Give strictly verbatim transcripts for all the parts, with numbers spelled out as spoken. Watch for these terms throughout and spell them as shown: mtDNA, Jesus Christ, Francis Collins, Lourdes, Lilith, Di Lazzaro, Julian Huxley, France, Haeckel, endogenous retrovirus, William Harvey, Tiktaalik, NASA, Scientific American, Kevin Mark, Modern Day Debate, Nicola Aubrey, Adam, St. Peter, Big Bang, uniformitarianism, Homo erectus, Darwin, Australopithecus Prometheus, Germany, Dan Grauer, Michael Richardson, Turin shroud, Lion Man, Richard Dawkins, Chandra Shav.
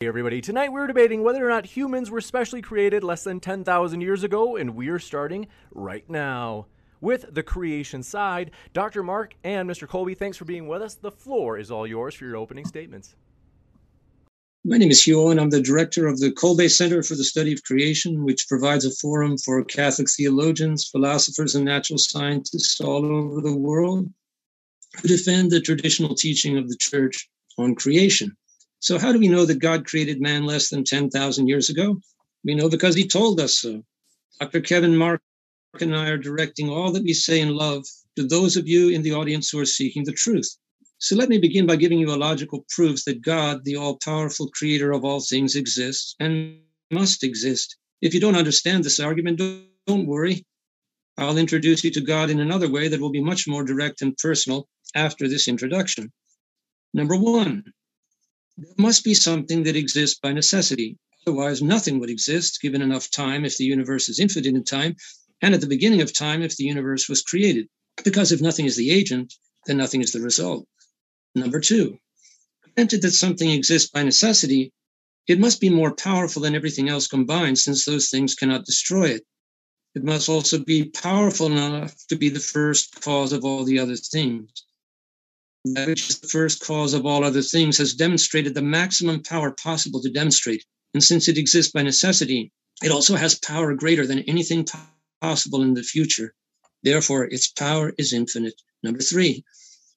Hey everybody, tonight we're debating whether or not humans were specially created less than ten thousand years ago, and we're starting right now. With the creation side, Doctor Mark and Mister Kolbe, thanks for being with us. The floor is all yours for your opening statements. My name is Hugh Owen. I'm the director of the Kolbe Center for the Study of Creation, which provides a forum for Catholic theologians, philosophers, and natural scientists all over the world who defend the traditional teaching of the Church on creation. So how do we know that God created man less than ten thousand years ago? We know because he told us so. Doctor Kevin Mark and I are directing all that we say in love to those of you in the audience who are seeking the truth. So let me begin by giving you a logical proof that God, the all-powerful creator of all things, exists and must exist. If you don't understand this argument, don't, don't worry. I'll introduce you to God in another way that will be much more direct and personal after this introduction. Number one. There must be something that exists by necessity. Otherwise, nothing would exist given enough time if the universe is infinite in time, and at the beginning of time if the universe was created. Because if nothing is the agent, then nothing is the result. Number two, granted that something exists by necessity, it must be more powerful than everything else combined, since those things cannot destroy it. It must also be powerful enough to be the first cause of all the other things. That which is the first cause of all other things has demonstrated the maximum power possible to demonstrate. And since it exists by necessity, it also has power greater than anything possible in the future. Therefore, its power is infinite. Number three,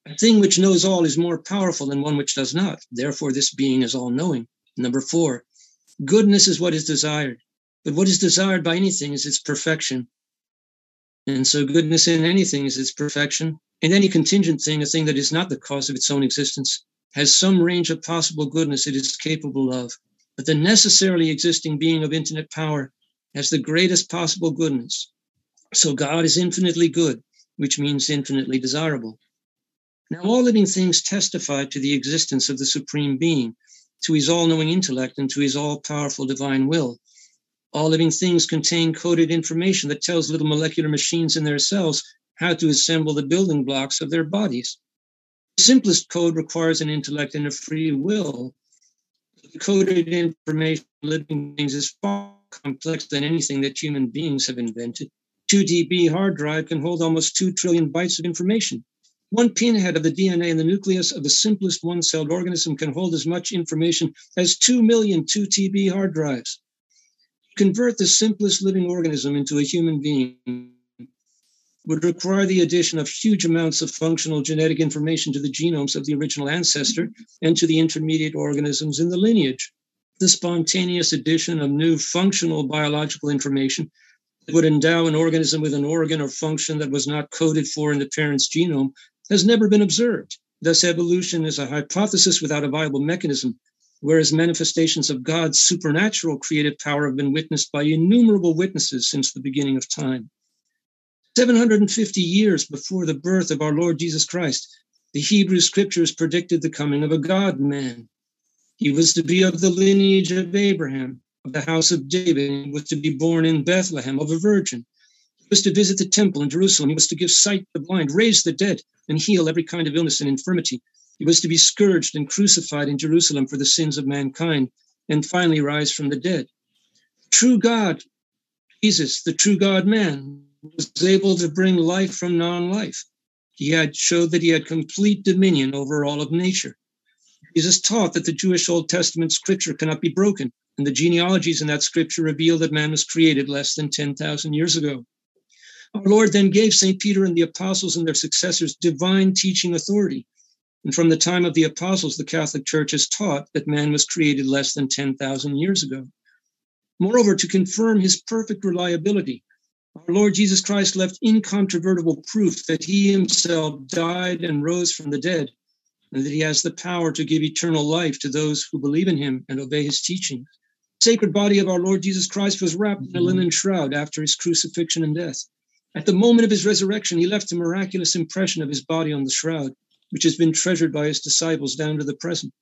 a thing which knows all is more powerful than one which does not. Therefore, this being is all-knowing. Number four, goodness is what is desired. But what is desired by anything is its perfection. And so goodness in anything is its perfection. And any contingent thing, a thing that is not the cause of its own existence, has some range of possible goodness it is capable of. But the necessarily existing being of infinite power has the greatest possible goodness. So God is infinitely good, which means infinitely desirable. Now all living things testify to the existence of the Supreme Being, to his all-knowing intellect and to his all-powerful divine will. All living things contain coded information that tells little molecular machines in their cells how to assemble the building blocks of their bodies. The simplest code requires an intellect and a free will. The coded information of living things is far more complex than anything that human beings have invented. two D B hard drive can hold almost two trillion bytes of information. One pinhead of the D N A in the nucleus of the simplest one-celled organism can hold as much information as two million two T B hard drives. Convert the simplest living organism into a human being would require the addition of huge amounts of functional genetic information to the genomes of the original ancestor and to the intermediate organisms in the lineage. The spontaneous addition of new functional biological information would endow an organism with an organ or function that was not coded for in the parent's genome has never been observed. Thus, evolution is a hypothesis without a viable mechanism, whereas manifestations of God's supernatural creative power have been witnessed by innumerable witnesses since the beginning of time. seven hundred fifty years before the birth of our Lord Jesus Christ, the Hebrew Scriptures predicted the coming of a God-man. He was to be of the lineage of Abraham, of the house of David, and was to be born in Bethlehem of a virgin. He was to visit the temple in Jerusalem. He was to give sight to the blind, raise the dead, and heal every kind of illness and infirmity. He was to be scourged and crucified in Jerusalem for the sins of mankind, and finally rise from the dead. True God, Jesus, the true God-man, was able to bring life from non-life. He had showed that he had complete dominion over all of nature. Jesus taught that the Jewish Old Testament scripture cannot be broken, and the genealogies in that scripture reveal that man was created less than ten thousand years ago. Our Lord then gave Saint Peter and the apostles and their successors divine teaching authority. And from the time of the apostles, the Catholic Church has taught that man was created less than ten thousand years ago. Moreover, to confirm his perfect reliability, our Lord Jesus Christ left incontrovertible proof that he himself died and rose from the dead, and that he has the power to give eternal life to those who believe in him and obey his teachings. The sacred body of our Lord Jesus Christ was wrapped in a linen shroud after his crucifixion and death. At the moment of his resurrection, he left a miraculous impression of his body on the shroud, which has been treasured by his disciples down to the present.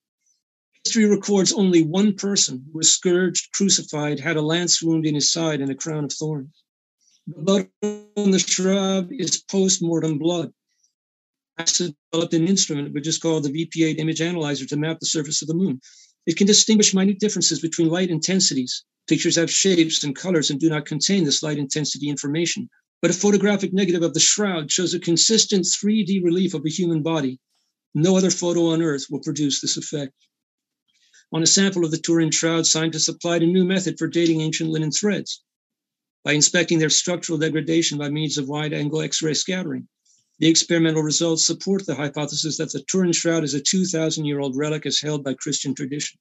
History records only one person who was scourged, crucified, had a lance wound in his side and a crown of thorns. The blood on the shroud is post-mortem blood. NASA developed an instrument which is called the V P eight image analyzer to map the surface of the moon. It can distinguish minute differences between light intensities. Pictures have shapes and colors and do not contain this light intensity information. But a photographic negative of the shroud shows a consistent three D relief of a human body. No other photo on Earth will produce this effect. On a sample of the Turin shroud, scientists applied a new method for dating ancient linen threads by inspecting their structural degradation by means of wide-angle X-ray scattering. The experimental results support the hypothesis that the Turin shroud is a two thousand year old relic as held by Christian tradition.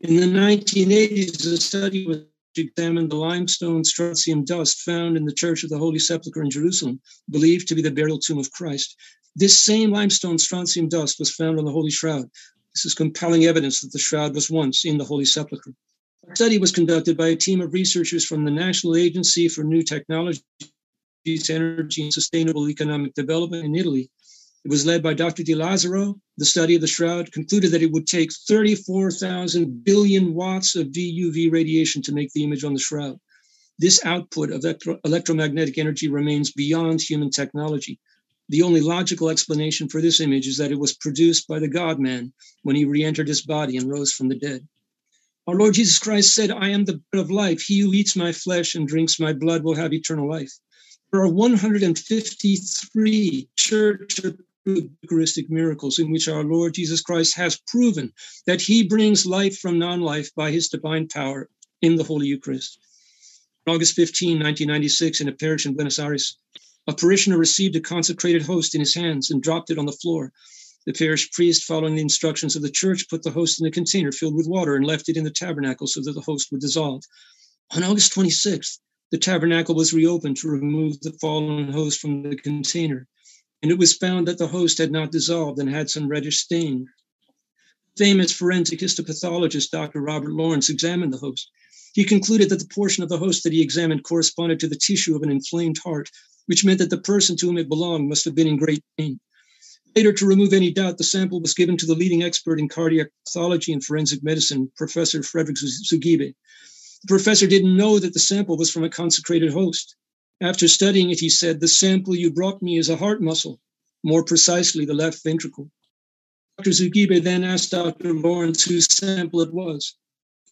In the nineteen eighties, a study was examined the limestone strontium dust found in the Church of the Holy Sepulchre in Jerusalem, believed to be the burial tomb of Christ. This same limestone strontium dust was found on the Holy Shroud. This is compelling evidence that the shroud was once in the Holy Sepulchre. A study was conducted by a team of researchers from the National Agency for New Technologies, Energy and Sustainable Economic Development in Italy. It was led by Doctor Di Lazzaro. The study of the shroud concluded that it would take thirty-four thousand billion watts of D U V radiation to make the image on the shroud. This output of electro- electromagnetic energy remains beyond human technology. The only logical explanation for this image is that it was produced by the God-man when he re-entered his body and rose from the dead. Our Lord Jesus Christ said, "I am the bread of life. He who eats my flesh and drinks my blood will have eternal life." There are one hundred fifty-three church Eucharistic miracles in which our Lord Jesus Christ has proven that he brings life from non-life by his divine power in the Holy Eucharist. On August fifteenth, nineteen ninety-six, in a parish in Buenos Aires, a parishioner received a consecrated host in his hands and dropped it on the floor. The parish priest, following the instructions of the church, put the host in a container filled with water and left it in the tabernacle so that the host would dissolve. On August twenty-sixth, the tabernacle was reopened to remove the fallen host from the container, and it was found that the host had not dissolved and had some reddish stain. Famous forensic histopathologist Doctor Robert Lawrence examined the host. He concluded that the portion of the host that he examined corresponded to the tissue of an inflamed heart, which meant that the person to whom it belonged must have been in great pain. Later, to remove any doubt, the sample was given to the leading expert in cardiac pathology and forensic medicine, Professor Frederick Zugibe. The professor didn't know that the sample was from a consecrated host. After studying it, he said, "The sample you brought me is a heart muscle, more precisely the left ventricle." Doctor Zugibe then asked Doctor Lawrence whose sample it was.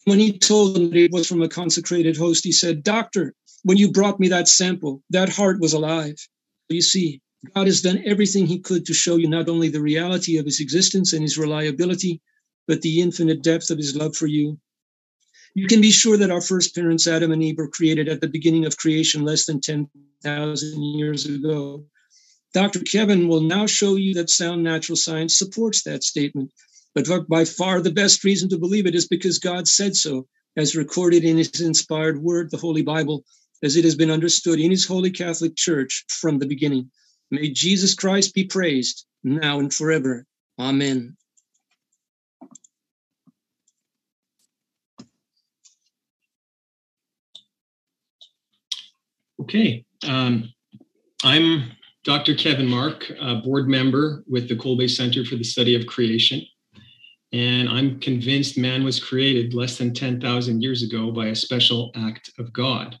When he told him that it was from a consecrated host, he said, "Doctor, when you brought me that sample, that heart was alive." You see, God has done everything he could to show you not only the reality of his existence and his reliability, but the infinite depth of his love for you. You can be sure that our first parents, Adam and Eve, were created at the beginning of creation less than ten thousand years ago. Doctor Kevin will now show you that sound natural science supports that statement, but by far the best reason to believe it is because God said so, as recorded in his inspired word, the Holy Bible, as it has been understood in his Holy Catholic Church from the beginning. May Jesus Christ be praised, now and forever. Amen. Okay, um, I'm Doctor Kevin Mark, a board member with the Kolbe Center for the Study of Creation, and I'm convinced man was created less than ten thousand years ago by a special act of God.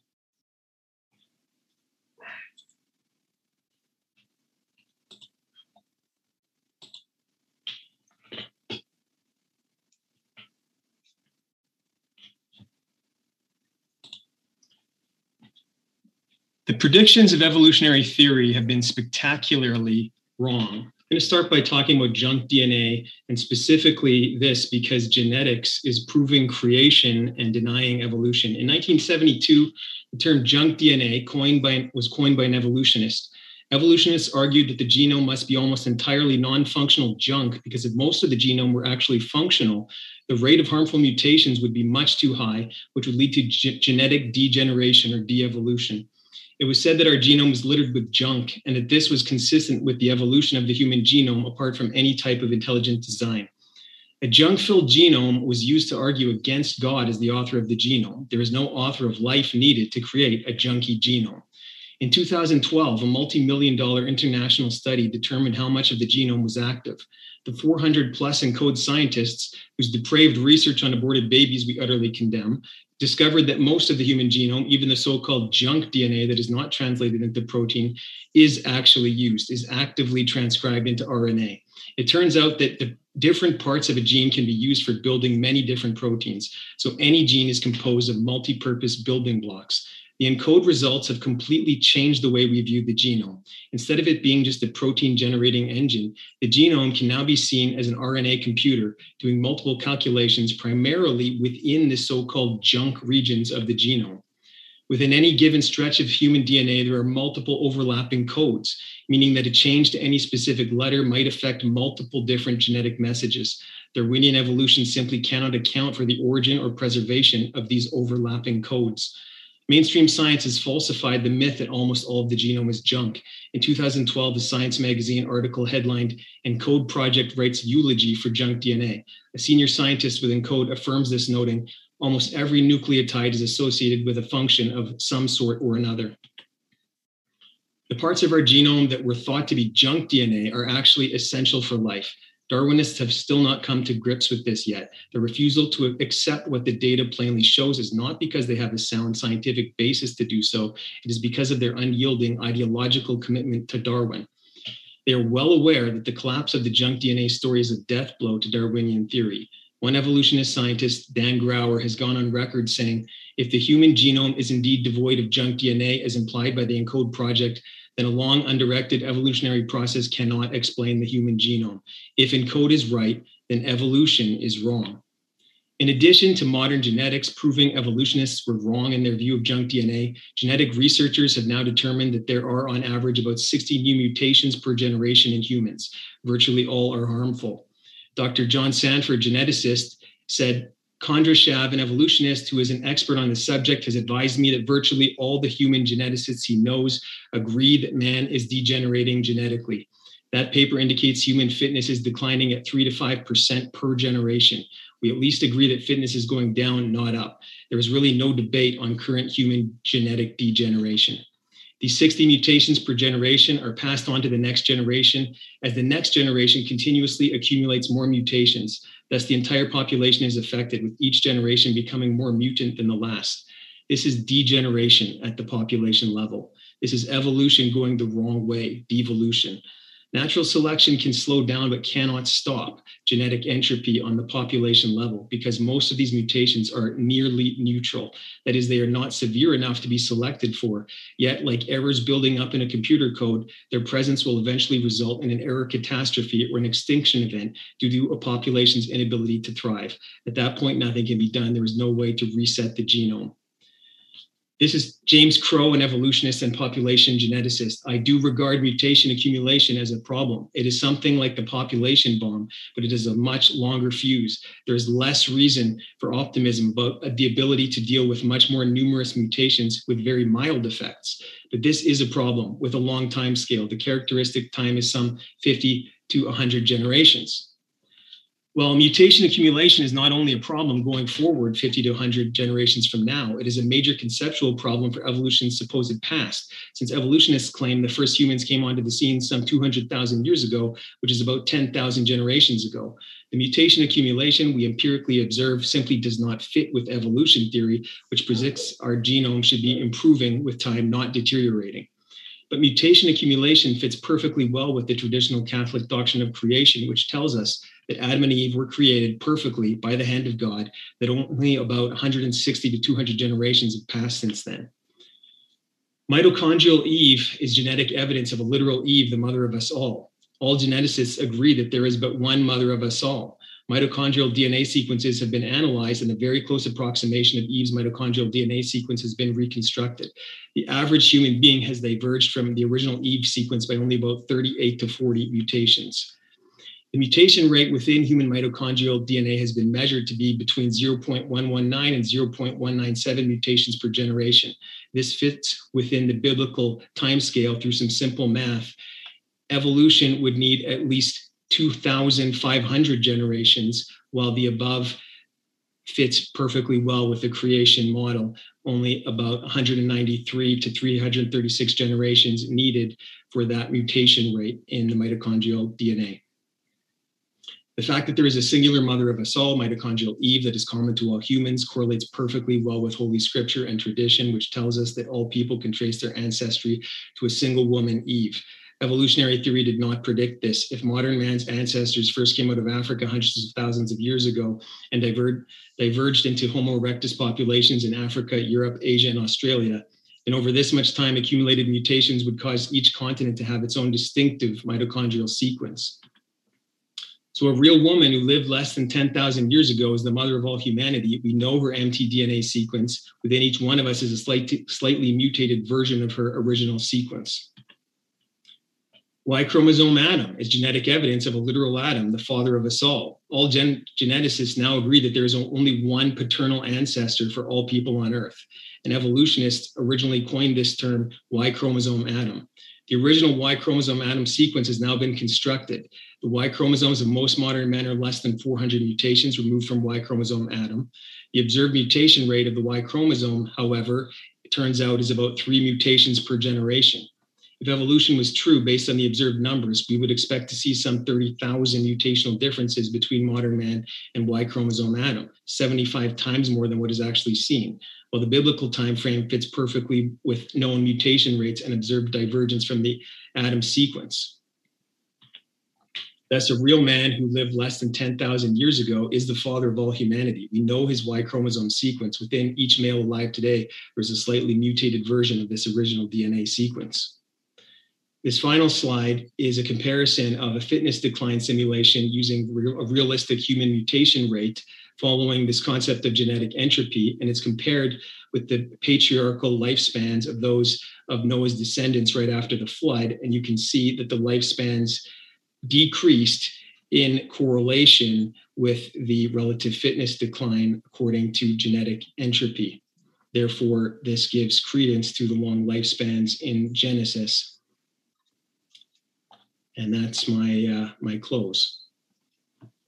The predictions of evolutionary theory have been spectacularly wrong. going to start by talking about junk D N A, and specifically this because genetics is proving creation and denying evolution. In nineteen seventy-two, the term junk D N A coined by, was coined by an evolutionist. Evolutionists argued that the genome must be almost entirely non-functional junk because if most of the genome were actually functional, the rate of harmful mutations would be much too high, which would lead to ge- genetic degeneration or de-evolution. It was said that our genome was littered with junk and that this was consistent with the evolution of the human genome apart from any type of intelligent design. A junk-filled genome was used to argue against God as the author of the genome. There is no author of life needed to create a junky genome. In two thousand twelve, a multi-million dollar international study determined how much of the genome was active. The four hundred plus ENCODE scientists, whose depraved research on aborted babies we utterly condemn, discovered that most of the human genome, even the so-called junk D N A that is not translated into protein, is actually used, is actively transcribed into R N A. It turns out that the different parts of a gene can be used for building many different proteins. So any gene is composed of multi-purpose building blocks. The ENCODE results have completely changed the way we view the genome. Instead of it being just a protein-generating engine, the genome can now be seen as an R N A computer doing multiple calculations primarily within the so-called junk regions of the genome. Within any given stretch of human D N A, there are multiple overlapping codes, meaning that a change to any specific letter might affect multiple different genetic messages. Darwinian evolution simply cannot account for the origin or preservation of these overlapping codes. Mainstream science has falsified the myth that almost all of the genome is junk. In two thousand twelve, a Science magazine article headlined, ENCODE Project Writes Eulogy for Junk D N A. A senior scientist with ENCODE affirms this, noting, almost every nucleotide is associated with a function of some sort or another. The parts of our genome that were thought to be junk D N A are actually essential for life. Darwinists have still not come to grips with this yet. The refusal to accept what the data plainly shows is not because they have a sound scientific basis to do so. It is because of their unyielding ideological commitment to Darwin. They are well aware that the collapse of the junk D N A story is a death blow to Darwinian theory. One evolutionist scientist, Dan Grauer, has gone on record saying, if the human genome is indeed devoid of junk D N A, as implied by the ENCODE project, then a long, undirected evolutionary process cannot explain the human genome. If ENCODE is right, then evolution is wrong. In addition to modern genetics proving evolutionists were wrong in their view of junk D N A, genetic researchers have now determined that there are on average about sixty new mutations per generation in humans. Virtually all are harmful. Doctor John Sanford, geneticist, said, Chandra Shav, an evolutionist who is an expert on the subject, has advised me that virtually all the human geneticists he knows agree that man is degenerating genetically. That paper indicates human fitness is declining at three to five percent per generation. We at least agree that fitness is going down, not up. There is really no debate on current human genetic degeneration. These sixty mutations per generation are passed on to the next generation as the next generation continuously accumulates more mutations. Thus, the entire population is affected, with each generation becoming more mutant than the last. This is degeneration at the population level. This is evolution going the wrong way, devolution. Natural selection can slow down but cannot stop genetic entropy on the population level because most of these mutations are nearly neutral. That is, they are not severe enough to be selected for. Yet, like errors building up in a computer code, their presence will eventually result in an error catastrophe or an extinction event due to a population's inability to thrive. At that point, nothing can be done. There is no way to reset the genome. This is James Crow, an evolutionist and population geneticist. I do regard mutation accumulation as a problem. It is something like the population bomb, but it is a much longer fuse. There is less reason for optimism about the ability to deal with much more numerous mutations with very mild effects. But this is a problem with a long time scale. The characteristic time is some fifty to one hundred generations. Well, mutation accumulation is not only a problem going forward fifty to one hundred generations from now, it is a major conceptual problem for evolution's supposed past, since evolutionists claim the first humans came onto the scene some two hundred thousand years ago, which is about ten thousand generations ago. The mutation accumulation we empirically observe simply does not fit with evolution theory, which predicts our genome should be improving with time, not deteriorating. But mutation accumulation fits perfectly well with the traditional Catholic doctrine of creation, which tells us that Adam and Eve were created perfectly by the hand of God, that only about one hundred sixty to two hundred generations have passed since then. Mitochondrial Eve is genetic evidence of a literal Eve, the mother of us all. all geneticists agree that there is but one mother of us all. Mitochondrial D N A sequences have been analyzed, and a very close approximation of Eve's mitochondrial D N A sequence has been reconstructed. The average human being has diverged from the original Eve sequence by only about thirty-eight to forty mutations. The mutation rate within human mitochondrial D N A has been measured to be between zero point one one nine and zero point one nine seven mutations per generation. This fits within the biblical timescale through some simple math. Evolution would need at least two thousand five hundred generations, while the above fits perfectly well with the creation model. Only about one hundred ninety-three to three hundred thirty-six generations needed for that mutation rate in the mitochondrial D N A. The fact that there is a singular mother of us all, mitochondrial Eve, that is common to all humans correlates perfectly well with Holy Scripture and tradition, which tells us that all people can trace their ancestry to a single woman, Eve. Evolutionary theory did not predict this. If modern man's ancestors first came out of Africa hundreds of thousands of years ago and diver- diverged into Homo erectus populations in Africa, Europe, Asia, and Australia, then over this much time, accumulated mutations would cause each continent to have its own distinctive mitochondrial sequence. So a real woman who lived less than ten thousand years ago is the mother of all humanity. We know her mtDNA sequence. Within each one of us is a slight, slightly mutated version of her original sequence. Y chromosome Adam is genetic evidence of a literal Adam, the father of us all. All gen- geneticists now agree that there is only one paternal ancestor for all people on Earth. An evolutionist originally coined this term, Y chromosome Adam. The original Y chromosome Adam sequence has now been constructed. The Y chromosomes of most modern men are less than four hundred mutations removed from Y chromosome Adam. The observed mutation rate of the Y chromosome, however, it turns out is about three mutations per generation. If evolution was true based on the observed numbers, we would expect to see some thirty thousand mutational differences between modern man and Y chromosome Adam, seventy-five times more than what is actually seen. While the biblical time frame fits perfectly with known mutation rates and observed divergence from the Adam sequence. Thus, a real man who lived less than ten thousand years ago is the father of all humanity. We know his Y chromosome sequence. Within each male alive today, there's a slightly mutated version of this original D N A sequence. This final slide is a comparison of a fitness decline simulation using real, a realistic human mutation rate following this concept of genetic entropy, and it's compared with the patriarchal lifespans of those of Noah's descendants right after the flood, and you can see that the lifespans decreased in correlation with the relative fitness decline according to genetic entropy. Therefore, this gives credence to the long lifespans in Genesis. And that's my uh, my close.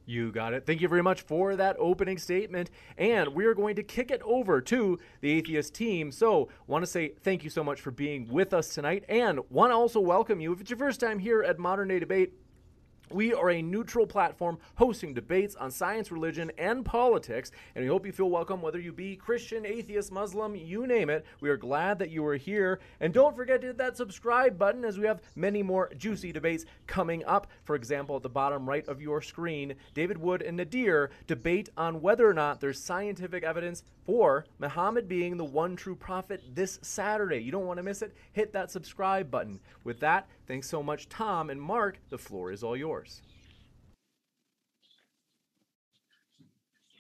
You got it. Thank you very much for that opening statement. And we are going to kick it over to the Atheist team. So want to say thank you so much for being with us tonight. And want to also welcome you. If it's your first time here at Modern Day Debate, we are a neutral platform hosting debates on science, religion, and politics, and we hope you feel welcome, whether you be Christian, atheist, Muslim, you name it. We are glad that you are here, and don't forget to hit that subscribe button as we have many more juicy debates coming up. For example, at the bottom right of your screen, David Wood and Nadir debate on whether or not there's scientific evidence for Muhammad being the one true prophet this Saturday. You don't want to miss it. Hit that subscribe button. With that, thanks so much, Tom and Mark. The floor is all yours.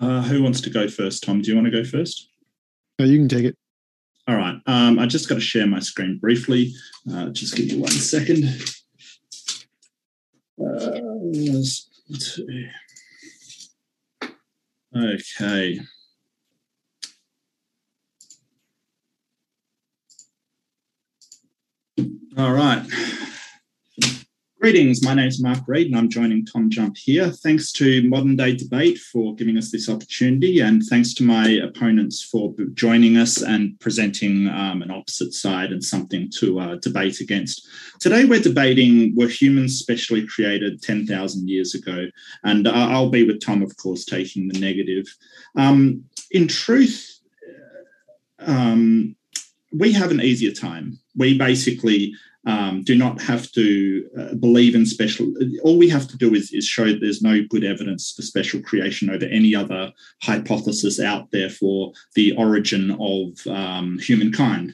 Uh, who wants to go first? Tom, do you want to go first? Oh, you can take it. All right. Um, I just got to share my screen briefly. Uh, just give you one second. Uh, okay. All right. Greetings, my name is Mark Reed and I'm joining Tom Jump here. Thanks to Modern Day Debate for giving us this opportunity, and thanks to my opponents for joining us and presenting um, an opposite side and something to uh, debate against. Today we're debating, were humans specially created ten thousand years ago? And I'll be with Tom, of course, taking the negative. Um, in truth, um, we have an easier time. We basically... Um, do not have to uh, believe in special. All we have to do is, is show that there's no good evidence for special creation over any other hypothesis out there for the origin of um, humankind.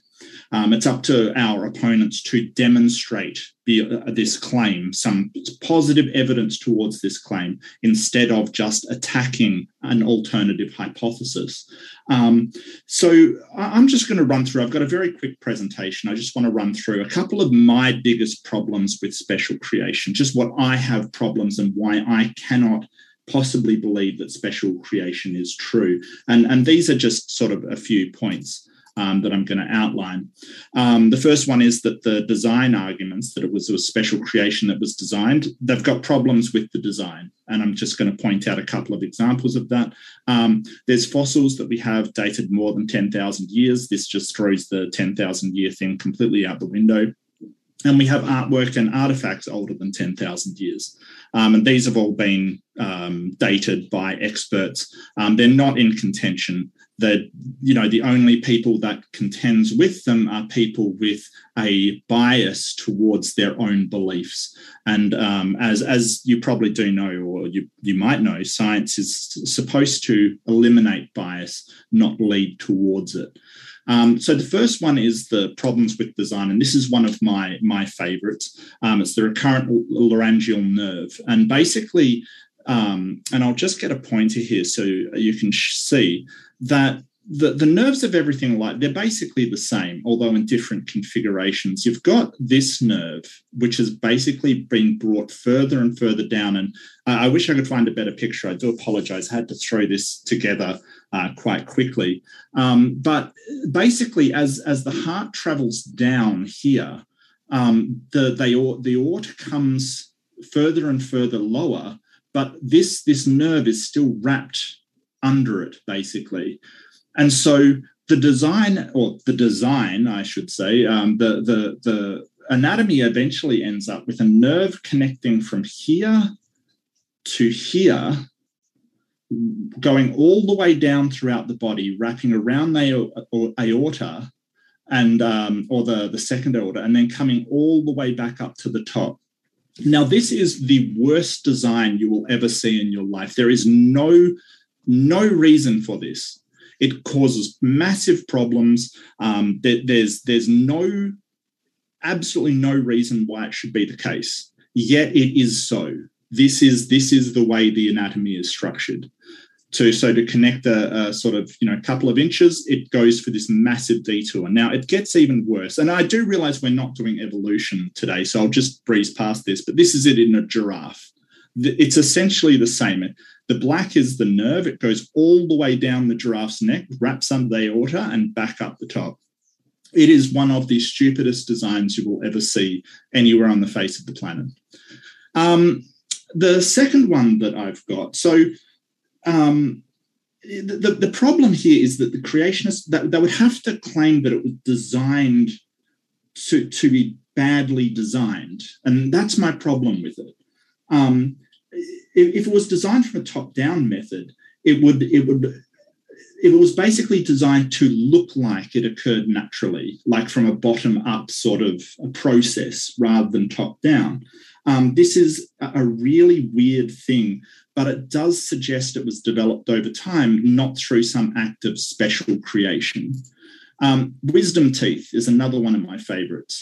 Um, it's up to our opponents to demonstrate the, uh, this claim, some positive evidence towards this claim, instead of just attacking an alternative hypothesis. Um, so I'm just going to run through. I've got a very quick presentation. I just want to run through a couple of my biggest problems with special creation, just what I have problems and why I cannot possibly believe that special creation is true. And, and these are just sort of a few points Um, that I'm going to outline. Um, the first one is that the design arguments, that it was a special creation that was designed, they've got problems with the design. And I'm just going to point out a couple of examples of that. Um, there's fossils that we have dated more than ten thousand years. This just throws the ten thousand year thing completely out the window. And we have artwork and artifacts older than ten thousand years. Um, and these have all been um, dated by experts. Um, they're not in contention. That, you know, the only people that contends with them are people with a bias towards their own beliefs. And um, as as you probably do know, or you, you might know, science is supposed to eliminate bias, not lead towards it. Um, so the first one is the problems with design, and this is one of my, my favourites. Um, it's the recurrent laryngeal nerve. And basically, um, and I'll just get a pointer here so you can see, that the, the nerves of everything alike, they're basically the same, although in different configurations. You've got this nerve, which has basically been brought further and further down. And uh, I wish I could find a better picture. I do apologise. I had to throw this together uh, quite quickly. Um, but basically, as, as the heart travels down here, um, the, they, the aorta comes further and further lower, but this, this nerve is still wrapped under it, basically. And so the design, or the design, I should say, um, the, the, the anatomy eventually ends up with a nerve connecting from here to here, going all the way down throughout the body, wrapping around the aorta, and um, or the, the second aorta, and then coming all the way back up to the top. Now, this is the worst design you will ever see in your life. There is no No reason for this. It causes massive problems. Um, there, there's there's no, absolutely no reason why it should be the case. Yet it is so. This is this is the way the anatomy is structured. To, so to connect a, a sort of, you know, couple of inches, it goes for this massive detour. Now, it gets even worse. And I do realise we're not doing evolution today, so I'll just breeze past this. But this is it in a giraffe. It's essentially the same. The black is the nerve. It goes all the way down the giraffe's neck, wraps under the aorta, and back up the top. It is one of the stupidest designs you will ever see anywhere on the face of the planet. Um, the second one that I've got, so um, the, the problem here is that the creationists, that they would have to claim that it was designed to, to be badly designed. And that's my problem with it. Um, if it was designed from a top-down method, it would it would it was basically designed to look like it occurred naturally, like from a bottom-up sort of a process rather than top-down. Um, this is a really weird thing, but it does suggest it was developed over time, not through some act of special creation. Um, wisdom teeth is another one of my favourites.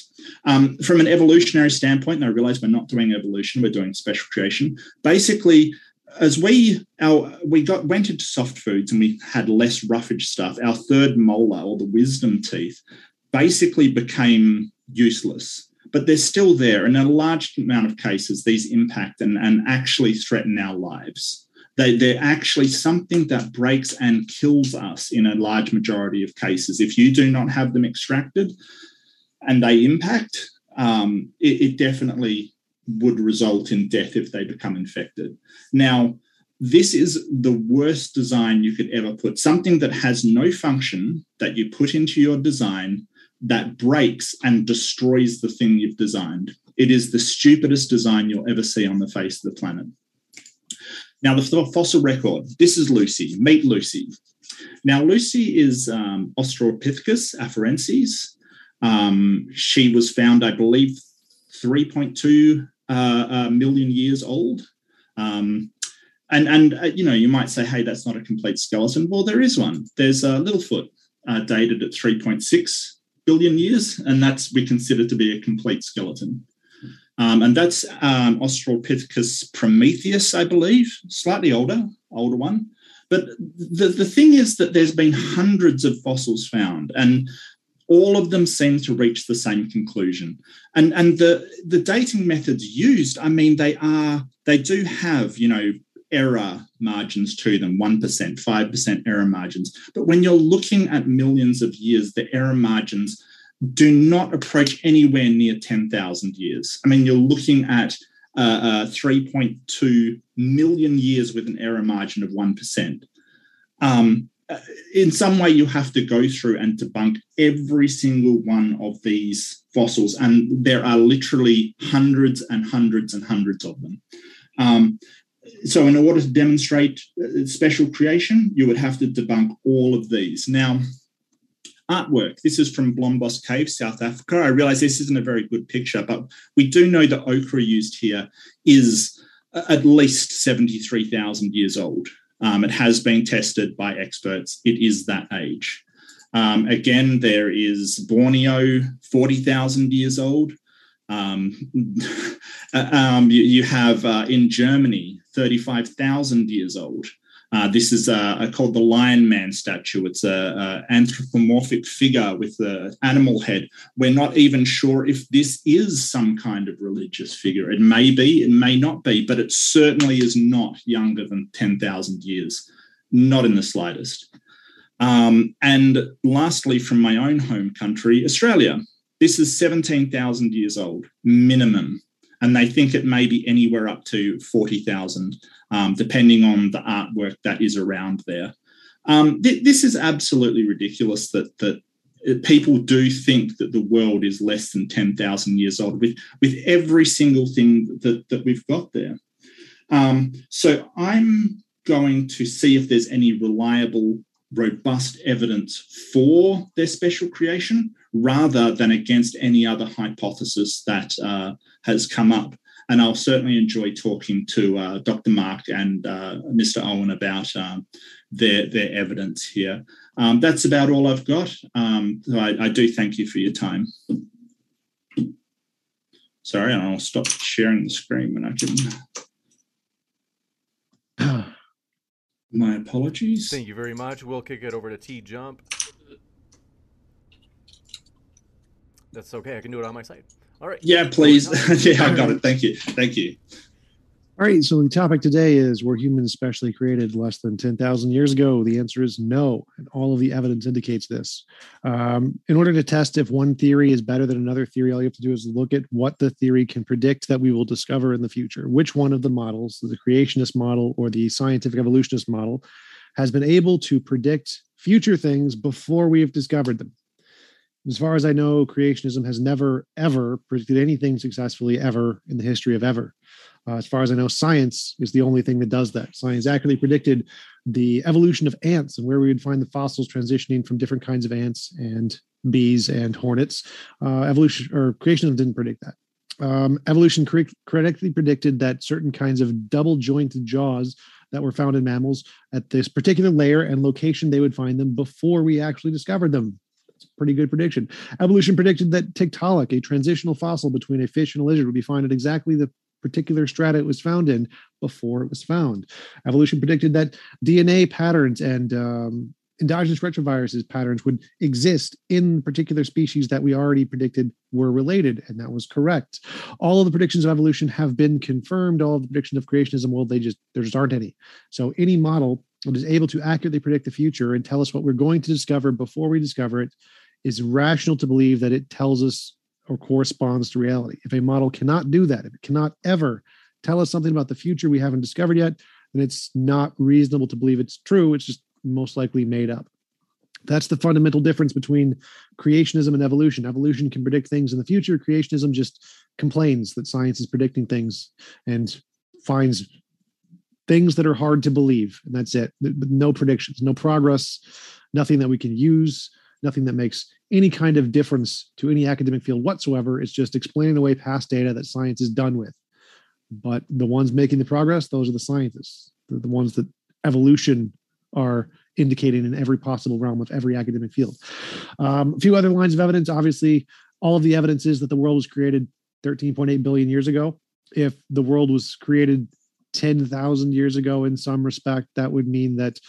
Um, from an evolutionary standpoint, and I realise we're not doing evolution, we're doing special creation. Basically, as we our, we got went into soft foods and we had less roughage stuff, our third molar, or the wisdom teeth, basically became useless. But they're still there. And in a large amount of cases, these impact and, and actually threaten our lives. They, they're actually something that breaks and kills us in a large majority of cases. If you do not have them extracted and they impact, um, it, it definitely would result in death if they become infected. Now, this is the worst design you could ever put. Something that has no function that you put into your design that breaks and destroys the thing you've designed. It is the stupidest design you'll ever see on the face of the planet. Now, the fossil record, this is Lucy. Meet Lucy. Now, Lucy is um, Australopithecus afarensis. Um, she was found, I believe, three point two uh, uh, million years old. Um, and, and uh, you know, you might say, hey, that's not a complete skeleton. Well, there is one. There's a uh, Littlefoot uh, dated at three point six billion years, and that's we consider to be a complete skeleton. Um, and that's um, Australopithecus Prometheus, I believe, slightly older, older one. But the, the thing is that there's been hundreds of fossils found, and all of them seem to reach the same conclusion. And, and the, the dating methods used, I mean, they are, they do have, you know, error margins to them, one percent, five percent error margins. But when you're looking at millions of years, the error margins do not approach anywhere near ten thousand years. I mean, you're looking at uh, uh, three point two million years with an error margin of one percent. Um, in some way, you have to go through and debunk every single one of these fossils, and there are literally hundreds and hundreds and hundreds of them. Um, so in order to demonstrate special creation, you would have to debunk all of these. Now, artwork. This is from Blombos Cave, South Africa. I realise this isn't a very good picture, but we do know the ochre used here is at least seventy-three thousand years old. Um, it has been tested by experts. It is that age. Um, again, there is Borneo, forty thousand years old. Um, um, you, you have uh, in Germany, thirty-five thousand years old. Uh, this is uh, called the Lion Man statue. It's an anthropomorphic figure with an animal head. We're not even sure if this is some kind of religious figure. It may be, it may not be, but it certainly is not younger than ten thousand years, not in the slightest. Um, and lastly, from my own home country, Australia, this is seventeen thousand years old, minimum. And they think it may be anywhere up to forty thousand, um, depending on the artwork that is around there. Um, th- this is absolutely ridiculous that, that people do think that the world is less than ten thousand years old with, with every single thing that, that we've got there. Um, so I'm going to see if there's any reliable, robust evidence for their special creation rather than against any other hypothesis that uh, has come up. And I'll certainly enjoy talking to uh, Doctor Mark and uh, Mister Owen about um, their, their evidence here. Um, that's about all I've got. Um, so I, I do thank you for your time. Sorry, I'll stop sharing the screen when I can. My apologies. Thank you very much. We'll kick it over to T Jump. That's okay. I can do it on my side. All right. Yeah, please. Yeah, I got it. Thank you. Thank you. All right. So the topic today is, were humans specially created less than ten thousand years ago? The answer is no. And all of the evidence indicates this. Um, in order to test if one theory is better than another theory, all you have to do is look at what the theory can predict that we will discover in the future. Which one of the models, the creationist model or the scientific evolutionist model, has been able to predict future things before we have discovered them? As far as I know, creationism has never, ever predicted anything successfully ever in the history of ever. Uh, as far as I know, science is the only thing that does that. Science accurately predicted the evolution of ants and where we would find the fossils transitioning from different kinds of ants and bees and hornets. Uh, evolution or creationism didn't predict that. Um, evolution correct, correctly predicted that certain kinds of double-jointed jaws that were found in mammals at this particular layer and location, they would find them before we actually discovered them. Pretty good prediction. Evolution predicted that Tiktaalik, a transitional fossil between a fish and a lizard, would be found at exactly the particular strata it was found in before it was found. Evolution predicted that D N A patterns and um, endogenous retroviruses patterns would exist in particular species that we already predicted were related, and that was correct. All of the predictions of evolution have been confirmed. All of the predictions of creationism, well, they just there just aren't any. So any model that is able to accurately predict the future and tell us what we're going to discover before we discover it is rational to believe that it tells us or corresponds to reality. If a model cannot do that, if it cannot ever tell us something about the future we haven't discovered yet, then it's not reasonable to believe it's true. It's just most likely made up. That's the fundamental difference between creationism and evolution. Evolution can predict things in the future. Creationism just complains that science is predicting things and finds things that are hard to believe. And that's it. No predictions, no progress, nothing that we can use. Nothing that makes any kind of difference to any academic field whatsoever. It's just explaining away past data that science is done with. But the ones making the progress, those are the scientists. They're the ones that evolution are indicated in every possible realm of every academic field. Um, a few other lines of evidence. Obviously, all of the evidence is that the world was created thirteen point eight billion years ago. If the world was created ten thousand years ago in some respect, that would mean that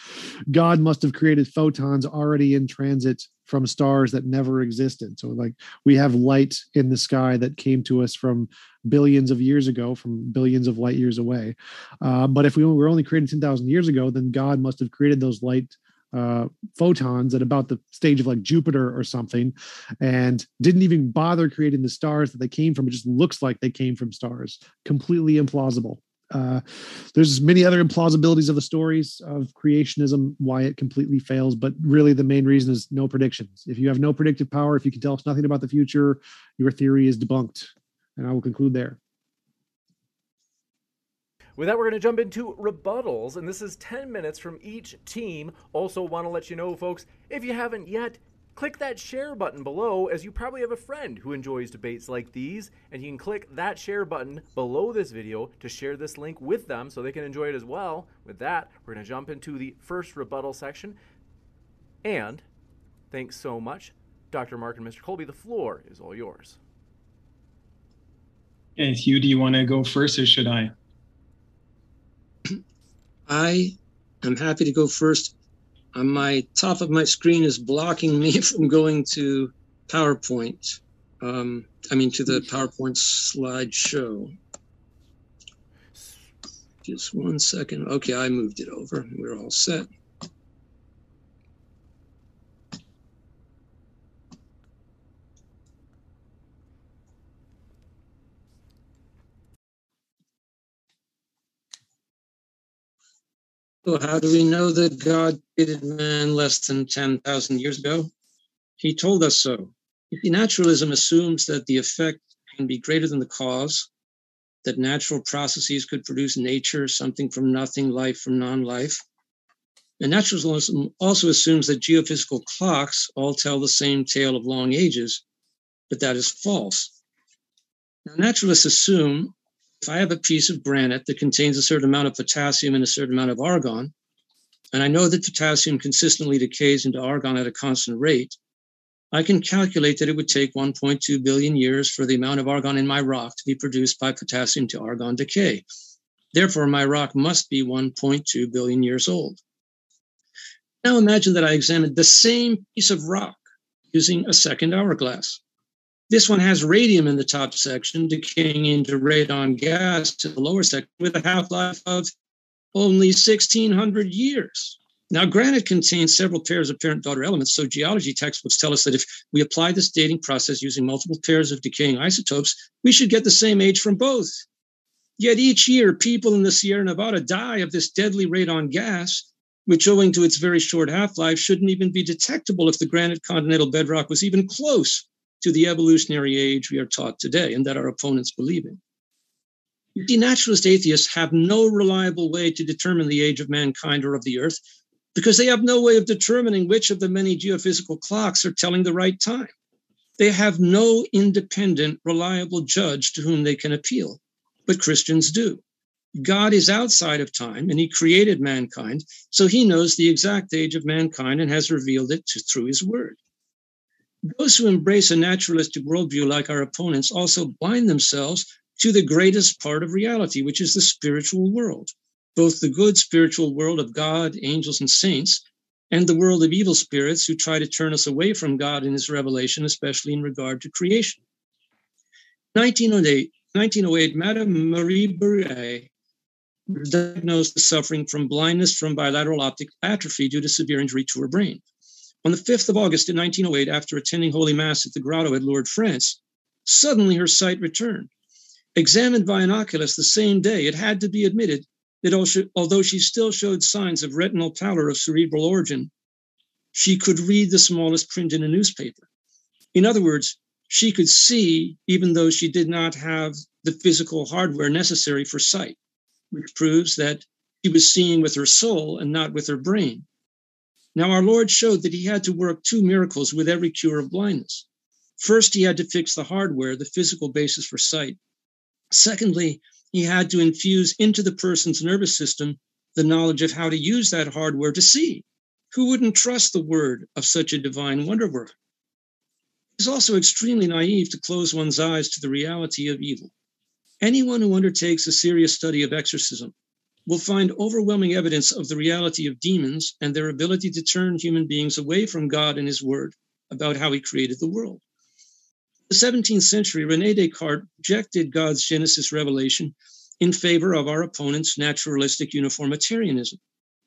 God must have created photons already in transit from stars that never existed. So like we have light in the sky that came to us from billions of years ago, from billions of light years away. Uh, but if we were only created ten thousand years ago, then God must have created those light uh, photons at about the stage of like Jupiter or something, and didn't even bother creating the stars that they came from. It just looks like they came from stars. Completely implausible. Uh, there's many other implausibilities of the stories of creationism, why it completely fails, but really the main reason is no predictions. If you have no predictive power, if you can tell us nothing about the future, your theory is debunked. And I will conclude there. With that, we're going to jump into rebuttals, and this is ten minutes from each team. Also want to let you know, folks, if you haven't yet, click that share button below, as you probably have a friend who enjoys debates like these, and you can click that share button below this video to share this link with them so they can enjoy it as well. With that, we're going to jump into the first rebuttal section. And thanks so much, Doctor Mark and Mister Kolbe. The floor is all yours. And Hugh, do you want to go first or should I? I am happy to go first. On my top of my screen is blocking me from going to PowerPoint. Um, I mean, to the PowerPoint slideshow. Just one second. Okay, I moved it over. We're all set. So how do we know that God created man less than ten thousand years ago? He told us so. You see, naturalism assumes that the effect can be greater than the cause, that natural processes could produce nature, something from nothing, life from non-life. And naturalism also assumes that geophysical clocks all tell the same tale of long ages, but that is false. Now, naturalists assume, if I have a piece of granite that contains a certain amount of potassium and a certain amount of argon, and I know that potassium consistently decays into argon at a constant rate, I can calculate that it would take one point two billion years for the amount of argon in my rock to be produced by potassium to argon decay. Therefore, my rock must be one point two billion years old. Now imagine that I examined the same piece of rock using a second hourglass. This one has radium in the top section, decaying into radon gas in the lower section with a half-life of only sixteen hundred years. Now, granite contains several pairs of parent-daughter elements, so geology textbooks tell us that if we apply this dating process using multiple pairs of decaying isotopes, we should get the same age from both. Yet each year, people in the Sierra Nevada die of this deadly radon gas, which, owing to its very short half-life, shouldn't even be detectable if the granite continental bedrock was even close to the evolutionary age we are taught today and that our opponents believe in. You see, naturalist atheists have no reliable way to determine the age of mankind or of the earth because they have no way of determining which of the many geophysical clocks are telling the right time. They have no independent, reliable judge to whom they can appeal, but Christians do. God is outside of time and he created mankind, so he knows the exact age of mankind and has revealed it to, through his word. Those who embrace a naturalistic worldview like our opponents also blind themselves to the greatest part of reality, which is the spiritual world, both the good spiritual world of God, angels, and saints, and the world of evil spirits who try to turn us away from God in his revelation, especially in regard to creation. nineteen oh eight, nineteen oh eight Madame Marie Bure diagnosed as suffering from blindness from bilateral optic atrophy due to severe injury to her brain. On the fifth of August in nineteen oh eight, after attending Holy Mass at the grotto at Lourdes, France, suddenly her sight returned. Examined by an oculist the same day, it had to be admitted that although she still showed signs of retinal pallor of cerebral origin, she could read the smallest print in a newspaper. In other words, she could see even though she did not have the physical hardware necessary for sight, which proves that she was seeing with her soul and not with her brain. Now, our Lord showed that he had to work two miracles with every cure of blindness. First, he had to fix the hardware, the physical basis for sight. Secondly, he had to infuse into the person's nervous system the knowledge of how to use that hardware to see. Who wouldn't trust the word of such a divine wonderworker? It is also extremely naive to close one's eyes to the reality of evil. Anyone who undertakes a serious study of exorcism will find overwhelming evidence of the reality of demons and their ability to turn human beings away from God and his word about how he created the world. In the seventeenth century, René Descartes rejected God's Genesis revelation in favor of our opponent's naturalistic uniformitarianism,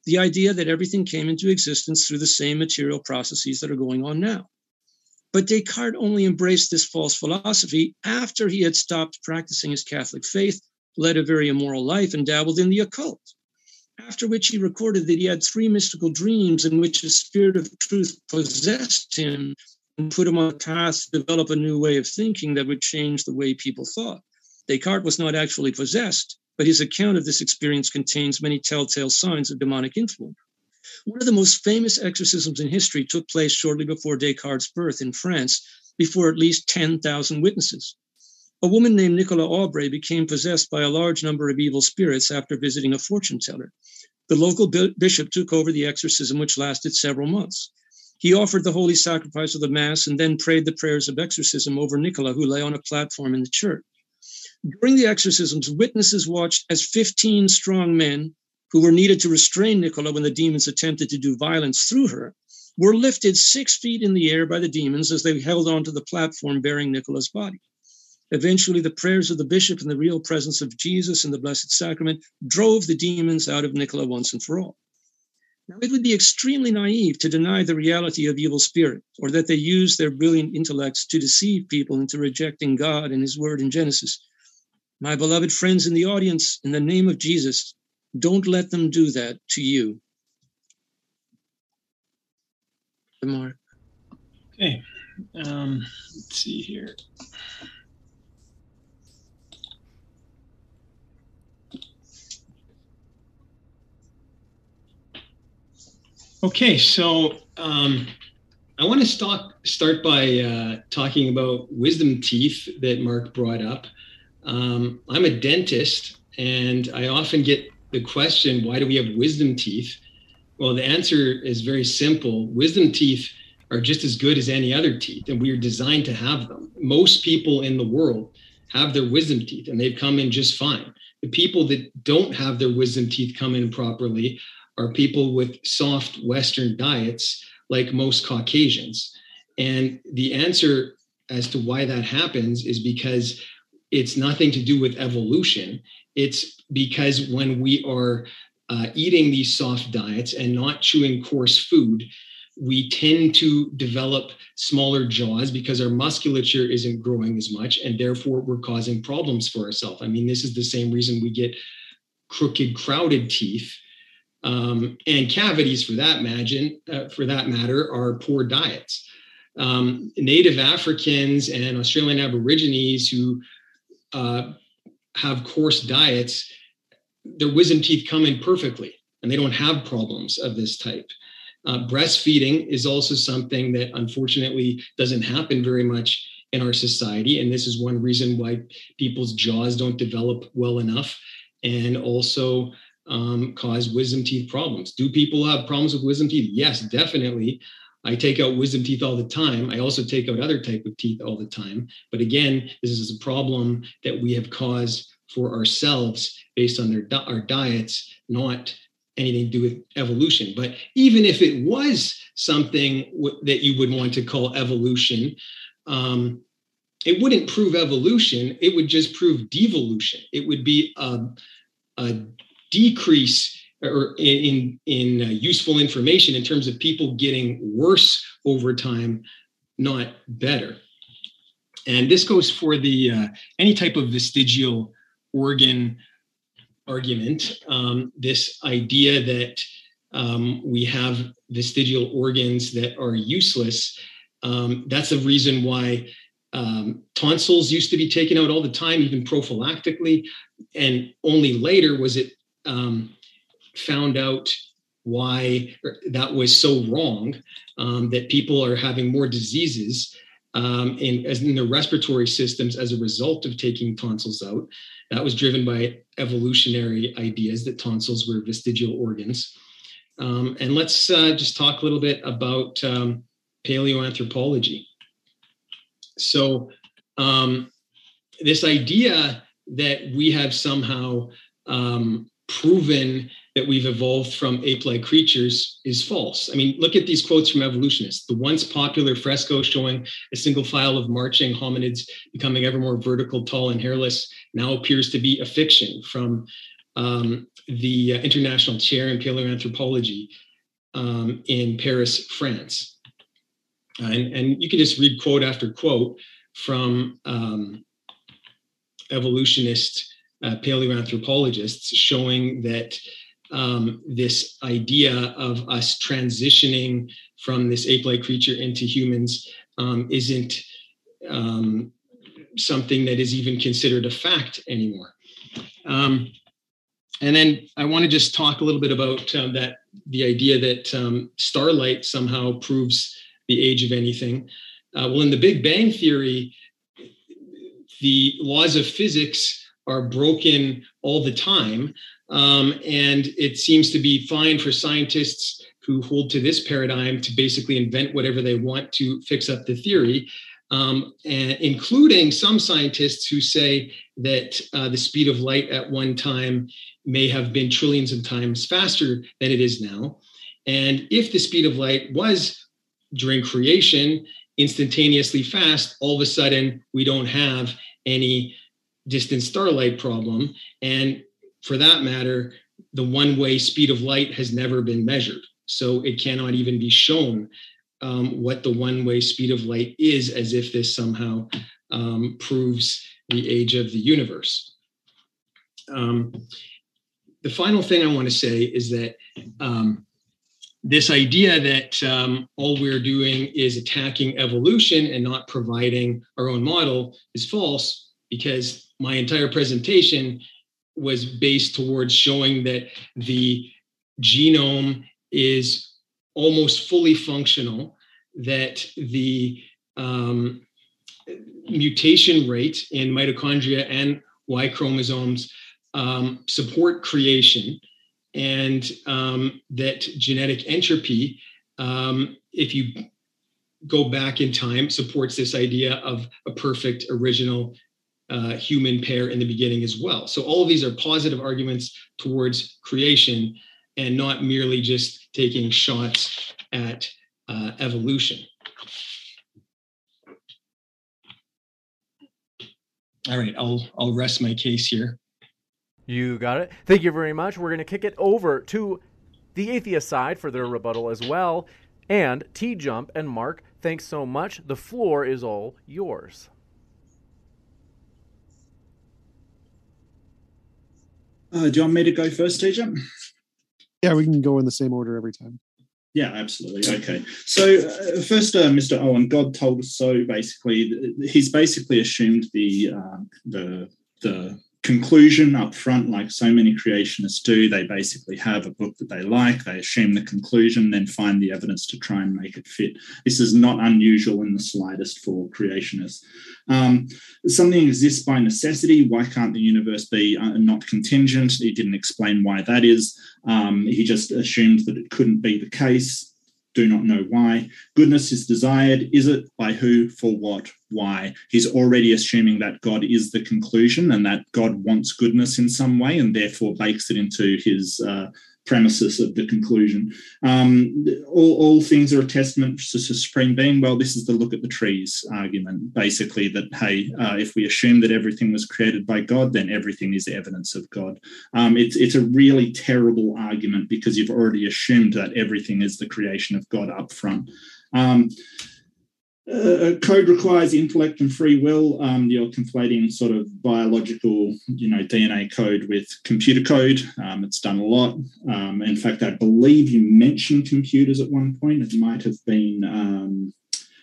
the idea that everything came into existence through the same material processes that are going on now. But Descartes only embraced this false philosophy after he had stopped practicing his Catholic faith, led a very immoral life, and dabbled in the occult, after which he recorded that he had three mystical dreams in which the spirit of truth possessed him and put him on a path to develop a new way of thinking that would change the way people thought. Descartes was not actually possessed, but his account of this experience contains many telltale signs of demonic influence. One of the most famous exorcisms in history took place shortly before Descartes' birth in France, before at least ten thousand witnesses. A woman named Nicola Aubrey became possessed by a large number of evil spirits after visiting a fortune teller. The local bishop took over the exorcism, which lasted several months. He offered the holy sacrifice of the Mass and then prayed the prayers of exorcism over Nicola, who lay on a platform in the church. During the exorcisms, witnesses watched as fifteen strong men, who were needed to restrain Nicola when the demons attempted to do violence through her, were lifted six feet in the air by the demons as they held onto the platform bearing Nicola's body. Eventually, the prayers of the bishop and the real presence of Jesus in the Blessed Sacrament drove the demons out of Nicola once and for all. Now, it would be extremely naive to deny the reality of evil spirits, or that they use their brilliant intellects to deceive people into rejecting God and his word in Genesis. My beloved friends in the audience, in the name of Jesus, don't let them do that to you. Mark. Okay, um, let's see here. Okay, so um, I want to start start by uh, talking about wisdom teeth that Mark brought up. Um, I'm a dentist, and I often get the question, why do we have wisdom teeth? Well, the answer is very simple. Wisdom teeth are just as good as any other teeth, and we are designed to have them. Most people in the world have their wisdom teeth, and they've come in just fine. The people that don't have their wisdom teeth come in properly are people with soft Western diets, like most Caucasians. And the answer as to why that happens is because it's nothing to do with evolution. It's because when we are uh, eating these soft diets and not chewing coarse food, we tend to develop smaller jaws because our musculature isn't growing as much, and therefore we're causing problems for ourselves. I mean, this is the same reason we get crooked, crowded teeth, um, and cavities for that, imagine, uh, for that matter, are poor diets. Um, Native Africans and Australian Aborigines who uh, have coarse diets, their wisdom teeth come in perfectly, and they don't have problems of this type. Uh, breastfeeding is also something that unfortunately doesn't happen very much in our society. And this is one reason why people's jaws don't develop well enough and also um, cause wisdom teeth problems. Do people have problems with wisdom teeth? Yes, definitely. I take out wisdom teeth all the time. I also take out other type of teeth all the time. But again, this is a problem that we have caused for ourselves based on their, our diets, not anything to do with evolution. But even if it was something w- that you would want to call evolution, um, it wouldn't prove evolution. It would just prove devolution. It would be a, a decrease or in, in uh, useful information in terms of people getting worse over time, not better. And this goes for the uh, any type of vestigial organ argument, um, this idea that um, we have vestigial organs that are useless. Um, that's the reason why um, tonsils used to be taken out all the time, even prophylactically, and only later was it um, found out why that was so wrong, um, that people are having more diseases um, in, as in the respiratory systems as a result of taking tonsils out. That was driven by evolutionary ideas that tonsils were vestigial organs. Um, and let's uh, just talk a little bit about um, paleoanthropology. So um, this idea that we have somehow um, proven that we've evolved from ape-like creatures is false. I mean, look at these quotes from evolutionists. The once popular fresco showing a single file of marching hominids becoming ever more vertical, tall, and hairless now appears to be a fiction from um, the uh, International Chair in Paleoanthropology um, in Paris, France. And, and you can just read quote after quote from um, evolutionist uh, paleoanthropologists showing that um, this idea of us transitioning from this ape-like creature into humans um, isn't um, something that is even considered a fact anymore. Um, and then I want to just talk a little bit about um, that, the idea that um, starlight somehow proves the age of anything. Uh, well, in the Big Bang theory, the laws of physics are broken all the time. Um, and it seems to be fine for scientists who hold to this paradigm to basically invent whatever they want to fix up the theory, um, and including some scientists who say that uh, the speed of light at one time may have been trillions of times faster than it is now. And if the speed of light was during creation instantaneously fast, all of a sudden we don't have any distant starlight problem. And for that matter, the one-way speed of light has never been measured. So it cannot even be shown um, what the one-way speed of light is, as if this somehow um, proves the age of the universe. Um, the final thing I want to say is that um, this idea that um, all we're doing is attacking evolution and not providing our own model is false, because my entire presentation was based towards showing that the genome is almost fully functional, that the um, mutation rate in mitochondria and Y chromosomes um, support creation, and um, that genetic entropy, um, if you go back in time, supports this idea of a perfect original uh, human pair in the beginning as well. So all of these are positive arguments towards creation and not merely just taking shots at uh, evolution. All right, I'll, I'll rest my case here. You got it. Thank you very much. We're going to kick it over to the atheist side for their rebuttal as well. And T Jump and Mark, thanks so much. The floor is all yours. Uh, do you want me to go first, T Jump? Yeah, we can go in the same order every time. Yeah, absolutely. Okay. So uh, first, uh, Mister Owen, God told us so. Basically, he's basically assumed the uh, the the. conclusion up front, like so many creationists do. They basically have a book that they like, they assume the conclusion, then find the evidence to try and make it fit. This is not unusual in the slightest for creationists. Um, something exists by necessity. Why can't the universe be uh, not contingent? He didn't explain why that is. Um, he just assumed that it couldn't be the case. Do not know why. Goodness is desired. Is it? By who? For what? Why? He's already assuming that God is the conclusion and that God wants goodness in some way and therefore bakes it into his uh, premises of the conclusion. Um, all, all things are a testament to the Supreme Being. Well, this is the look at the trees argument, basically, that, hey, uh, if we assume that everything was created by God, then everything is evidence of God. Um, it's, it's a really terrible argument because you've already assumed that everything is the creation of God up front. Um, Uh, code requires intellect and free will. Um, you're conflating sort of biological, you know, D N A code with computer code. Um, it's done a lot. Um, in fact, I believe you mentioned computers at one point. It might have been, um,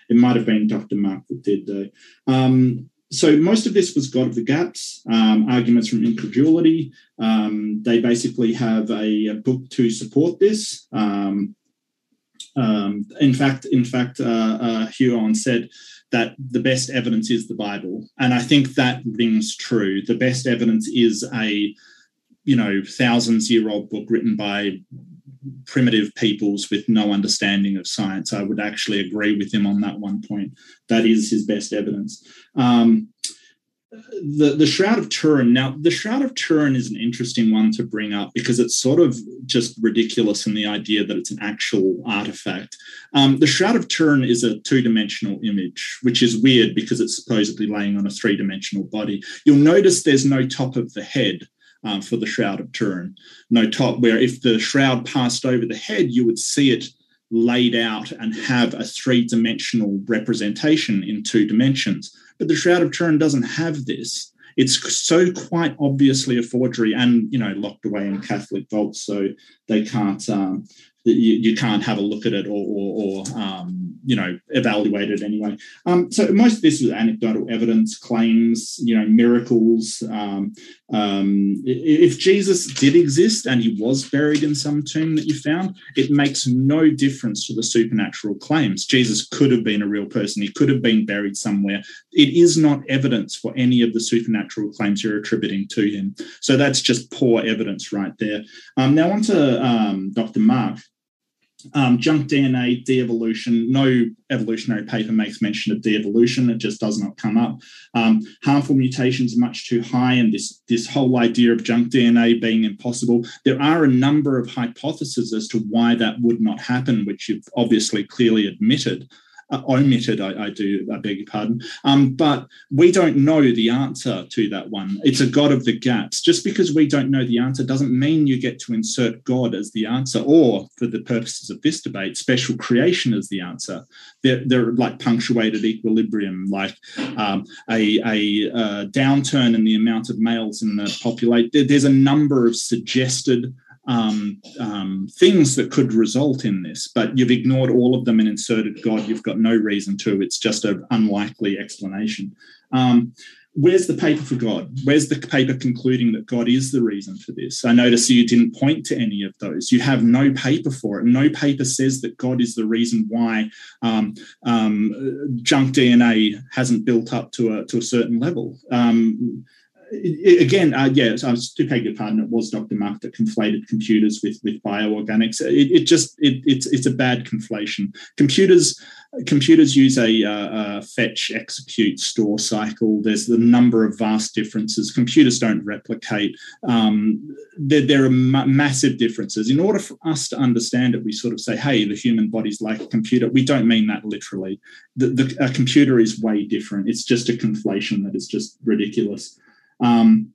it might have been Doctor Mark that did though. Um, So most of this was God of the Gaps, um, arguments from incredulity. Um, they basically have a, a book to support this. Um, Um, in fact, in fact, uh, uh, Hugh Owen said that the best evidence is the Bible, and I think that rings true. The best evidence is a, you know, thousands-year-old book written by primitive peoples with no understanding of science. I would actually agree with him on that one point. That is his best evidence. Um, the, the Shroud of Turin. Now, the Shroud of Turin is an interesting one to bring up because it's sort of just ridiculous in the idea that it's an actual artifact. Um, the Shroud of Turin is a two-dimensional image, which is weird because it's supposedly laying on a three-dimensional body. You'll notice there's no top of the head. Um, for the Shroud of Turin, no top, where if the shroud passed over the head, you would see it laid out and have a three-dimensional representation in two dimensions. But the Shroud of Turin doesn't have this. It's so quite obviously a forgery and, you know, locked away in Catholic vaults, so they can't, um, you, you can't have a look at it or, or, or um, you know, evaluate it anyway. Um, so most of this is anecdotal evidence, claims, you know, miracles. Um, um, if Jesus did exist and he was buried in some tomb that you found, it makes no difference to the supernatural claims. Jesus could have been a real person. He could have been buried somewhere. It is not evidence for any of the supernatural claims you're attributing to him. So that's just poor evidence right there. Um, now on to um, Doctor Mark. Um, junk D N A, de-evolution. No evolutionary paper makes mention of de-evolution. It just does not come up. Um, harmful mutations are much too high, and this, this whole idea of junk D N A being impossible. There are a number of hypotheses as to why that would not happen, which you've obviously clearly admitted. Uh, omitted, I, I do, I beg your pardon. Um, but we don't know the answer to that one. It's a God of the gaps. Just because we don't know the answer doesn't mean you get to insert God as the answer or, for the purposes of this debate, special creation as the answer. They're, they're like punctuated equilibrium, like um, a, a uh, downturn in the amount of males in the population. There's a number of suggested Um, um, things that could result in this, but you've ignored all of them and inserted God. You've got no reason to. It's just an unlikely explanation. Um, where's the paper for God? Where's the paper concluding that God is the reason for this? I notice you didn't point to any of those. You have no paper for it. No paper says that God is the reason why um, um, junk D N A hasn't built up to a, to a certain level. Um Again, uh, yeah, I was to beg your pardon. It was Doctor Mark that conflated computers with with bioorganics. It, it just it, it's it's a bad conflation. Computers computers use a, uh, a fetch, execute, store cycle. There's a number of vast differences. Computers don't replicate. Um, there, there are ma- massive differences. In order for us to understand it, we sort of say, "Hey, the human body's like a computer." We don't mean that literally. The, the, a computer is way different. It's just a conflation that is just ridiculous. Um,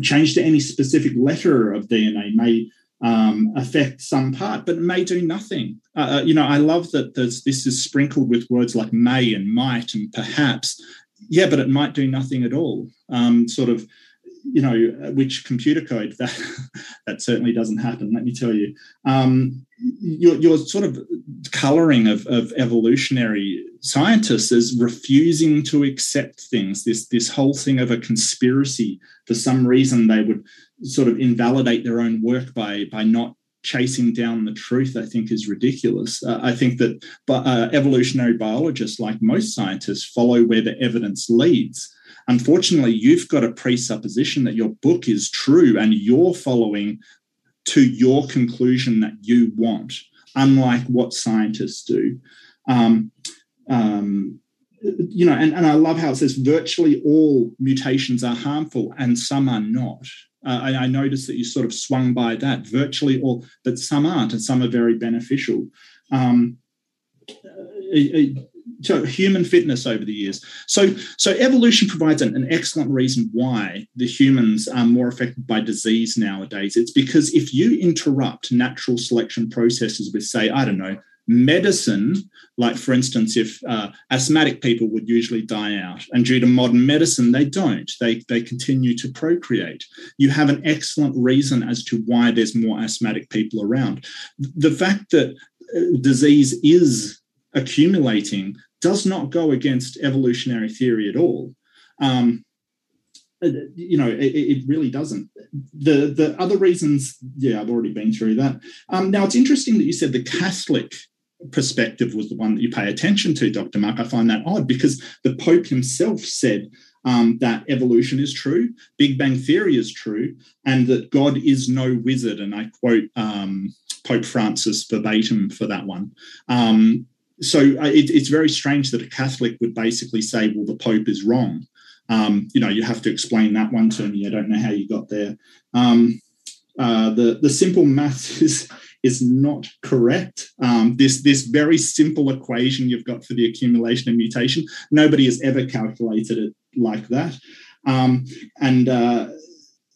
change to any specific letter of D N A may um, affect some part, but it may do nothing. Uh, you know, I love that this is sprinkled with words like may and might and perhaps. Yeah, but it might do nothing at all. Um, sort of, you know, which computer code? That that certainly doesn't happen, let me tell you. Um, your, your sort of colouring of, of evolutionary scientists as refusing to accept things, this, this whole thing of a conspiracy. For some reason, they would sort of invalidate their own work by, by not chasing down the truth, I think, is ridiculous. Uh, I think that uh, evolutionary biologists, like most scientists, follow where the evidence leads. Unfortunately, you've got a presupposition that your book is true and you're following to your conclusion that you want, unlike what scientists do. Um, um, you know, and, and I love how it says virtually all mutations are harmful and some are not. Uh, I, I noticed that you sort of swung by that, virtually all, but some aren't and some are very beneficial. Um, it, it, So human fitness over the years. So, so evolution provides an, an excellent reason why the humans are more affected by disease nowadays. It's because if you interrupt natural selection processes with, say, I don't know, medicine, like, for instance, if uh, asthmatic people would usually die out, and due to modern medicine, they don't. They, they continue to procreate. You have an excellent reason as to why there's more asthmatic people around. The fact that disease is accumulating does not go against evolutionary theory at all. Um, you know, it, it really doesn't. The the other reasons, yeah, I've already been through that. Um, now, it's interesting that you said the Catholic perspective was the one that you pay attention to, Doctor Mark. I find that odd because the Pope himself said um, that evolution is true, Big Bang theory is true, and that God is no wizard. And I quote um, Pope Francis verbatim for that one. Um, so it, it's very strange that a Catholic would basically say, well, the Pope is wrong. Um, you know, you have to explain that one to me. I don't know how you got there. Um, uh, the, the simple math is... is not correct. Um, this, this very simple equation you've got for the accumulation and mutation, nobody has ever calculated it like that. Um, and uh,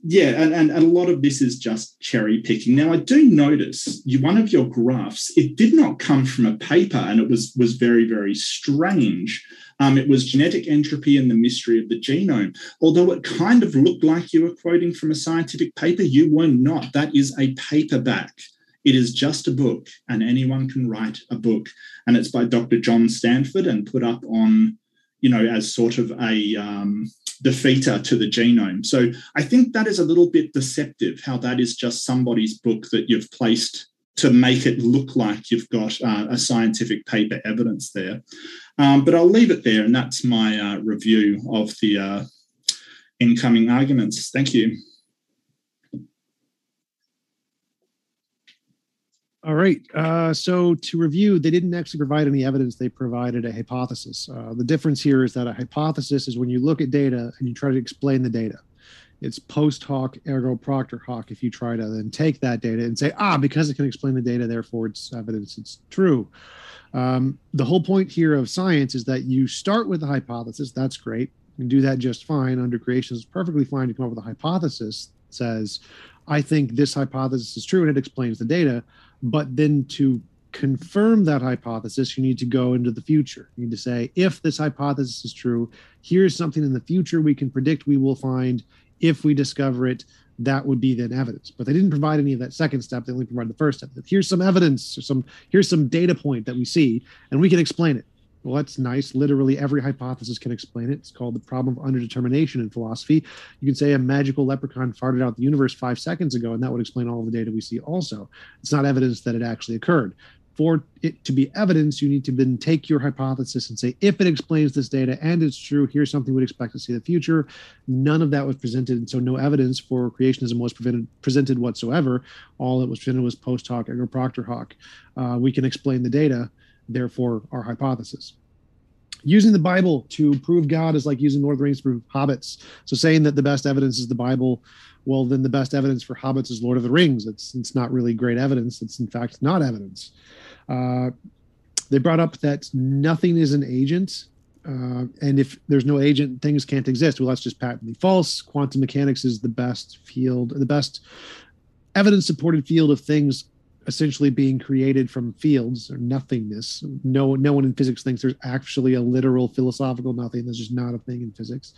yeah, and, and a lot of this is just cherry picking. Now, I do notice you, one of your graphs, it did not come from a paper, and it was, was very, very strange. Um, it was Genetic Entropy and the Mystery of the Genome. Although it kind of looked like you were quoting from a scientific paper, you were not. That is a paperback. It is just a book, and anyone can write a book. And it's by Doctor John Stanford and put up on, you know, as sort of a um, defeater to the genome. So I think that is a little bit deceptive, how that is just somebody's book that you've placed to make it look like you've got uh, a scientific paper evidence there. Um, but I'll leave it there, and that's my uh, review of the uh, incoming arguments. Thank you. All right. Uh, so to review, they didn't actually provide any evidence. They provided a hypothesis. Uh, the difference here is that a hypothesis is when you look at data and you try to explain the data. It's post hoc, ergo proctor hoc, if you try to then take that data and say, ah, because it can explain the data, therefore it's evidence, it's true. Um, the whole point here of science is that you start with a hypothesis. That's great. You can do that just fine. Under creation, it's perfectly fine to come up with a hypothesis that says, I think this hypothesis is true and it explains the data. But then to confirm that hypothesis, you need to go into the future. You need to say, if this hypothesis is true, here's something in the future we can predict we will find. If we discover it, that would be then evidence. But they didn't provide any of that second step. They only provided the first step. Here's some evidence, or some, here's some data point that we see, and we can explain it. Well, that's nice. Literally every hypothesis can explain it. It's called the problem of underdetermination in philosophy. You can say a magical leprechaun farted out the universe five seconds ago, and that would explain all of the data we see also. It's not evidence that it actually occurred. For it to be evidence, you need to then take your hypothesis and say, if it explains this data and it's true, here's something we'd expect to see in the future. None of that was presented, and so no evidence for creationism was presented whatsoever. All that was presented was post hoc, ergo proctor hoc. Uh, we can explain the data. Therefore, our hypothesis. Using the Bible to prove God is like using Lord of the Rings to prove hobbits. So saying that the best evidence is the Bible, well, then the best evidence for hobbits is Lord of the Rings. It's, it's not really great evidence. It's, in fact, not evidence. Uh, they brought up that nothing is an agent. Uh, and if there's no agent, things can't exist. Well, that's just patently false. Quantum mechanics is the best field, the best evidence-supported field of things essentially being created from fields or nothingness. No, no one in physics thinks there's actually a literal philosophical nothing. There's just not a thing in physics.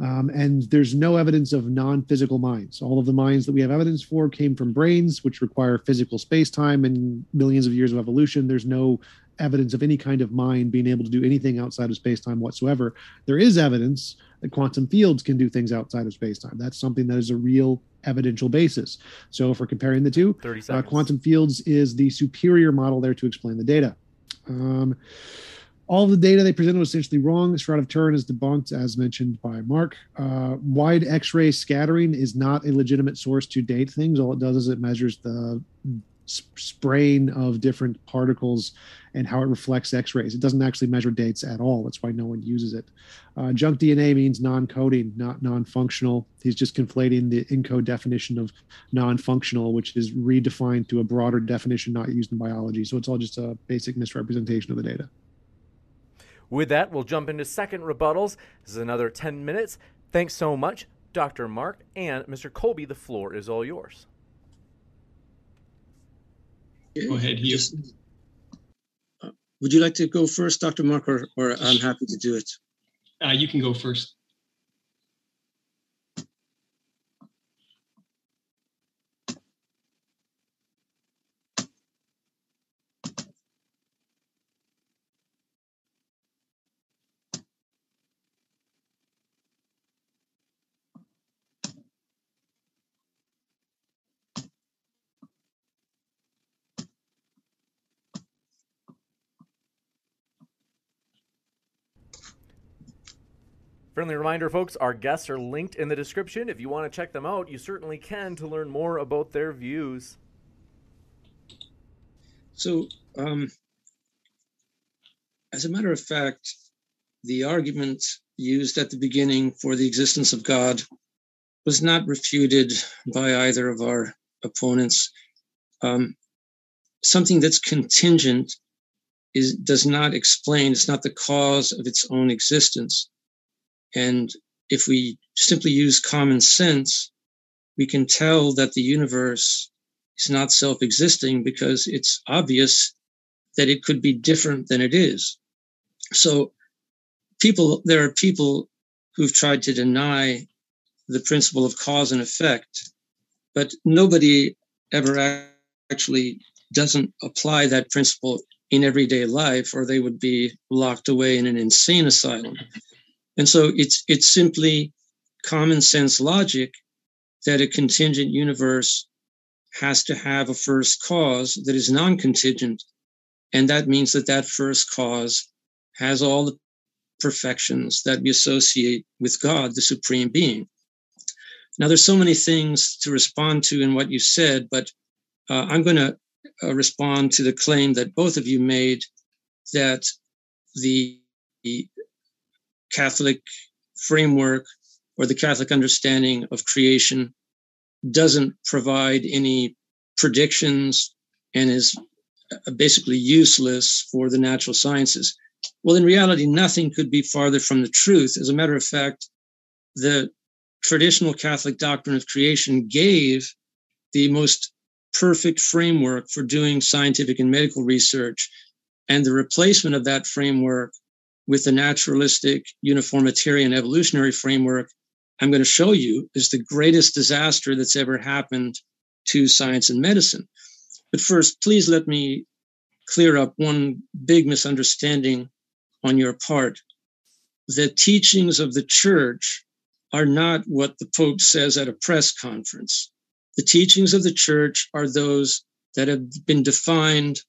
Um, and there's no evidence of non-physical minds. All of the minds that we have evidence for came from brains, which require physical space-time and millions of years of evolution. There's no evidence of any kind of mind being able to do anything outside of space-time whatsoever. There is evidence that quantum fields can do things outside of space-time. That's something that is a real evidential basis. So if we're comparing the two, uh, quantum fields is the superior model there to explain the data. Um, all the data they presented was essentially wrong. The Shroud of Turin is debunked, as mentioned by Mark. Uh, wide X-ray scattering is not a legitimate source to date things. All it does is it measures the spraying of different particles and how it reflects X-rays. It doesn't actually measure dates at all. That's why no one uses it. Uh, junk D N A means non-coding, not non-functional. He's just conflating the ENCODE definition of non-functional, which is redefined to a broader definition not used in biology. So it's all just a basic misrepresentation of the data. With that, we'll jump into second rebuttals. This is another ten minutes. Thanks so much, Doctor Mark and Mister Kolbe. The floor is all yours. Go ahead, Hugh. Uh, would you like to go first, Doctor Mark, or, or I'm happy to do it? Uh, you can go first. Friendly reminder, folks, our guests are linked in the description. If you want to check them out, you certainly can to learn more about their views. So, um, as a matter of fact, the argument used at the beginning for the existence of God was not refuted by either of our opponents. Um, something that's contingent is does not explain, it's not the cause of its own existence. And if we simply use common sense, we can tell that the universe is not self-existing because it's obvious that it could be different than it is. So people, there are people who've tried to deny the principle of cause and effect, but nobody ever actually doesn't apply that principle in everyday life, or they would be locked away in an insane asylum. And so it's it's simply common sense logic that a contingent universe has to have a first cause that is non-contingent, and that means that that first cause has all the perfections that we associate with God, the Supreme Being. Now, there's so many things to respond to in what you said, but uh, I'm going to uh, respond to the claim that both of you made that the, the Catholic framework or the Catholic understanding of creation doesn't provide any predictions and is basically useless for the natural sciences. Well, in reality, nothing could be farther from the truth. As a matter of fact, the traditional Catholic doctrine of creation gave the most perfect framework for doing scientific and medical research, and the replacement of that framework with the naturalistic, uniformitarian, evolutionary framework I'm going to show you is the greatest disaster that's ever happened to science and medicine. But first, please let me clear up one big misunderstanding on your part. The teachings of the Church are not what the Pope says at a press conference. The teachings of the Church are those that have been defined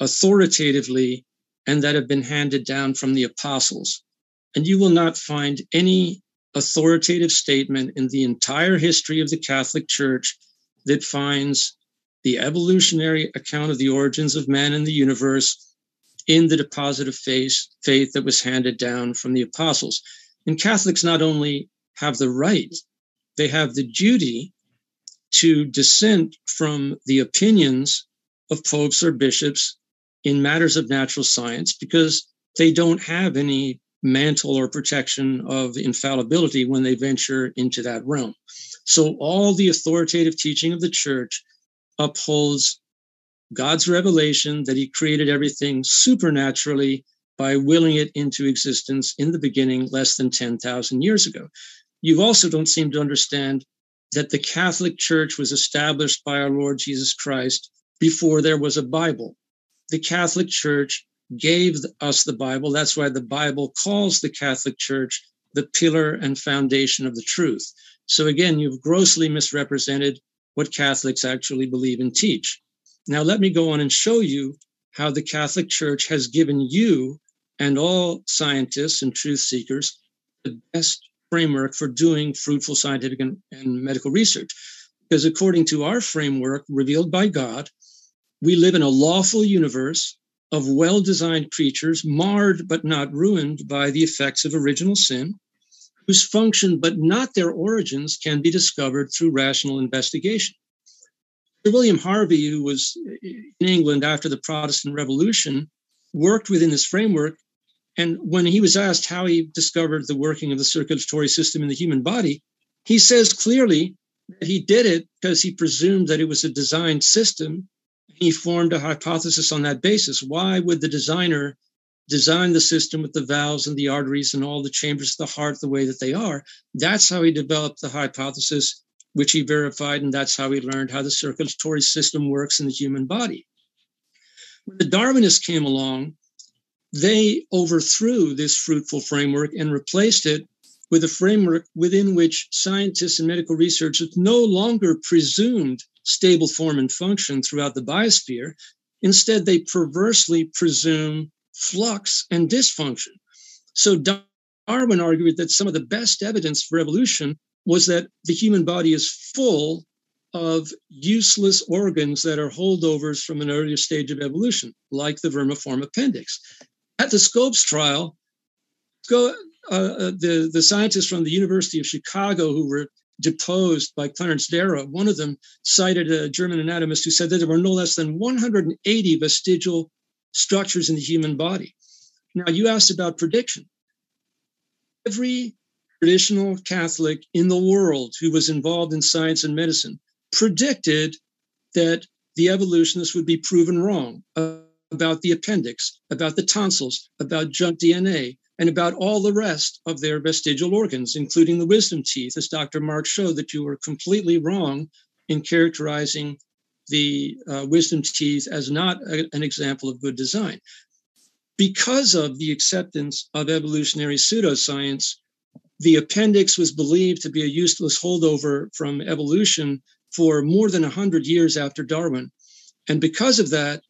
authoritatively and that have been handed down from the apostles. And you will not find any authoritative statement in the entire history of the Catholic Church that finds the evolutionary account of the origins of man and the universe in the deposit of faith, faith that was handed down from the apostles. And Catholics not only have the right, they have the duty to dissent from the opinions of popes or bishops in matters of natural science, because they don't have any mantle or protection of infallibility when they venture into that realm. So all the authoritative teaching of the Church upholds God's revelation that he created everything supernaturally by willing it into existence in the beginning less than ten thousand years ago. You also don't seem to understand that the Catholic Church was established by our Lord Jesus Christ before there was a Bible. The Catholic Church gave us the Bible. That's why the Bible calls the Catholic Church the pillar and foundation of the truth. So again, you've grossly misrepresented what Catholics actually believe and teach. Now, let me go on and show you how the Catholic Church has given you and all scientists and truth seekers the best framework for doing fruitful scientific and, and medical research. Because according to our framework revealed by God, we live in a lawful universe of well-designed creatures, marred but not ruined by the effects of original sin, whose function but not their origins can be discovered through rational investigation. Sir William Harvey, who was in England after the Protestant Revolution, worked within this framework, and when he was asked how he discovered the working of the circulatory system in the human body, he says clearly that he did it because he presumed that it was a designed system. He formed a hypothesis on that basis. Why would the designer design the system with the valves and the arteries and all the chambers of the heart the way that they are? That's how he developed the hypothesis, which he verified, and that's how he learned how the circulatory system works in the human body. When the Darwinists came along, they overthrew this fruitful framework and replaced it with a framework within which scientists and medical researchers no longer presumed stable form and function throughout the biosphere. Instead, they perversely presume flux and dysfunction. So Darwin argued that some of the best evidence for evolution was that the human body is full of useless organs that are holdovers from an earlier stage of evolution, like the vermiform appendix. At the Scopes trial, go, uh, the, the scientists from the University of Chicago who were deposed by Clarence Darrow, one of them cited a German anatomist who said that there were no less than one hundred eighty vestigial structures in the human body. Now, you asked about prediction. Every traditional Catholic in the world who was involved in science and medicine predicted that the evolutionists would be proven wrong uh, about the appendix, about the tonsils, about junk D N A, and about all the rest of their vestigial organs, including the wisdom teeth, as Doctor Mark showed that you were completely wrong in characterizing the uh, wisdom teeth as not a, an example of good design. Because of the acceptance of evolutionary pseudoscience, the appendix was believed to be a useless holdover from evolution for more than one hundred years after Darwin. And because of that,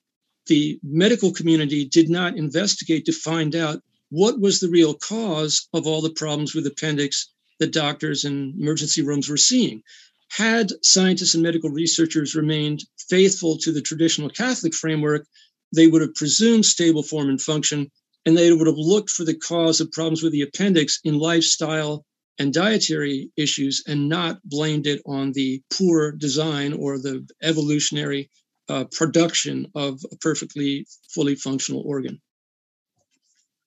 the medical community did not investigate to find out what was the real cause of all the problems with appendix that doctors in emergency rooms were seeing. Had scientists and medical researchers remained faithful to the traditional Catholic framework, they would have presumed stable form and function, and they would have looked for the cause of problems with the appendix in lifestyle and dietary issues and not blamed it on the poor design or the evolutionary uh, production of a perfectly fully functional organ.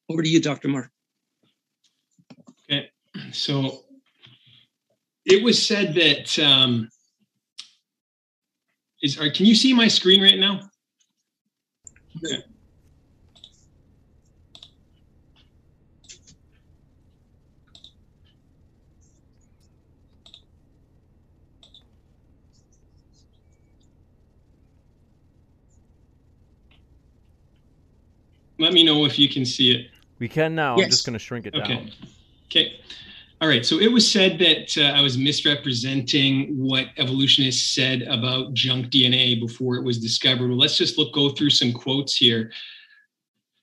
Over to you, Doctor Mark. Okay, so it was said that, um, is, are, can you see my screen right now? Okay. Let me know if you can see it. We can now. Yes. I'm just going to shrink it okay. down. Okay. All right. So it was said that uh, I was misrepresenting what evolutionists said about junk D N A before it was discovered. Well, let's just look go through some quotes here.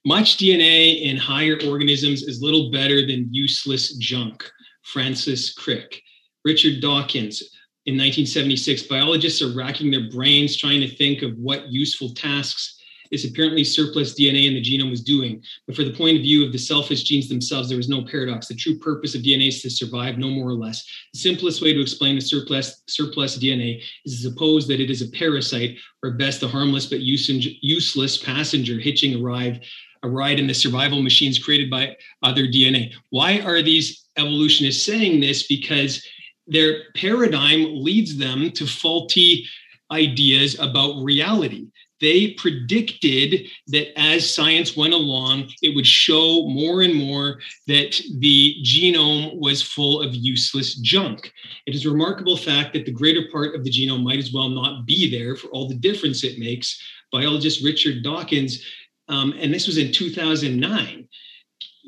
Much D N A in higher organisms is little better than useless junk. Francis Crick. Richard Dawkins. In nineteen seventy-six, biologists are racking their brains trying to think of what useful tasks this apparently surplus D N A in the genome was doing. But for the point of view of the selfish genes themselves, there was no paradox. The true purpose of D N A is to survive, no more or less. The simplest way to explain the surplus, surplus D N A is to suppose that it is a parasite, or at best a harmless but useless passenger hitching a ride, a ride in the survival machines created by other D N A. Why are these evolutionists saying this? Because their paradigm leads them to faulty ideas about reality. They predicted that as science went along, it would show more and more that the genome was full of useless junk. It is a remarkable fact that the greater part of the genome might as well not be there for all the difference it makes. Biologist Richard Dawkins, um, and this was in two thousand nine,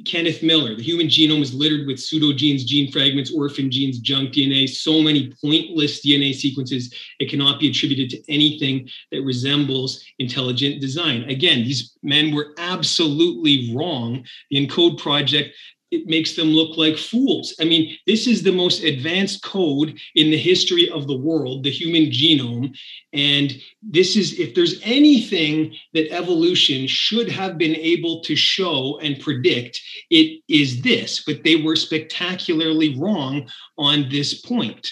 Kenneth Miller, the human genome is littered with pseudogenes, gene fragments, orphan genes, junk D N A, so many pointless D N A sequences, it cannot be attributed to anything that resembles intelligent design. Again, these men were absolutely wrong. The ENCODE project, it makes them look like fools. I mean, this is the most advanced code in the history of the world, the human genome. And this is, if there's anything that evolution should have been able to show and predict, it is this. But they were spectacularly wrong on this point.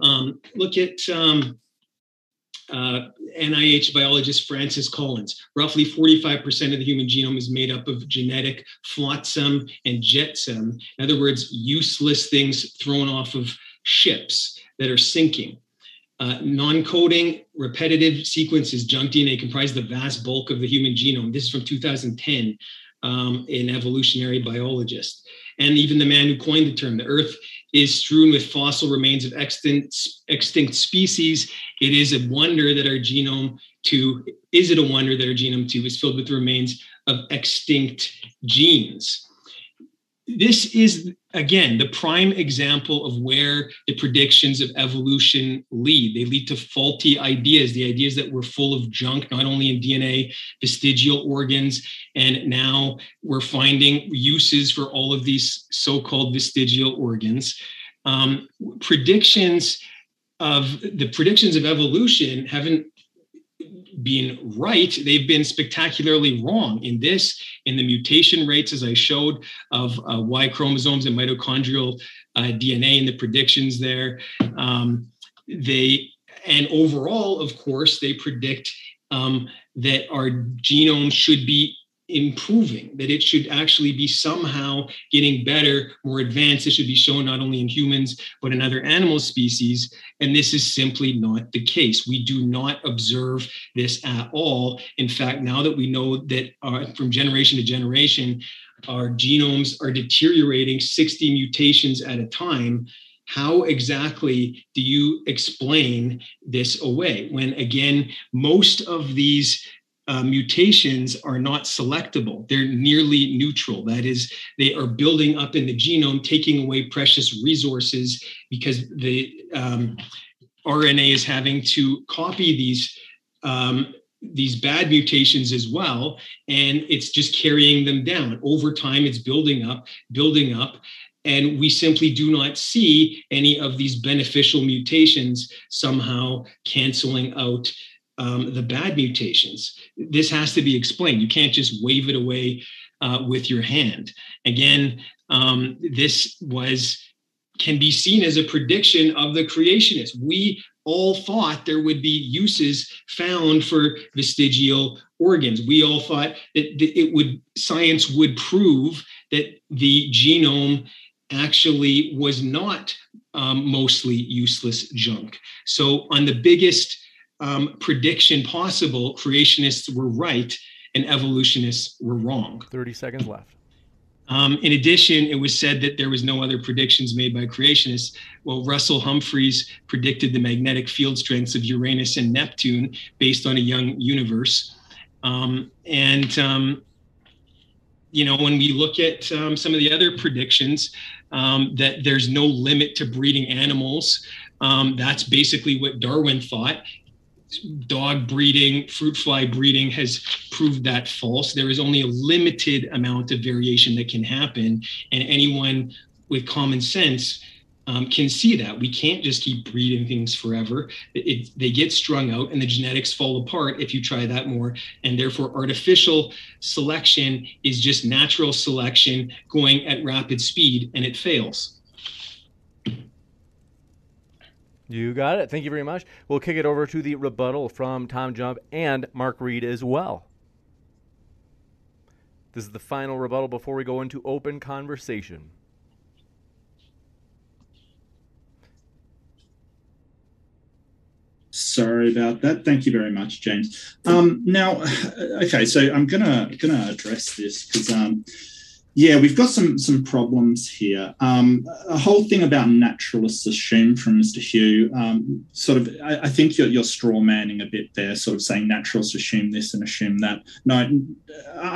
Um, look at... Um, Uh, N I H biologist Francis Collins. Roughly forty-five percent of the human genome is made up of genetic flotsam and jetsam. In other words, useless things thrown off of ships that are sinking. Uh, non-coding repetitive sequences, junk D N A, comprise the vast bulk of the human genome. This is from two thousand ten, um, an evolutionary biologist. And even the man who coined the term, the Earth is strewn with fossil remains of extinct, extinct species. It is a wonder that our genome too, is it a wonder that our genome too is filled with the remains of extinct genes. This is, again, the prime example of where the predictions of evolution lead. They lead to faulty ideas, the ideas that we're full of junk, not only in D N A, vestigial organs, and now we're finding uses for all of these so-called vestigial organs. Um, predictions of the predictions of evolution haven't been right. They've been spectacularly wrong in this, in the mutation rates, as I showed, of uh, Y chromosomes and mitochondrial uh, D N A and the predictions there. Um, they, and overall, of course, they predict um, that our genome should be improving, that it should actually be somehow getting better, more advanced. It should be shown not only in humans, but in other animal species. And this is simply not the case. We do not observe this at all. In fact, now that we know that uh, from generation to generation, our genomes are deteriorating sixty mutations at a time, how exactly do you explain this away? When again, most of these Uh, mutations are not selectable. They're nearly neutral. That is, they are building up in the genome, taking away precious resources because the um, R N A is having to copy these, um, these bad mutations as well. And it's just carrying them down. Over time, it's building up, building up. And we simply do not see any of these beneficial mutations somehow canceling out Um, the bad mutations. This has to be explained. You can't just wave it away uh, with your hand. Again, um, this was can be seen as a prediction of the creationists. We all thought there would be uses found for vestigial organs. We all thought that, that it would science would prove that the genome actually was not um, mostly useless junk. So on the biggest Um, prediction possible, creationists were right and evolutionists were wrong. thirty seconds left. Um, in addition, it was said that there was no other predictions made by creationists. Well, Russell Humphreys predicted the magnetic field strengths of Uranus and Neptune based on a young universe. Um, and, um, you know, when we look at um, some of the other predictions, um, that there's no limit to breeding animals, um, that's basically what Darwin thought. Dog breeding, fruit fly breeding has proved that false. There is only a limited amount of variation that can happen. And anyone with common sense um, can see that. We can't just keep breeding things forever. It, it, they get strung out and the genetics fall apart if you try that more. And therefore, artificial selection is just natural selection going at rapid speed, and it fails. You got it. Thank you very much. We'll kick it over to the rebuttal from Tom Jump and Mark Reed as well. This is the final rebuttal before we go into open conversation. Sorry about that. Thank you very much, James. Um, now, okay, so I'm gonna gonna address this because. Um, Yeah, we've got some some problems here. Um, a whole thing about naturalists assumed from Mister Hugh, um, sort of, I, I think you're, you're straw manning a bit there, sort of saying naturalists assume this and assume that. No,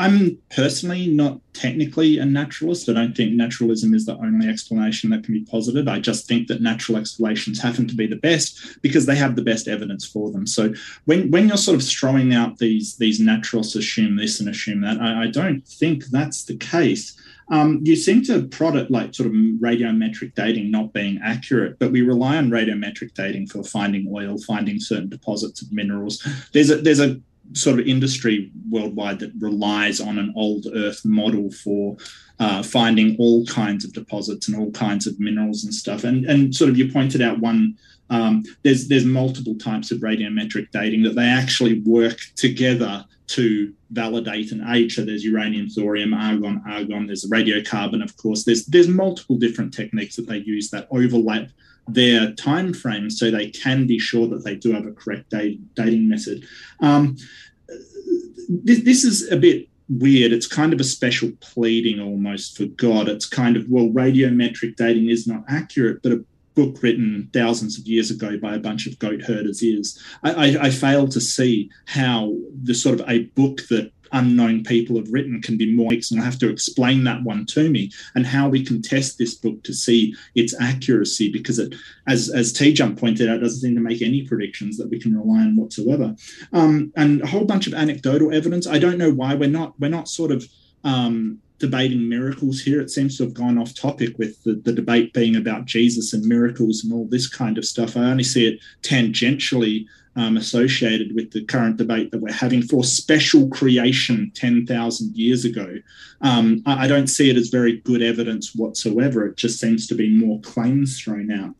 I'm personally not technically a naturalist. I don't think naturalism is the only explanation that can be posited. I just think that natural explanations happen to be the best because they have the best evidence for them. So when when you're sort of throwing out these, these naturalists assume this and assume that, I, I don't think that's the case. Um, you seem to prod at like sort of radiometric dating not being accurate, but we rely on radiometric dating for finding oil, finding certain deposits of minerals. There's a, there's a sort of industry worldwide that relies on an old earth model for uh, finding all kinds of deposits and all kinds of minerals and stuff. And, and sort of you pointed out one. Um, there's there's multiple types of radiometric dating that they actually work together to validate an age. So there's uranium, thorium, argon, argon. There's radiocarbon, of course. There's there's multiple different techniques that they use that overlap their time frame, so they can be sure that they do have a correct date, dating method. Um, this, this is a bit weird. It's kind of a special pleading almost for God. It's kind of, well, radiometric dating is not accurate, but a book written thousands of years ago by a bunch of goat herders is. I, I, I fail to see how the sort of a book that unknown people have written can be more, and I have to explain that one to me, and how we can test this book to see its accuracy, because it, as as T Jump pointed out, doesn't seem to make any predictions that we can rely on whatsoever. Um, and a whole bunch of anecdotal evidence. I don't know why we're not we're not sort of um, debating miracles here. It seems to have gone off topic with the, the debate being about Jesus and miracles and all this kind of stuff. I only see it tangentially um, associated with the current debate that we're having for special creation ten thousand years ago. Um, I, I don't see it as very good evidence whatsoever. It just seems to be more claims thrown out.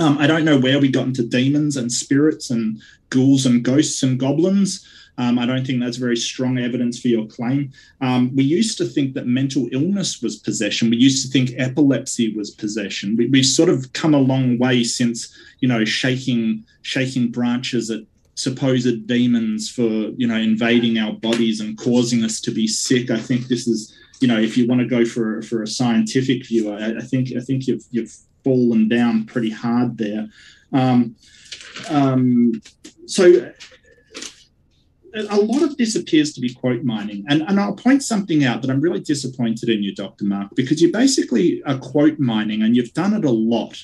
Um, I don't know where we got into demons and spirits and ghouls and ghosts and goblins. Um, I don't think that's very strong evidence for your claim. Um, we used to think that mental illness was possession. We used to think epilepsy was possession. We, we've sort of come a long way since, you know, shaking shaking branches at supposed demons for, you know, invading our bodies and causing us to be sick. I think this is, you know, if you want to go for for a scientific view, I, I think I think you've you've fallen down pretty hard there. Um, um, so a lot of this appears to be quote mining. And, and I'll point something out that I'm really disappointed in you, Doctor Mark, because you basically are quote mining and you've done it a lot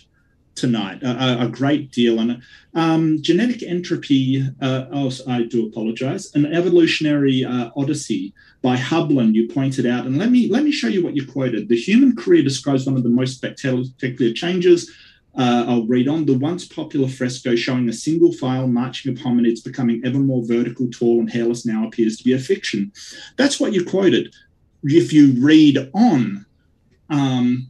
tonight, a, a great deal. And um, genetic entropy, uh, oh, I do apologise, an evolutionary uh, odyssey by Hublin, you pointed out. And let me, let me show you what you quoted. The human career describes one of the most spectacular changes. Uh, I'll read on. The once popular fresco showing a single file marching of hominids becoming ever more vertical, tall and hairless now appears to be a fiction. That's what you quoted. If you read on, um,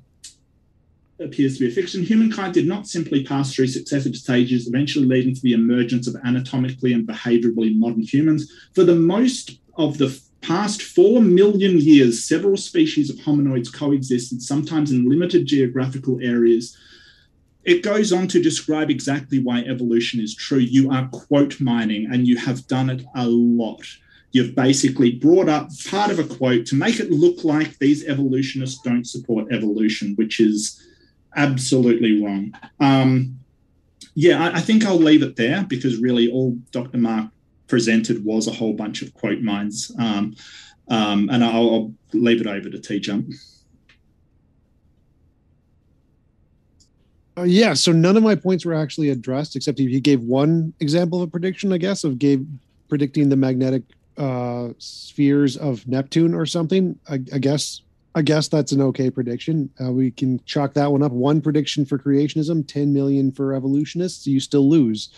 appears to be a fiction. Humankind did not simply pass through successive stages, eventually leading to the emergence of anatomically and behaviourally modern humans. For the most of the past four million years, several species of hominoids coexisted, sometimes in limited geographical areas. It goes on to describe exactly why evolution is true. You are quote mining and you have done it a lot. You've basically brought up part of a quote to make it look like these evolutionists don't support evolution, which is absolutely wrong. Um, yeah, I, I think I'll leave it there because really all Doctor Mark presented was a whole bunch of quote mines. Um, um, and I'll, I'll leave it over to T-Jump. Uh, yeah, so none of my points were actually addressed, except he gave one example of a prediction, I guess, of gave predicting the magnetic uh, spheres of Neptune or something. I, I guess I guess that's an okay prediction. Uh, we can chalk that one up. One prediction for creationism, ten million for evolutionists. You still lose.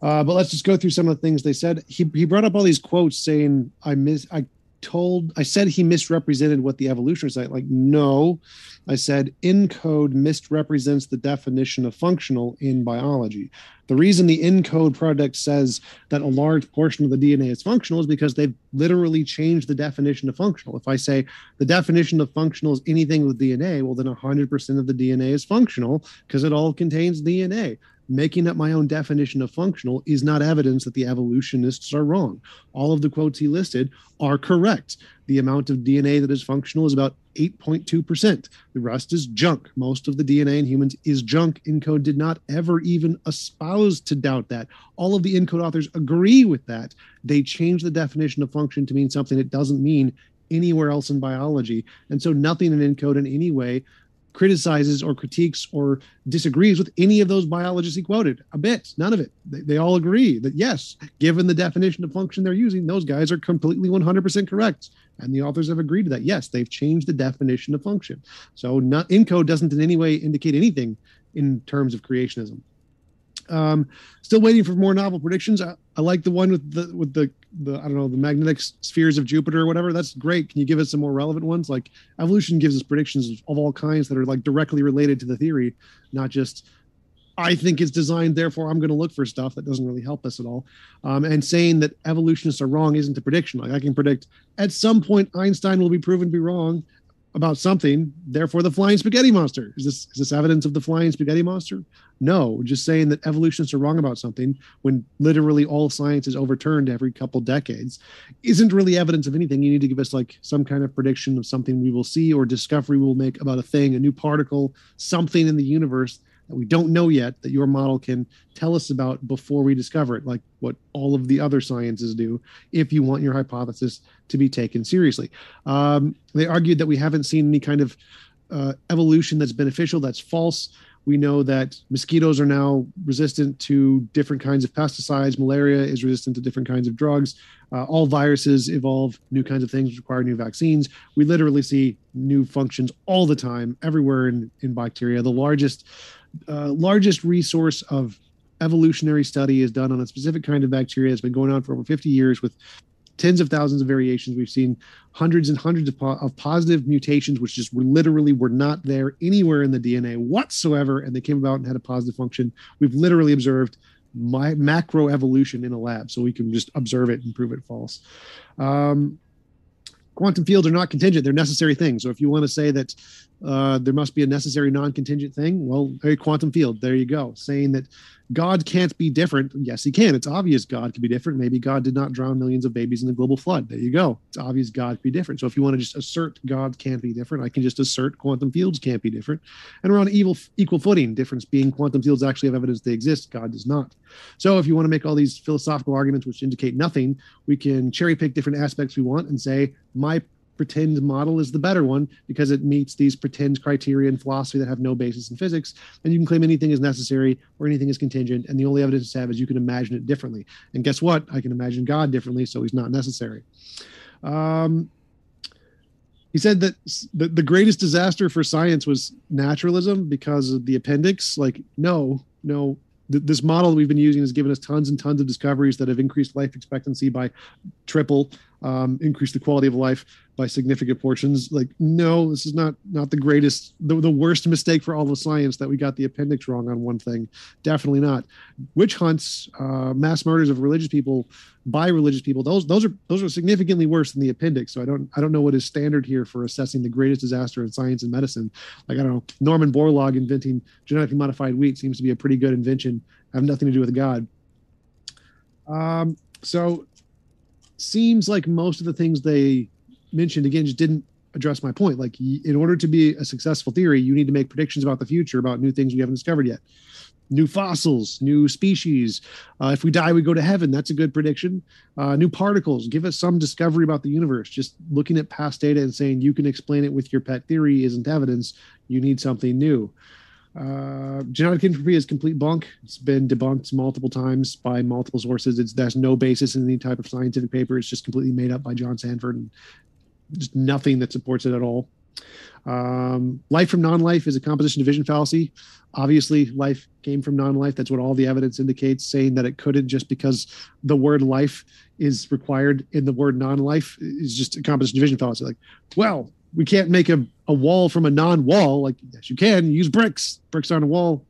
Uh, but let's just go through some of the things they said. He he brought up all these quotes saying, I miss... I told I said he misrepresented what the evolutionists said. Like, no, I said ENCODE misrepresents the definition of functional in biology. The reason the ENCODE project says that a large portion of the D N A is functional is because they've literally changed the definition of functional. If I say the definition of functional is anything with D N A, well, then one hundred percent of the D N A is functional because it all contains D N A. Making up my own definition of functional is not evidence that the evolutionists are wrong. All of the quotes he listed are correct. The amount of D N A that is functional is about eight point two percent. The rest is junk. Most of the D N A in humans is junk. ENCODE did not ever even espouse to doubt that. All of the ENCODE authors agree with that. They changed the definition of function to mean something it doesn't mean anywhere else in biology. And so nothing in ENCODE in any way criticizes or critiques or disagrees with any of those biologists he quoted a bit. None of it. They, they all agree that, yes, given the definition of function they're using, those guys are completely one hundred percent correct. And the authors have agreed to that. Yes, they've changed the definition of function. So not, ENCODE doesn't in any way indicate anything in terms of creationism. Um, still waiting for more novel predictions. I, I like the one with the with the the I don't know the magnetic spheres of Jupiter or whatever. That's great. Can you give us some more relevant ones? Like evolution gives us predictions of all kinds that are like directly related to the theory, not just I think it's designed, therefore I'm going to look for stuff. That doesn't really help us at all. Um, and saying that evolutionists are wrong isn't a prediction. Like I can predict at some point Einstein will be proven to be wrong about something, therefore the flying spaghetti monster. Is this is this evidence of the flying spaghetti monster? No, just saying that evolutionists are wrong about something when literally all science is overturned every couple decades isn't really evidence of anything. You need to give us like some kind of prediction of something we will see or discovery we'll make about a thing, a new particle, something in the universe that we don't know yet that your model can tell us about before we discover it, like what all of the other sciences do, if you want your hypothesis to be taken seriously. Um, they argued that we haven't seen any kind of uh, evolution that's beneficial. That's false. We know that mosquitoes are now resistant to different kinds of pesticides. Malaria is resistant to different kinds of drugs. Uh, all viruses evolve new kinds of things, require new vaccines. We literally see new functions all the time, everywhere in, in bacteria. The largest, uh, largest resource of evolutionary study is done on a specific kind of bacteria that's been going on for over fifty years with tens of thousands of variations. We've seen hundreds and hundreds of, po of positive mutations, which just were literally were not there anywhere in the D N A whatsoever, and they came about and had a positive function. We've literally observed my macroevolution in a lab, so we can just observe it and prove it false. Um, quantum fields are not contingent. They're necessary things. So if you want to say that uh, there must be a necessary non-contingent thing, well, a quantum field, there you go. Saying that God can't be different. Yes, he can. It's obvious God can be different. Maybe God did not drown millions of babies in the global flood. There you go. It's obvious God can be different. So if you want to just assert God can't be different, I can just assert quantum fields can't be different. And we're on evil, equal footing, difference being quantum fields actually have evidence they exist. God does not. So if you want to make all these philosophical arguments which indicate nothing, we can cherry pick different aspects we want and say my pretend model is the better one because it meets these pretend criteria in philosophy that have no basis in physics, and you can claim anything is necessary or anything is contingent, and the only evidence you have is you can imagine it differently. And guess what? I can imagine God differently, so he's not necessary. Um, he said that the, the greatest disaster for science was naturalism because of the appendix. Like, no, no. This model that we've been using has given us tons and tons of discoveries that have increased life expectancy by triple, um, increased the quality of life by significant portions. Like, no, this is not not the greatest, the, the worst mistake for all of science that we got the appendix wrong on one thing. Definitely not. Witch hunts, uh, mass murders of religious people by religious people, those those are those are significantly worse than the appendix. So I don't I don't know what is standard here for assessing the greatest disaster in science and medicine. Like, I don't know, Norman Borlaug inventing genetically modified wheat seems to be a pretty good invention. Have nothing to do with God. Um, so seems like most of the things they mentioned again just didn't address my point. Like, in order to be a successful theory, you need to make predictions about the future, about new things we haven't discovered yet. New fossils, new species. Uh, if we die, we go to heaven. That's a good prediction. Uh, new particles. Give us some discovery about the universe. Just looking at past data and saying you can explain it with your pet theory isn't evidence. You need something new. Uh, genetic entropy is complete bunk. It's been debunked multiple times by multiple sources. It's, there's no basis in any type of scientific paper. It's just completely made up by John Sanford and just nothing that supports it at all. Um, life from non-life is a composition division fallacy. Obviously, life came from non-life. That's what all the evidence indicates, saying that it couldn't just because the word life is required in the word non-life is just a composition division fallacy. Like, well, we can't make a, a wall from a non-wall. Like, yes, you can. You use bricks. Bricks aren't a wall.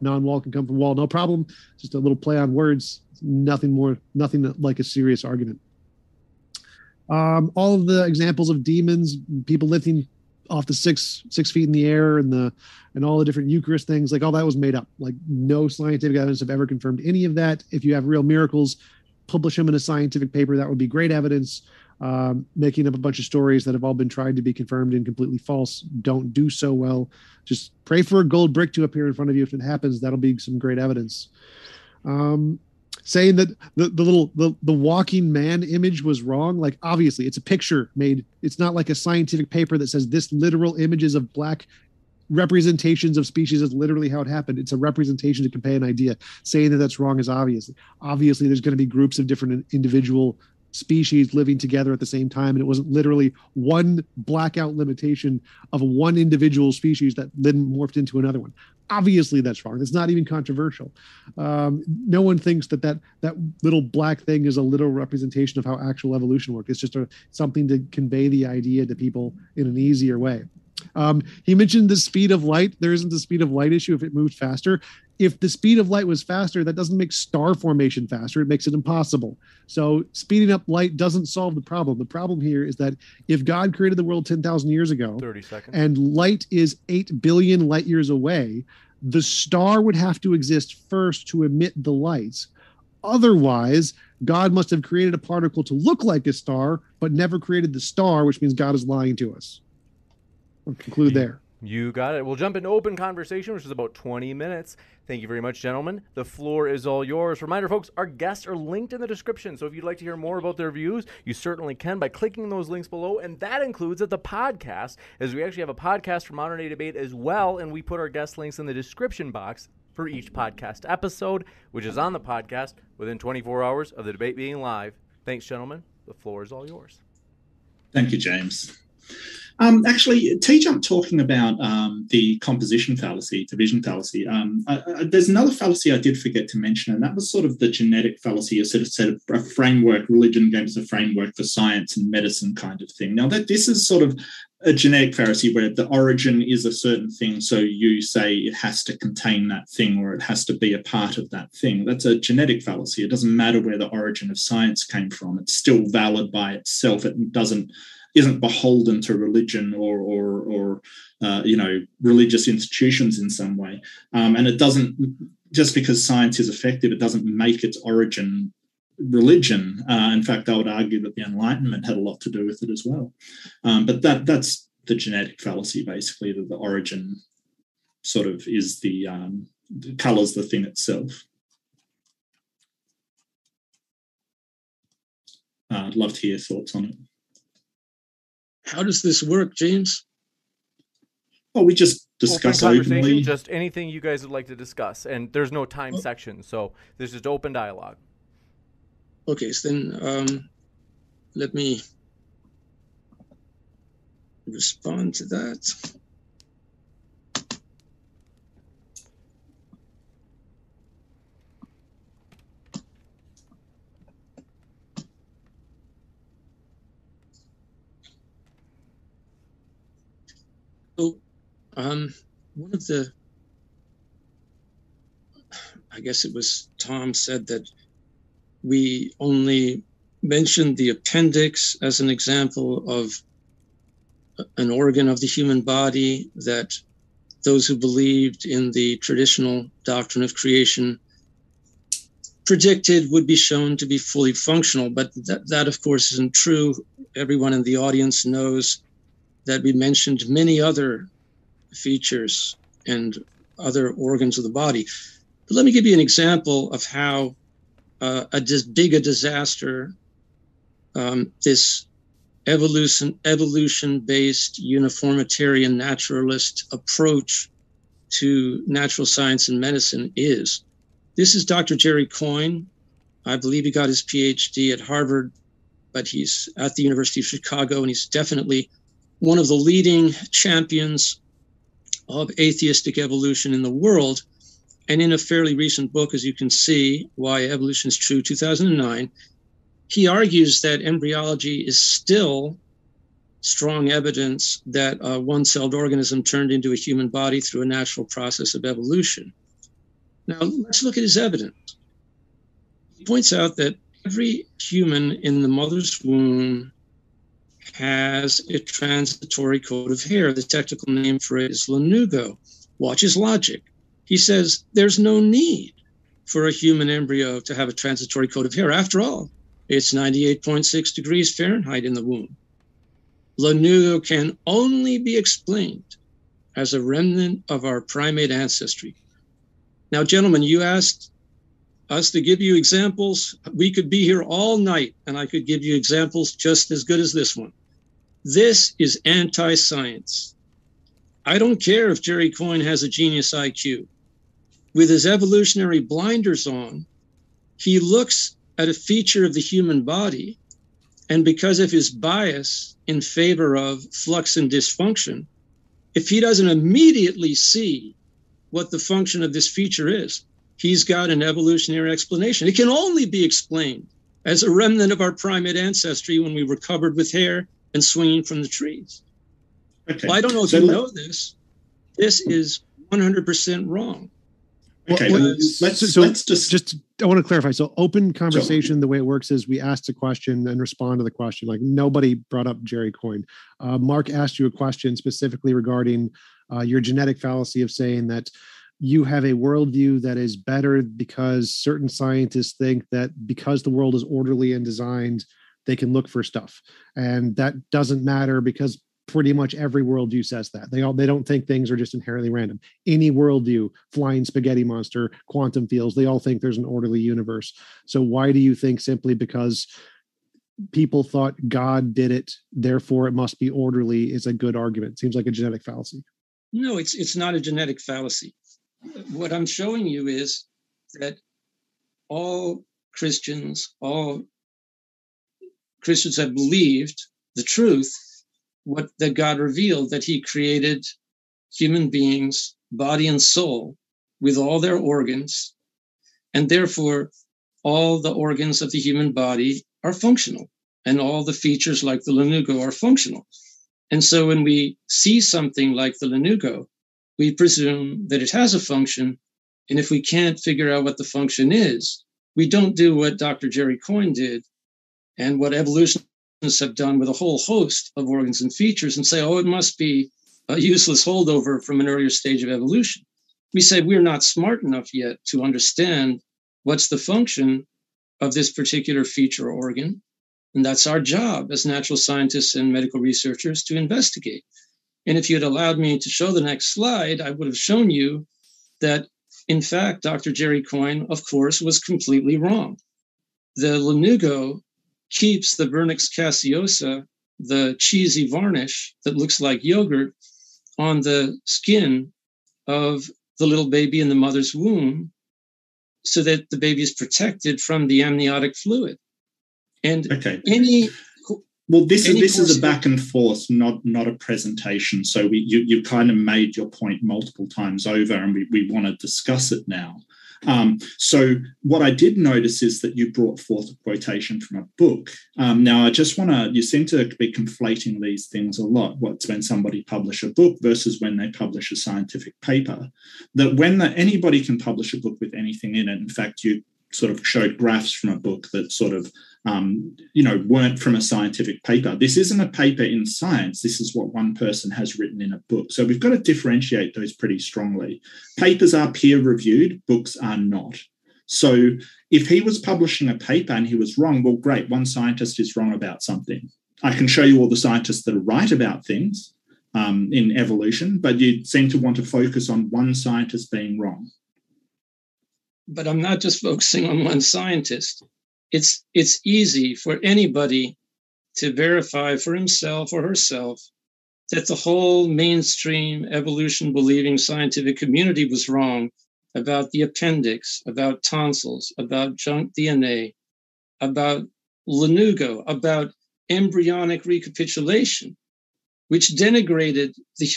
Non-wall can come from wall. No problem. Just a little play on words. Nothing more, nothing like a serious argument. Um, all of the examples of demons, people lifting off the six six feet in the air, and the and all the different Eucharist things, like all that was made up. Like, no scientific evidence have ever confirmed any of that. If you have real miracles, publish them in a scientific paper. That would be great evidence. Um, making up a bunch of stories that have all been tried to be confirmed and completely false don't do so well. Just pray for a gold brick to appear in front of you. If it happens, that'll be some great evidence. Um, saying that the, the little the, the walking man image was wrong. Like, obviously it's a picture made. It's not like a scientific paper that says this literal images of black representations of species is literally how it happened. It's a representation to convey an idea. Saying that that's wrong is obvious. Obviously there's going to be groups of different individual species living together at the same time, and it wasn't literally one blackout limitation of one individual species that then morphed into another one. Obviously that's wrong. It's not even controversial. Um, no one thinks that, that that little black thing is a literal representation of how actual evolution worked. It's just a, something to convey the idea to people in an easier way. Um, he mentioned the speed of light. There isn't the speed of light issue if it moved faster. If the speed of light was faster, that doesn't make star formation faster. It makes it impossible. So speeding up light doesn't solve the problem. The problem here is that if God created the world ten thousand years ago thirty seconds. And light is eight billion light years away, the star would have to exist first to emit the lights. Otherwise, God must have created a particle to look like a star, but never created the star, which means God is lying to us. I'll conclude there. You got it. We'll jump into open conversation, which is about twenty minutes. Thank you very much, gentlemen. The floor is all yours. Reminder, folks, our guests are linked in the description. So if you'd like to hear more about their views, you certainly can by clicking those links below. And that includes at the podcast, as we actually have a podcast for Modern Day Debate as well. And we put our guest links in the description box for each podcast episode, which is on the podcast within twenty-four hours of the debate being live. Thanks, gentlemen. The floor is all yours. Thank you, James. Um, actually, T Jump talking about um, the composition fallacy, division fallacy. Um, I, I, there's another fallacy I did forget to mention, and that was sort of the genetic fallacy, a sort of set of a framework, religion gave us a framework for science and medicine kind of thing. Now, that this is sort of a genetic fallacy where the origin is a certain thing, so you say it has to contain that thing or it has to be a part of that thing. That's a genetic fallacy. It doesn't matter where the origin of science came from. It's still valid by itself. It doesn't isn't beholden to religion or, or, or uh, you know, religious institutions in some way. Um, and it doesn't, just because science is effective, it doesn't make its origin religion. Uh, in fact, I would argue that the Enlightenment had a lot to do with it as well. Um, but that that's the genetic fallacy, basically, that the origin sort of is the, um, colours the thing itself. Uh, I'd love to hear your thoughts on it. How does this work, James? Well, we just discuss openly. Just anything you guys would like to discuss, and there's no time oh. section, so there's just open dialogue. Okay, so then um, let me respond to that. So, um, one of the, I guess it was Tom said that we only mentioned the appendix as an example of an organ of the human body that those who believed in the traditional doctrine of creation predicted would be shown to be fully functional. But that, that of course, isn't true. Everyone in the audience knows that we mentioned many other features and other organs of the body. But let me give you an example of how uh, a dis- big a disaster um, this evolution, evolution-based uniformitarian naturalist approach to natural science and medicine is. This is Doctor Jerry Coyne. I believe he got his PhD at Harvard, but he's at the University of Chicago, and he's definitely one of the leading champions of atheistic evolution in the world. And in a fairly recent book, as you can see, Why Evolution is True, two thousand nine, he argues that embryology is still strong evidence that a one-celled organism turned into a human body through a natural process of evolution. Now, let's look at his evidence. He points out that every human in the mother's womb has a transitory coat of hair. The technical name for it is lanugo. Watch his logic. He says there's no need for a human embryo to have a transitory coat of hair. After all, it's ninety-eight point six degrees Fahrenheit in the womb. Lanugo can only be explained as a remnant of our primate ancestry. Now, gentlemen, you asked us to give you examples. We could be here all night, and I could give you examples just as good as this one. This is anti-science. I don't care if Jerry Coyne has a genius I Q. With his evolutionary blinders on, he looks at a feature of the human body, and because of his bias in favor of flux and dysfunction, if he doesn't immediately see what the function of this feature is, he's got an evolutionary explanation. It can only be explained as a remnant of our primate ancestry when we were covered with hair and swinging from the trees. Okay. Well, I don't know if so you know this. This is one hundred percent wrong. Okay, well, let's, let's, so let's just, just... I want to clarify. So open conversation, so, the way it works is we asked a question and respond to the question. Like nobody brought up Jerry Coyne. Uh, Mark asked you a question specifically regarding uh, your genetic fallacy of saying that you have a worldview that is better because certain scientists think that because the world is orderly and designed, they can look for stuff. And that doesn't matter because pretty much every worldview says that. They all they don't think things are just inherently random. Any worldview, flying spaghetti monster, quantum fields, they all think there's an orderly universe. So why do you think simply because people thought God did it, therefore it must be orderly is a good argument? It seems like a genetic fallacy. No, it's it's not a genetic fallacy. What I'm showing you is that all Christians, all Christians have believed the truth, what that God revealed, that he created human beings, body and soul, with all their organs, and therefore all the organs of the human body are functional, and all the features like the lanugo are functional. And so when we see something like the lanugo, we presume that it has a function, and if we can't figure out what the function is, we don't do what Doctor Jerry Coyne did and what evolutionists have done with a whole host of organs and features and say, oh, it must be a useless holdover from an earlier stage of evolution. We say we're not smart enough yet to understand what's the function of this particular feature or organ, and that's our job as natural scientists and medical researchers to investigate. And if you had allowed me to show the next slide, I would have shown you that, in fact, Doctor Jerry Coyne, of course, was completely wrong. The lanugo keeps the vernix cassiosa, the cheesy varnish that looks like yogurt, on the skin of the little baby in the mother's womb, so that the baby is protected from the amniotic fluid. And okay. any well, this any is this is a back and forth, not not a presentation. So we you you kind of made your point multiple times over, and we we want to discuss it now. Um, so what I did notice is that you brought forth a quotation from a book. Um, now, I just want to, you seem to be conflating these things a lot, what's when somebody publishes a book versus when they publish a scientific paper, that when the, anybody can publish a book with anything in it. In fact, you sort of showed graphs from a book that sort of, um, you know, weren't from a scientific paper. This isn't a paper in science. This is what one person has written in a book. So we've got to differentiate those pretty strongly. Papers are peer-reviewed, books are not. So if he was publishing a paper and he was wrong, well, great, one scientist is wrong about something. I can show you all the scientists that are right about things um, in evolution, but you seem to want to focus on one scientist being wrong. But I'm not just focusing on one scientist. It's it's easy for anybody to verify for himself or herself that the whole mainstream evolution-believing scientific community was wrong about the appendix, about tonsils, about junk D N A, about lanugo, about embryonic recapitulation, which denigrated the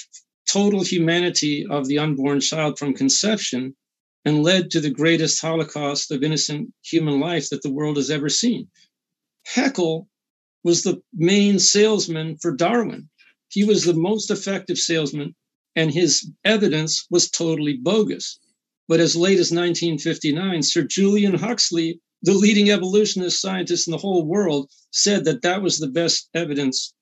total humanity of the unborn child from conception and led to the greatest holocaust of innocent human life that the world has ever seen. Haeckel was the main salesman for Darwin. He was the most effective salesman, and his evidence was totally bogus. But as late as nineteen fifty-nine, Sir Julian Huxley, the leading evolutionist scientist in the whole world, said that that was the best evidence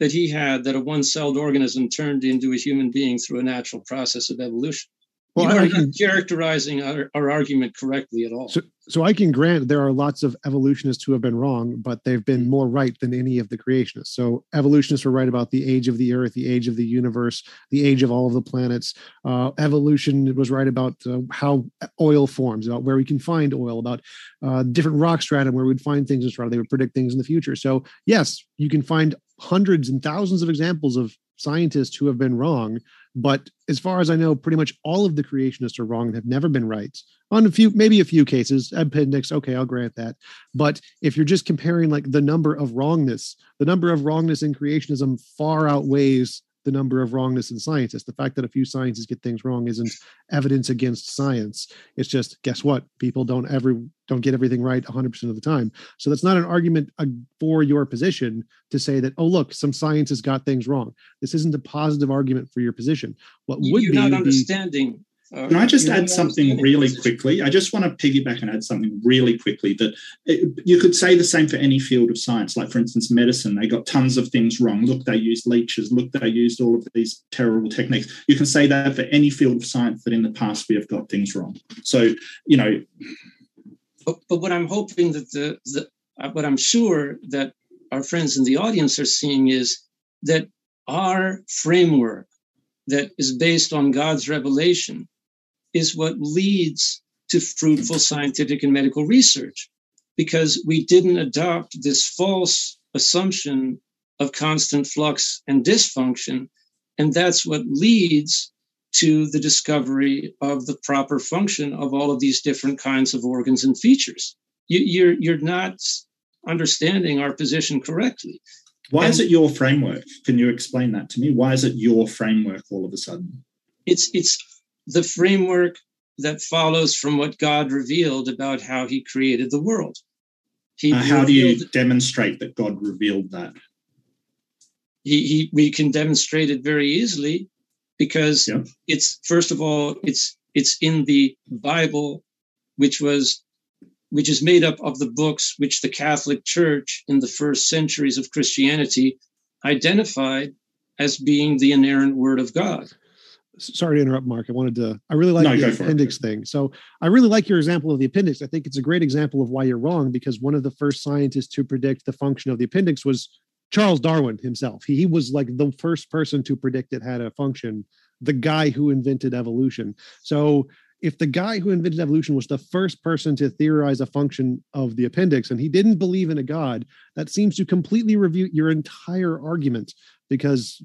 that he had that a one-celled organism turned into a human being through a natural process of evolution. Well, you are not can, characterizing our, our argument correctly at all. So, so I can grant there are lots of evolutionists who have been wrong, but they've been more right than any of the creationists. So evolutionists were right about the age of the earth, the age of the universe, the age of all of the planets. Uh, evolution was right about uh, how oil forms, about where we can find oil, about uh, different rock strata, where we'd find things in strata. They would predict things in the future. So yes, you can find hundreds and thousands of examples of scientists who have been wrong, but as far as I know, pretty much all of the creationists are wrong and have never been right. On a few, maybe a few cases, appendix, okay, I'll grant that. But if you're just comparing like the number of wrongness, the number of wrongness in creationism far outweighs the number of wrongness in scientists. The fact that a few scientists get things wrong isn't evidence against science. It's just, guess what? People don't ever don't get everything right one hundred percent of the time. So that's not an argument for your position to say that, oh, look, some scientists got things wrong. This isn't a positive argument for your position. What would You're be not understanding. Be, Can I just add something really quickly? I just want to piggyback and add something really quickly that it, you could say the same for any field of science. Like, for instance, medicine, they got tons of things wrong. Look, they used leeches. Look, they used all of these terrible techniques. You can say that for any field of science that in the past we have got things wrong. So, you know. But, but what I'm hoping that the, the, what I'm sure that our friends in the audience are seeing is that our framework that is based on God's revelation is what leads to fruitful scientific and medical research, because we didn't adopt this false assumption of constant flux and dysfunction, and that's what leads to the discovery of the proper function of all of these different kinds of organs and features. You, you're, you're not understanding our position correctly. Why and is it your framework? Can you explain that to me? Why is it your framework all of a sudden? It's it's the framework that follows from what God revealed about how he created the world. He uh, how do you demonstrate that God revealed that? He, he, we can demonstrate it very easily because yeah. it's, first of all, it's it's in the Bible, which was which is made up of the books which the Catholic Church in the first centuries of Christianity identified as being the inerrant word of God. Sorry to interrupt, Mark. I wanted to, I really like no, the appendix thing. So I really like your example of the appendix. I think it's a great example of why you're wrong, because one of the first scientists to predict the function of the appendix was Charles Darwin himself. He, he was like the first person to predict it had a function, the guy who invented evolution. So if the guy who invented evolution was the first person to theorize a function of the appendix and he didn't believe in a God, that seems to completely refute your entire argument because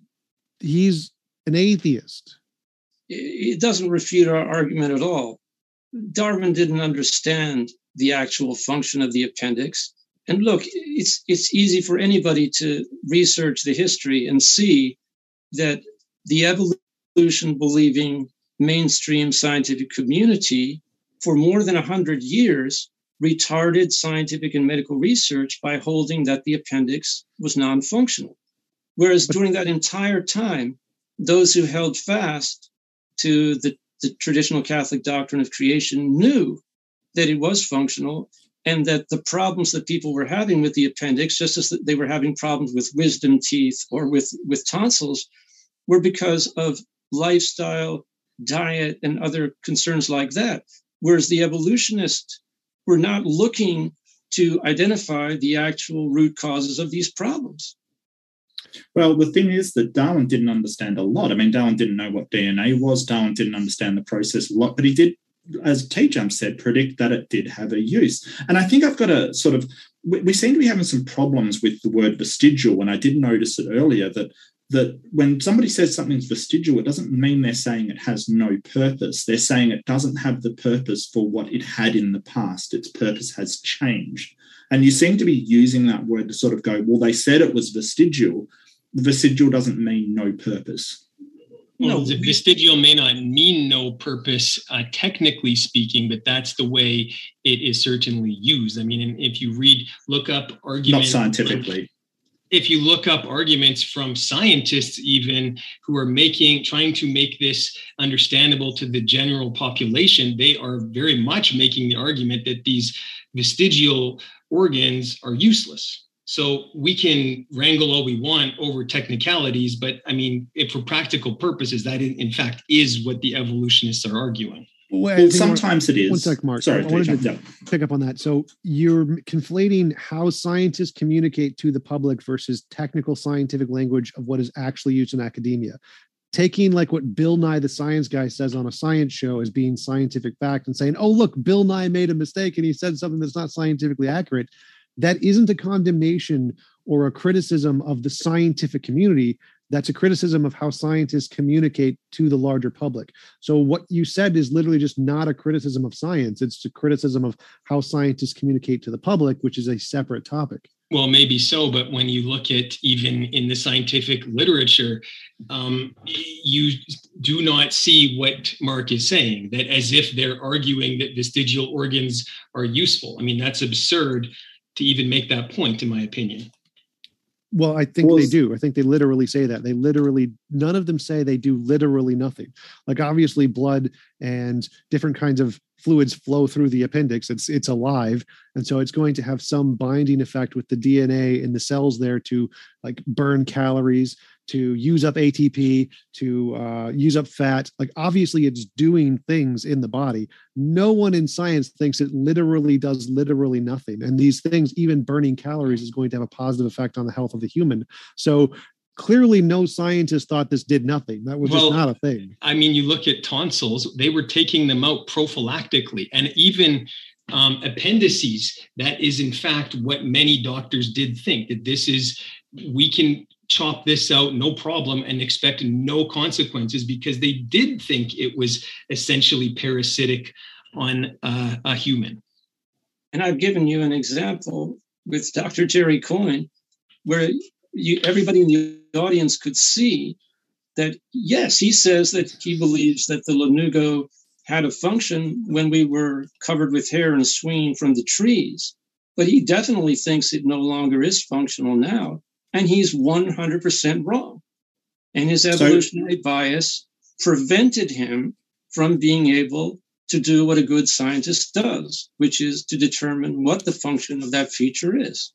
he's an atheist. It doesn't refute our argument at all. Darwin didn't understand the actual function of the appendix. And look, it's it's easy for anybody to research the history and see that the evolution-believing mainstream scientific community for more than one hundred years retarded scientific and medical research by holding that the appendix was non-functional. Whereas during that entire time, those who held fast to the, the traditional Catholic doctrine of creation knew that it was functional and that the problems that people were having with the appendix, just as they were having problems with wisdom teeth or with, with tonsils, were because of lifestyle, diet, and other concerns like that. Whereas the evolutionists were not looking to identify the actual root causes of these problems. Well, the thing is that Darwin didn't understand a lot. I mean, Darwin didn't know what D N A was. Darwin didn't understand the process a lot, but he did, as T. Jump said, predict that it did have a use. And I think I've got a sort of, we, we seem to be having some problems with the word vestigial, and I did notice it earlier that that when somebody says something's vestigial, it doesn't mean they're saying it has no purpose. They're saying it doesn't have the purpose for what it had in the past. Its purpose has changed. And you seem to be using that word to sort of go, well, they said it was vestigial. Vestigial doesn't mean no purpose. Well, no, the vestigial may not mean no purpose, uh, technically speaking, but that's the way it is certainly used. I mean, if you read, look up arguments. Not scientifically. If you look up arguments from scientists even who are making, trying to make this understandable to the general population, they are very much making the argument that these vestigial organs are useless. So we can wrangle all we want over technicalities, but I mean, if for practical purposes, that in fact is what the evolutionists are arguing. Well, well sometimes it is. One sec, Mark. Sorry, I wanted to pick up on that. So you're conflating how scientists communicate to the public versus technical scientific language of what is actually used in academia. Taking like what Bill Nye the Science Guy says on a science show as being scientific fact and saying, oh, look, Bill Nye made a mistake and he said something that's not scientifically accurate. That isn't a condemnation or a criticism of the scientific community. That's a criticism of how scientists communicate to the larger public. So what you said is literally just not a criticism of science. It's a criticism of how scientists communicate to the public, which is a separate topic. Well, maybe so, but when you look at even in the scientific literature, um, you do not see what Mark is saying, that as if they're arguing that vestigial organs are useful. I mean, that's absurd to even make that point, in my opinion. Well, I think well, they do. I think they literally say that. They literally, none of them say they do literally nothing. Like obviously blood and different kinds of fluids flow through the appendix. It's it's alive. And so it's going to have some binding effect with the D N A in the cells there to like burn calories, to use up A T P, to uh, use up fat. Like obviously it's doing things in the body. No one in science thinks it literally does literally nothing. And these things, even burning calories, is going to have a positive effect on the health of the human. So Clearly, no scientist thought this did nothing. That was well, just not a thing. I mean, you look at tonsils, they were taking them out prophylactically, and even um, appendices. That is, in fact, what many doctors did think, that this is, we can chop this out, no problem, and expect no consequences, because they did think it was essentially parasitic on uh, a human. And I've given you an example with Doctor Jerry Coyne, where you, everybody in the audience could see that, yes, he says that he believes that the lanugo had a function when we were covered with hair and swinging from the trees, but he definitely thinks it no longer is functional now, and he's one hundred percent wrong. And his evolutionary Sorry. bias prevented him from being able to do what a good scientist does, which is to determine what the function of that feature is.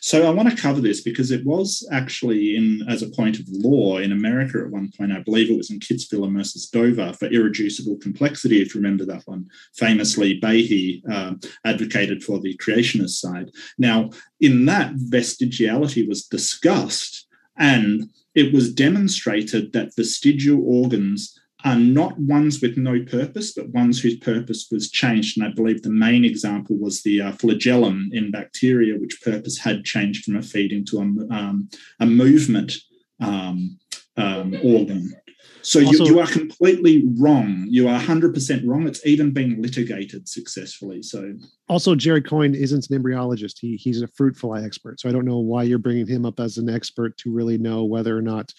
So I want to cover this because it was actually in, as a point of law in America at one point, I believe it was in Kitzbühel versus Dover for irreducible complexity, if you remember that one. Famously, Behe uh, advocated for the creationist side. Now, in that, vestigiality was discussed, and it was demonstrated that vestigial organs are not ones with no purpose, but ones whose purpose was changed. And I believe the main example was the uh, flagellum in bacteria, which purpose had changed from a feeding to a, um, a movement um, um, organ. So also, you, you are completely wrong. You are one hundred percent wrong. It's even been litigated successfully. So also, Jerry Coyne isn't an embryologist. He, he's a fruit fly expert. So I don't know why you're bringing him up as an expert to really know whether or not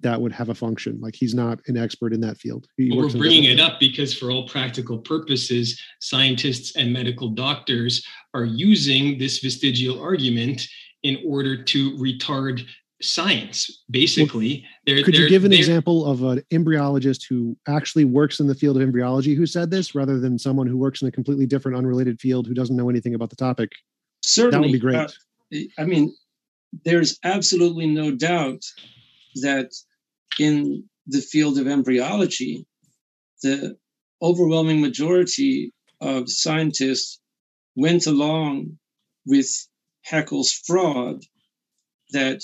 that would have a function. Like, he's not an expert in that field. Well, we're bringing it up because for all practical purposes, scientists and medical doctors are using this vestigial argument in order to retard science, basically. Well, they're, could they're, you give an example of an embryologist who actually works in the field of embryology who said this, rather than someone who works in a completely different, unrelated field who doesn't know anything about the topic? Certainly. That would be great. Uh, I mean, there's absolutely no doubt that in the field of embryology, the overwhelming majority of scientists went along with Haeckel's fraud that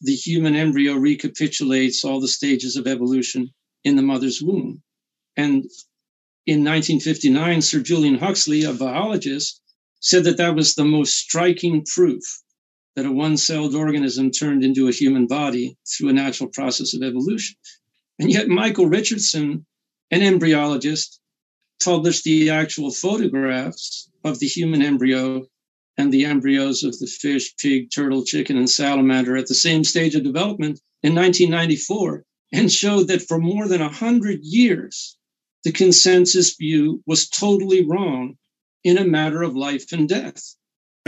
the human embryo recapitulates all the stages of evolution in the mother's womb. And in nineteen fifty-nine, Sir Julian Huxley, a biologist, said that that was the most striking proof that a one-celled organism turned into a human body through a natural process of evolution. And yet Michael Richardson, an embryologist, published the actual photographs of the human embryo and the embryos of the fish, pig, turtle, chicken, and salamander at the same stage of development in nineteen ninety-four, and showed that for more than one hundred years, the consensus view was totally wrong in a matter of life and death.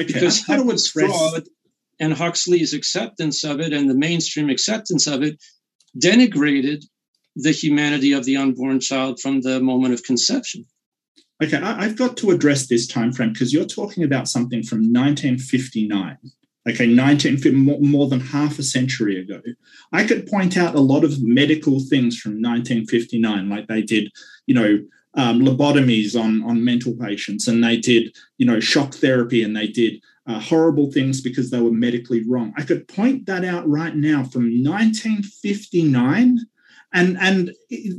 Okay. Because Haeckel's fraud and Huxley's acceptance of it and the mainstream acceptance of it denigrated the humanity of the unborn child from the moment of conception. Okay, I've got to address this time frame because you're talking about something from nineteen fifty-nine. Okay, nineteen, more than half a century ago. I could point out a lot of medical things from nineteen fifty-nine, like they did, you know, um, lobotomies on, on mental patients, and they did, you know, shock therapy, and they did Uh, horrible things because they were medically wrong. I could point that out right now from nineteen fifty-nine, and and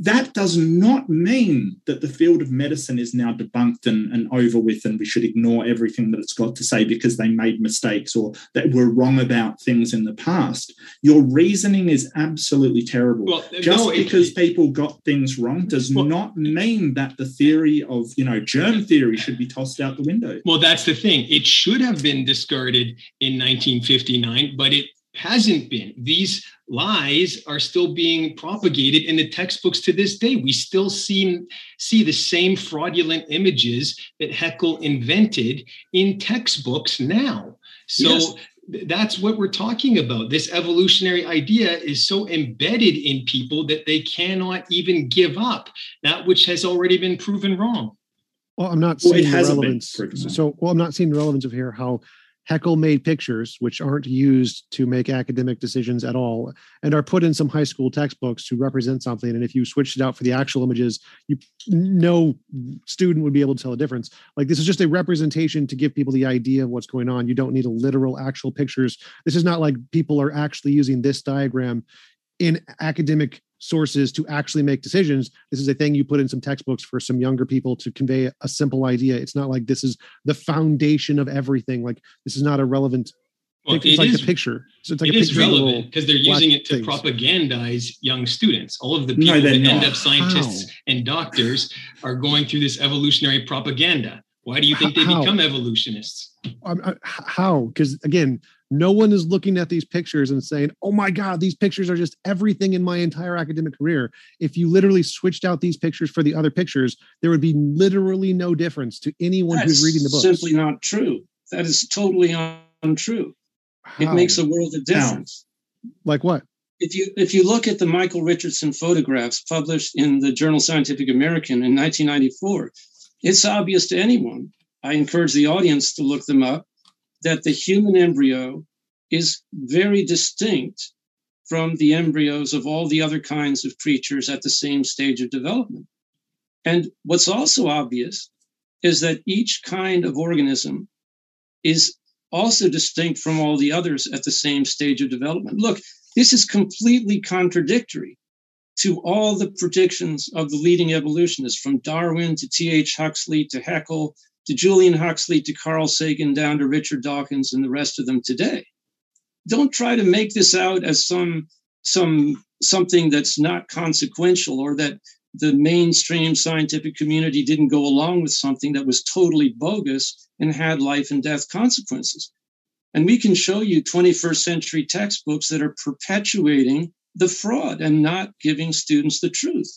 that does not mean that the field of medicine is now debunked and, and over with, and we should ignore everything that it's got to say because they made mistakes or that we're wrong about things in the past. Your reasoning is absolutely terrible. Well, just no, because it, people got things wrong does well, not mean that the theory of, you know, germ theory should be tossed out the window. Well, that's the thing. It should have been discarded in nineteen fifty-nine, but it hasn't been. These lies are still being propagated in the textbooks to this day. We still see, see the same fraudulent images that Haeckel invented in textbooks now. So yes, that's what we're talking about. This evolutionary idea is so embedded in people that they cannot even give up that which has already been proven wrong. Well, I'm not well, seeing the relevance. So, well, I'm not seeing the relevance of here how Haeckel made pictures, which aren't used to make academic decisions at all, and are put in some high school textbooks to represent something. And if you switched it out for the actual images, you, no student would be able to tell the difference. Like, this is just a representation to give people the idea of what's going on. You don't need a literal actual pictures. This is not like people are actually using this diagram in academic sources to actually make decisions. This is a thing you put in some textbooks for some younger people to convey a simple idea. It's not like this is the foundation of everything. Like, this is not a relevant well, picture. It it's like is, a picture. So it's like it a is relevant because they're using it to things. propagandize young students. All of the people no, that not. end up scientists How? and doctors are going through this evolutionary propaganda. Why do you think they How? become evolutionists? How? Because again, no one is looking at these pictures and saying, oh my God, these pictures are just everything in my entire academic career. If you literally switched out these pictures for the other pictures, there would be literally no difference to anyone That's who's reading the book. That's simply not true. That is totally untrue. How? It makes a world of difference. Like what? If you if you look at the Michael Richardson photographs published in the journal Scientific American in nineteen ninety-four, it's obvious to anyone, I encourage the audience to look them up, that the human embryo is very distinct from the embryos of all the other kinds of creatures at the same stage of development. And what's also obvious is that each kind of organism is also distinct from all the others at the same stage of development. Look, this is completely contradictory to all the predictions of the leading evolutionists, from Darwin to T H Huxley to Haeckel, to Julian Huxley, to Carl Sagan, down to Richard Dawkins and the rest of them today. Don't try to make this out as some, some something that's not consequential, or that the mainstream scientific community didn't go along with something that was totally bogus and had life and death consequences. And we can show you twenty-first century textbooks that are perpetuating the fraud and not giving students the truth.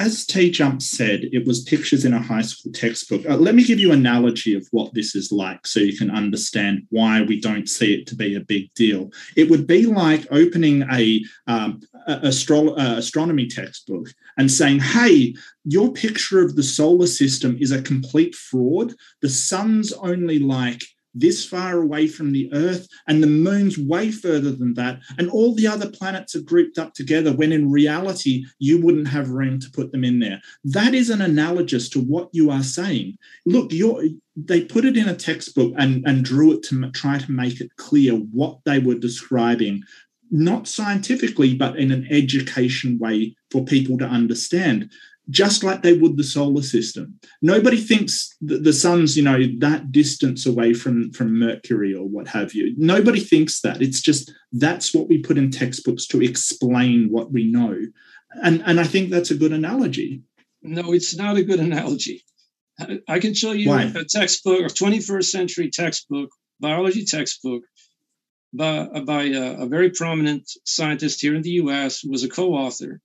As T. Jump said, it was pictures in a high school textbook. Uh, let me give you an analogy of what this is like so you can understand why we don't see it to be a big deal. It would be like opening a, um, a astro- uh, astronomy textbook and saying, hey, your picture of the solar system is a complete fraud. The sun's only like this far away from the Earth, and the moon's way further than that, and all the other planets are grouped up together, when in reality, you wouldn't have room to put them in there. That is an analogous to what you are saying. Look, you're, they put it in a textbook and, and drew it to try to make it clear what they were describing, not scientifically, but in an education way for people to understand, just like they would the solar system. Nobody thinks that the sun's, you know, that distance away from, from Mercury or what have you. Nobody thinks that. It's just that's what we put in textbooks to explain what we know. And, and I think that's a good analogy. No, it's not a good analogy. I can show you Why? a textbook, a twenty-first century textbook, biology textbook, by, by a, a very prominent scientist here in the U S who was a co-author.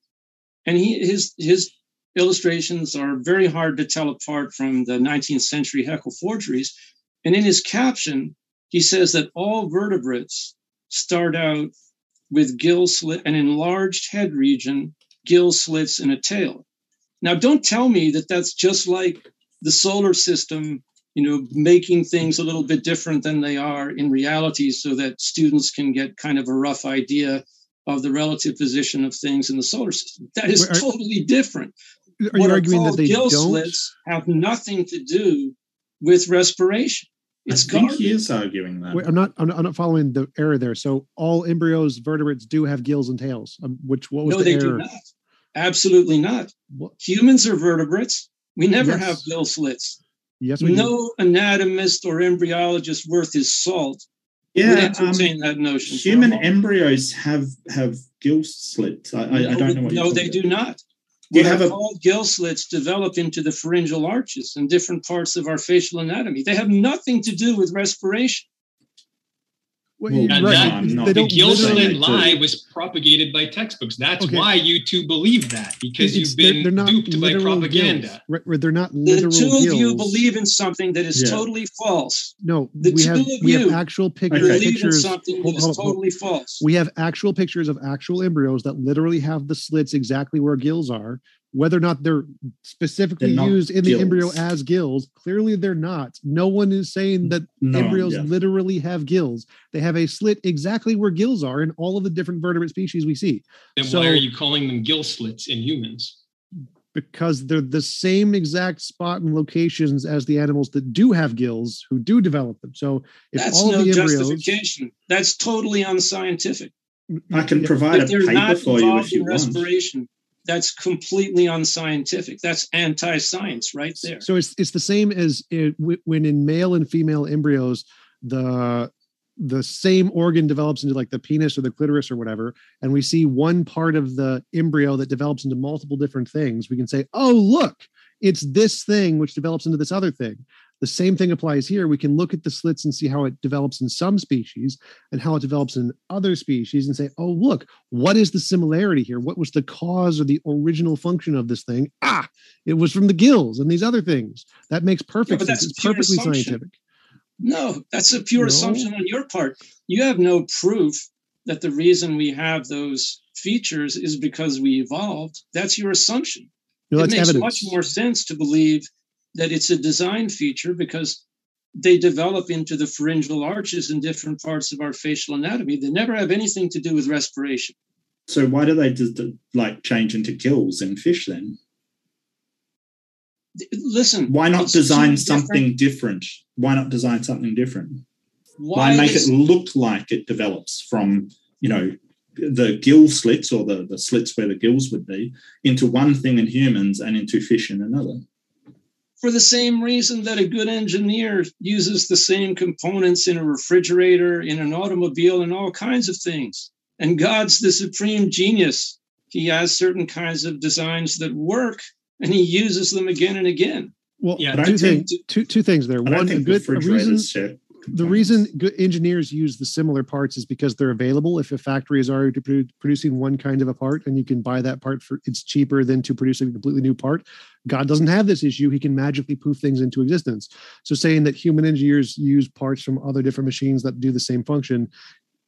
And he his his... illustrations are very hard to tell apart from the nineteenth century Haeckel forgeries. And in his caption, he says that all vertebrates start out with gill slit, an enlarged head region, gill slits, and a tail. Now, don't tell me that that's just like the solar system, you know, making things a little bit different than they are in reality so that students can get kind of a rough idea of the relative position of things in the solar system. That is are, totally different. Are what you are arguing that they gill don't? slits have nothing to do with respiration. It's I think garbage. He is arguing that. Wait, I'm not. I'm not following the error there. So all embryos, vertebrates do have gills and tails. Um, which what was no, the they error? do not. Absolutely not. What? Humans are vertebrates. We never yes. have gill slits. Yes, we no do. anatomist or embryologist worth his salt. Yeah, um, that notion human embryos have have gill slits. I, I, no, I don't know what. No, they about. do not. We have a... all gill slits develop into the pharyngeal arches and different parts of our facial anatomy. They have nothing to do with respiration. Well, well, right. that, no, the gill slit lie was propagated by textbooks. That's okay. why you two believe that, because it's, you've been they're, they're duped by propaganda. Right, they're not literal The two gills. of you believe in something that is yeah. totally false. No, the we, two have, of we have actual pic- okay. pictures. Hold, hold, hold, totally hold. false. We have actual pictures of actual embryos that literally have the slits exactly where gills are. whether or not they're specifically they're used in gills. the embryo as gills. Clearly they're not. No one is saying that no, embryos yeah. literally have gills. They have a slit exactly where gills are in all of the different vertebrate species we see. Then so, why are you calling them gill slits in humans? Because they're the same exact spot and locations as the animals that do have gills, who do develop them. So if that's all no the embryos, justification. That's totally unscientific. I can provide if, a if paper for you if you respiration, want. That's completely unscientific. That's anti-science right there. So it's it's the same as it, when in male and female embryos, the the same organ develops into like the penis or the clitoris or whatever, and we see one part of the embryo that develops into multiple different things, we can say, oh, look, it's this thing which develops into this other thing. The same thing applies here. We can look at the slits and see how it develops in some species and how it develops in other species and say, oh, look, what is the similarity here? What was the cause or the original function of this thing? Ah, it was from the gills and these other things. That makes perfect yeah, sense. It's perfectly assumption. scientific. No, that's a pure no. assumption on your part. You have no proof that the reason we have those features is because we evolved. That's your assumption. No, that's it makes evidence. much more sense to believe that it's a design feature because they develop into the pharyngeal arches in different parts of our facial anatomy. They never have anything to do with respiration. So why do they just like change into gills in fish then? Listen. Why not design something different? different? Why not design something different? Why, why make it look like it develops from, you know, the gill slits or the, the slits where the gills would be into one thing in humans and into fish in another? For the same reason that a good engineer uses the same components in a refrigerator, in an automobile, and all kinds of things. And God's the supreme genius. He has certain kinds of designs that work, and he uses them again and again. Well, yeah, but I do think two two things there. One, a good a reason. The reason good engineers use the similar parts is because they're available. If a factory is already produ- producing one kind of a part and you can buy that part for, it's cheaper than to produce a completely new part. God doesn't have this issue. He can magically poof things into existence. So saying that human engineers use parts from other different machines that do the same function,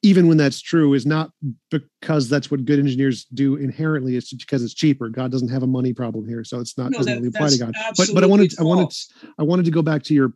even when that's true, is not because that's what good engineers do inherently. It's because it's cheaper. God doesn't have a money problem here. So it's not, no, doesn't that, really apply to God. But, but I wanted, I wanted, I wanted to go back to your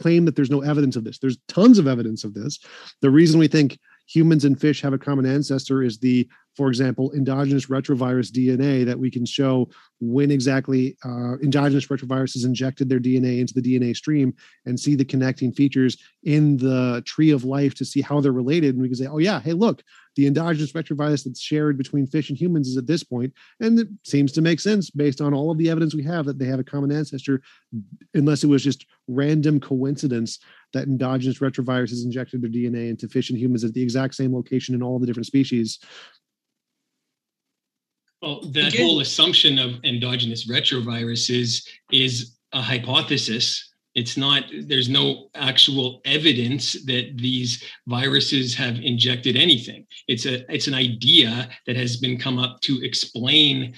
claim that there's no evidence of this. There's tons of evidence of this. The reason we think humans and fish have a common ancestor is the, for example, endogenous retrovirus D N A that we can show when exactly uh, endogenous retroviruses injected their D N A into the D N A stream and see the connecting features in the tree of life to see how they're related. And we can say, oh yeah, hey, look, the endogenous retrovirus that's shared between fish and humans is at this point, and it seems to make sense based on all of the evidence we have that they have a common ancestor, unless it was just random coincidence that endogenous retroviruses injected their D N A into fish and humans at the exact same location in all the different species. Well, that Again, whole assumption of endogenous retroviruses is a hypothesis. It's not, there's no actual evidence that these viruses have injected anything. It's a, it's an idea that has been come up to explain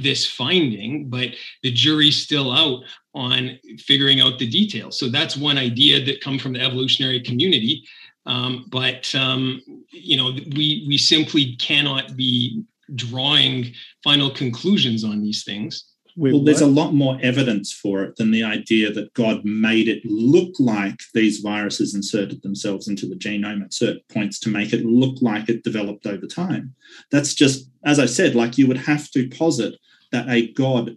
this finding, but the jury's still out on figuring out the details. So that's one idea that come from the evolutionary community. Um, but, um, you know, we, we simply cannot be drawing final conclusions on these things. Wait, well, there's what? a lot more evidence for it than the idea that God made it look like these viruses inserted themselves into the genome at certain points to make it look like it developed over time. That's just, as I said, like you would have to posit that a God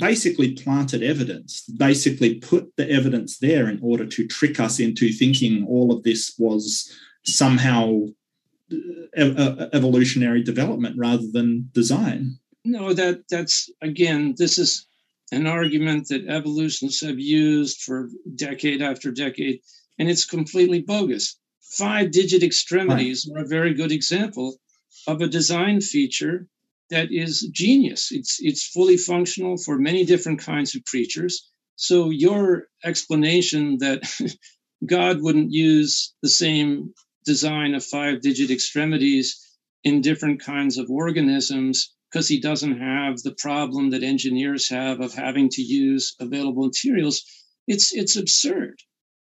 basically planted evidence, basically put the evidence there in order to trick us into thinking all of this was somehow evolutionary development rather than design. No, that that's, again, this is an argument that evolutionists have used for decade after decade, and it's completely bogus. Five-digit extremities right. are a very good example of a design feature that is genius. It's it's fully functional for many different kinds of creatures. So your explanation that God wouldn't use the same design of five-digit extremities in different kinds of organisms because he doesn't have the problem that engineers have of having to use available materials, it's it's absurd.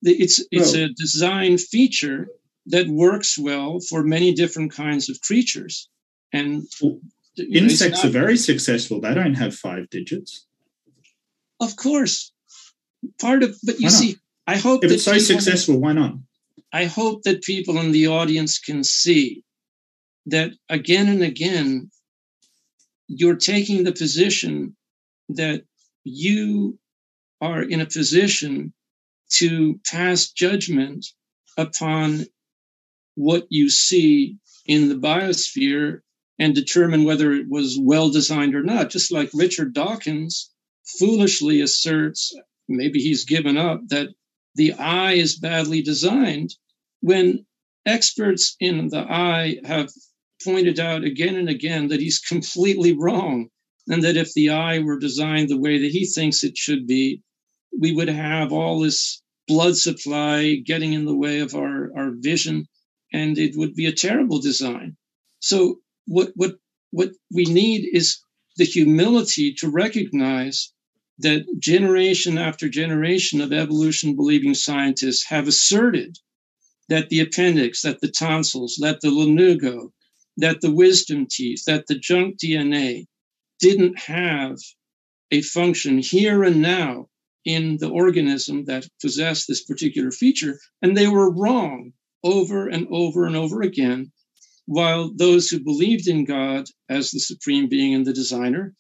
It's, it's well, a design feature that works well for many different kinds of creatures. And Insects are very successful. They don't have five digits. Of course. Part of, but you see, I hope if it's so successful, why not? I hope that people in the audience can see that again and again, you're taking the position that you are in a position to pass judgment upon what you see in the biosphere and determine whether it was well-designed or not. Just like Richard Dawkins foolishly asserts, maybe he's given up, that the eye is badly designed, when experts in the eye have pointed out again and again that he's completely wrong, and that if the eye were designed the way that he thinks it should be, we would have all this blood supply getting in the way of our, our vision, and it would be a terrible design. So what, what, what we need is the humility to recognize that generation after generation of evolution-believing scientists have asserted that the appendix, that the tonsils, that the lanugo, that the wisdom teeth, that the junk D N A didn't have a function here and now in the organism that possessed this particular feature. And they were wrong over and over and over again, while those who believed in God as the supreme being and the designer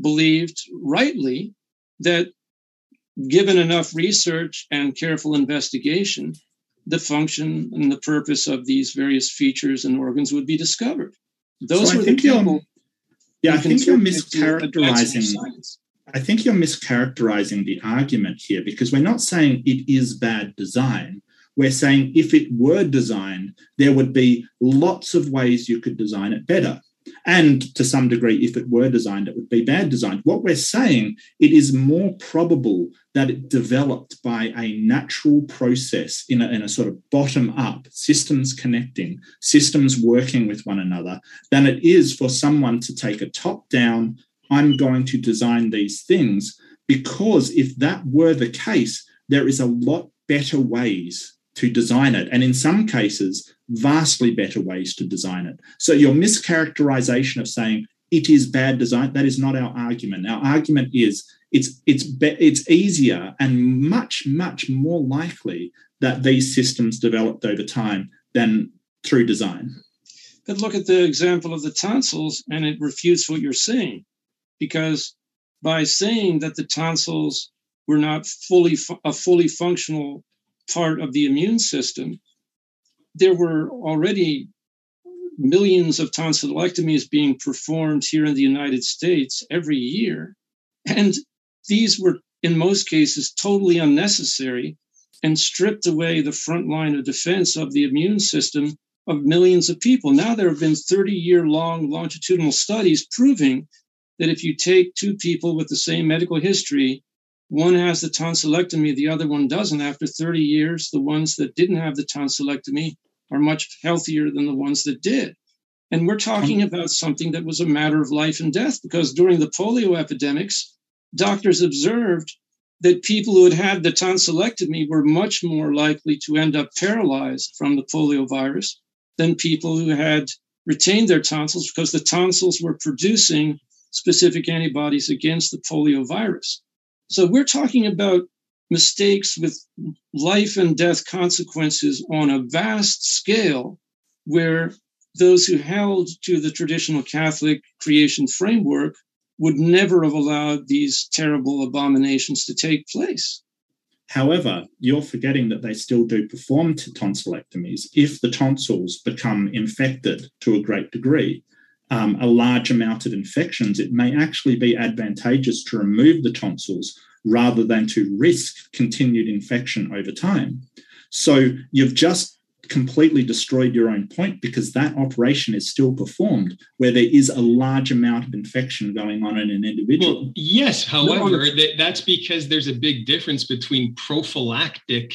believed rightly that given enough research and careful investigation, the function and the purpose of these various features and organs would be discovered. Those so were the people. Yeah, I think you're mischaracterizing. I think you're mischaracterizing the argument here, because we're not saying it is bad design. We're saying if it were designed, there would be lots of ways you could design it better. And to some degree, if it were designed, it would be bad designed. What we're saying, it is more probable that it developed by a natural process in a, in a sort of bottom-up, systems connecting, systems working with one another, than it is for someone to take a top-down, I'm going to design these things, because if that were the case, there is a lot better ways to design it, and in some cases, vastly better ways to design it. So your mischaracterization of saying it is bad design, that is not our argument. Our argument is it's it's be, it's easier and much, much more likely that these systems developed over time than through design. But look at the example of the tonsils, and it refutes what you're saying, because by saying that the tonsils were not fully fu- a fully functional part of the immune system, there were already millions of tonsillectomies being performed here in the United States every year. And these were, in most cases, totally unnecessary and stripped away the front line of defense of the immune system of millions of people. Now there have been thirty-year-long longitudinal studies proving that if you take two people with the same medical history, one has the tonsillectomy, the other one doesn't. After thirty years, the ones that didn't have the tonsillectomy are much healthier than the ones that did. And we're talking about something that was a matter of life and death, because during the polio epidemics, doctors observed that people who had had the tonsillectomy were much more likely to end up paralyzed from the polio virus than people who had retained their tonsils, because the tonsils were producing specific antibodies against the polio virus. So we're talking about mistakes with life and death consequences on a vast scale, where those who held to the traditional Catholic creation framework would never have allowed these terrible abominations to take place. However, you're forgetting that they still do perform tonsillectomies if the tonsils become infected to a great degree. Um, a large amount of infections, it may actually be advantageous to remove the tonsils rather than to risk continued infection over time. So you've just completely destroyed your own point, because that operation is still performed where there is a large amount of infection going on in an individual. Well, yes, however, that's because there's a big difference between prophylactic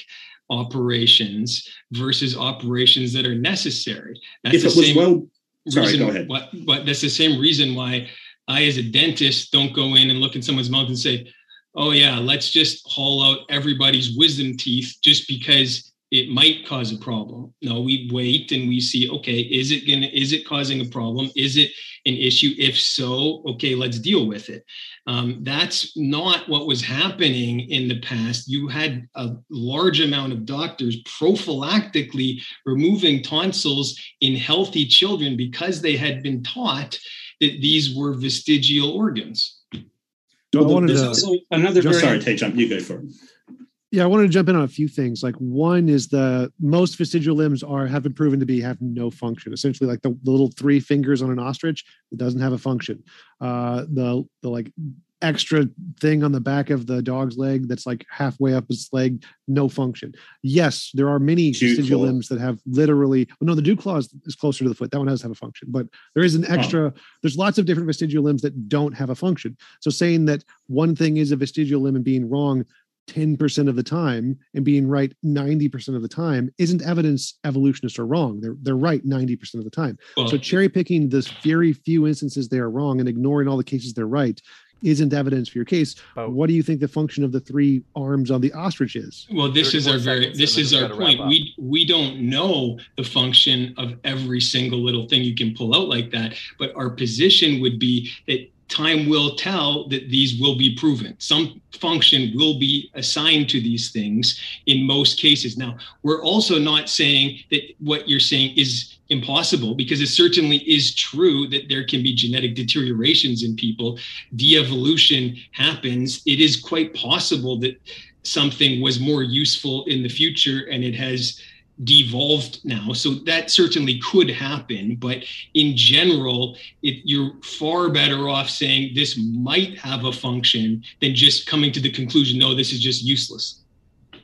operations versus operations that are necessary. That's if it was well... Sorry, reason, go ahead. But, but that's the same reason why I, as a dentist, don't go in and look in someone's mouth and say, oh, yeah, let's just haul out everybody's wisdom teeth just because it might cause a problem. No, we wait and we see, okay, is it gonna, is it causing a problem? Is it an issue? If so, okay, let's deal with it. Um, that's not what was happening in the past. You had a large amount of doctors prophylactically removing tonsils in healthy children because they had been taught that these were vestigial organs. Well, there's to, also another just, very, sorry, Tay Jump, you go for it. Yeah, I wanted to jump in on a few things. Like, one is the most vestigial limbs are have been proven to be have no function. Essentially, like the, the little three fingers on an ostrich, it doesn't have a function. Uh, the the like extra thing on the back of the dog's leg that's like halfway up its leg, no function. Yes, there are many dew vestigial claw. limbs that have literally. Well, no, the dew claw is, is closer to the foot. That one does have a function, but there is an extra. Oh. There's lots of different vestigial limbs that don't have a function. So saying that one thing is a vestigial limb and being wrong ten percent of the time and being right ninety percent of the time isn't evidence evolutionists are wrong. They're they're right ninety percent of the time. Well, so cherry picking the very few instances they are wrong and ignoring all the cases they're right isn't evidence for your case. Oh. What do you think the function of the three arms on the ostrich is? Well, this is our very this is our point. We we don't know the function of every single little thing you can pull out like that, but our position would be that time will tell that these will be proven. Some function will be assigned to these things in most cases. Now, we're also not saying that what you're saying is impossible, because it certainly is true that there can be genetic deteriorations in people. De-evolution happens. It is quite possible that something was more useful in the future and it has devolved now, so that certainly could happen. But in general, it, you're far better off saying this might have a function than just coming to the conclusion, no, this is just useless.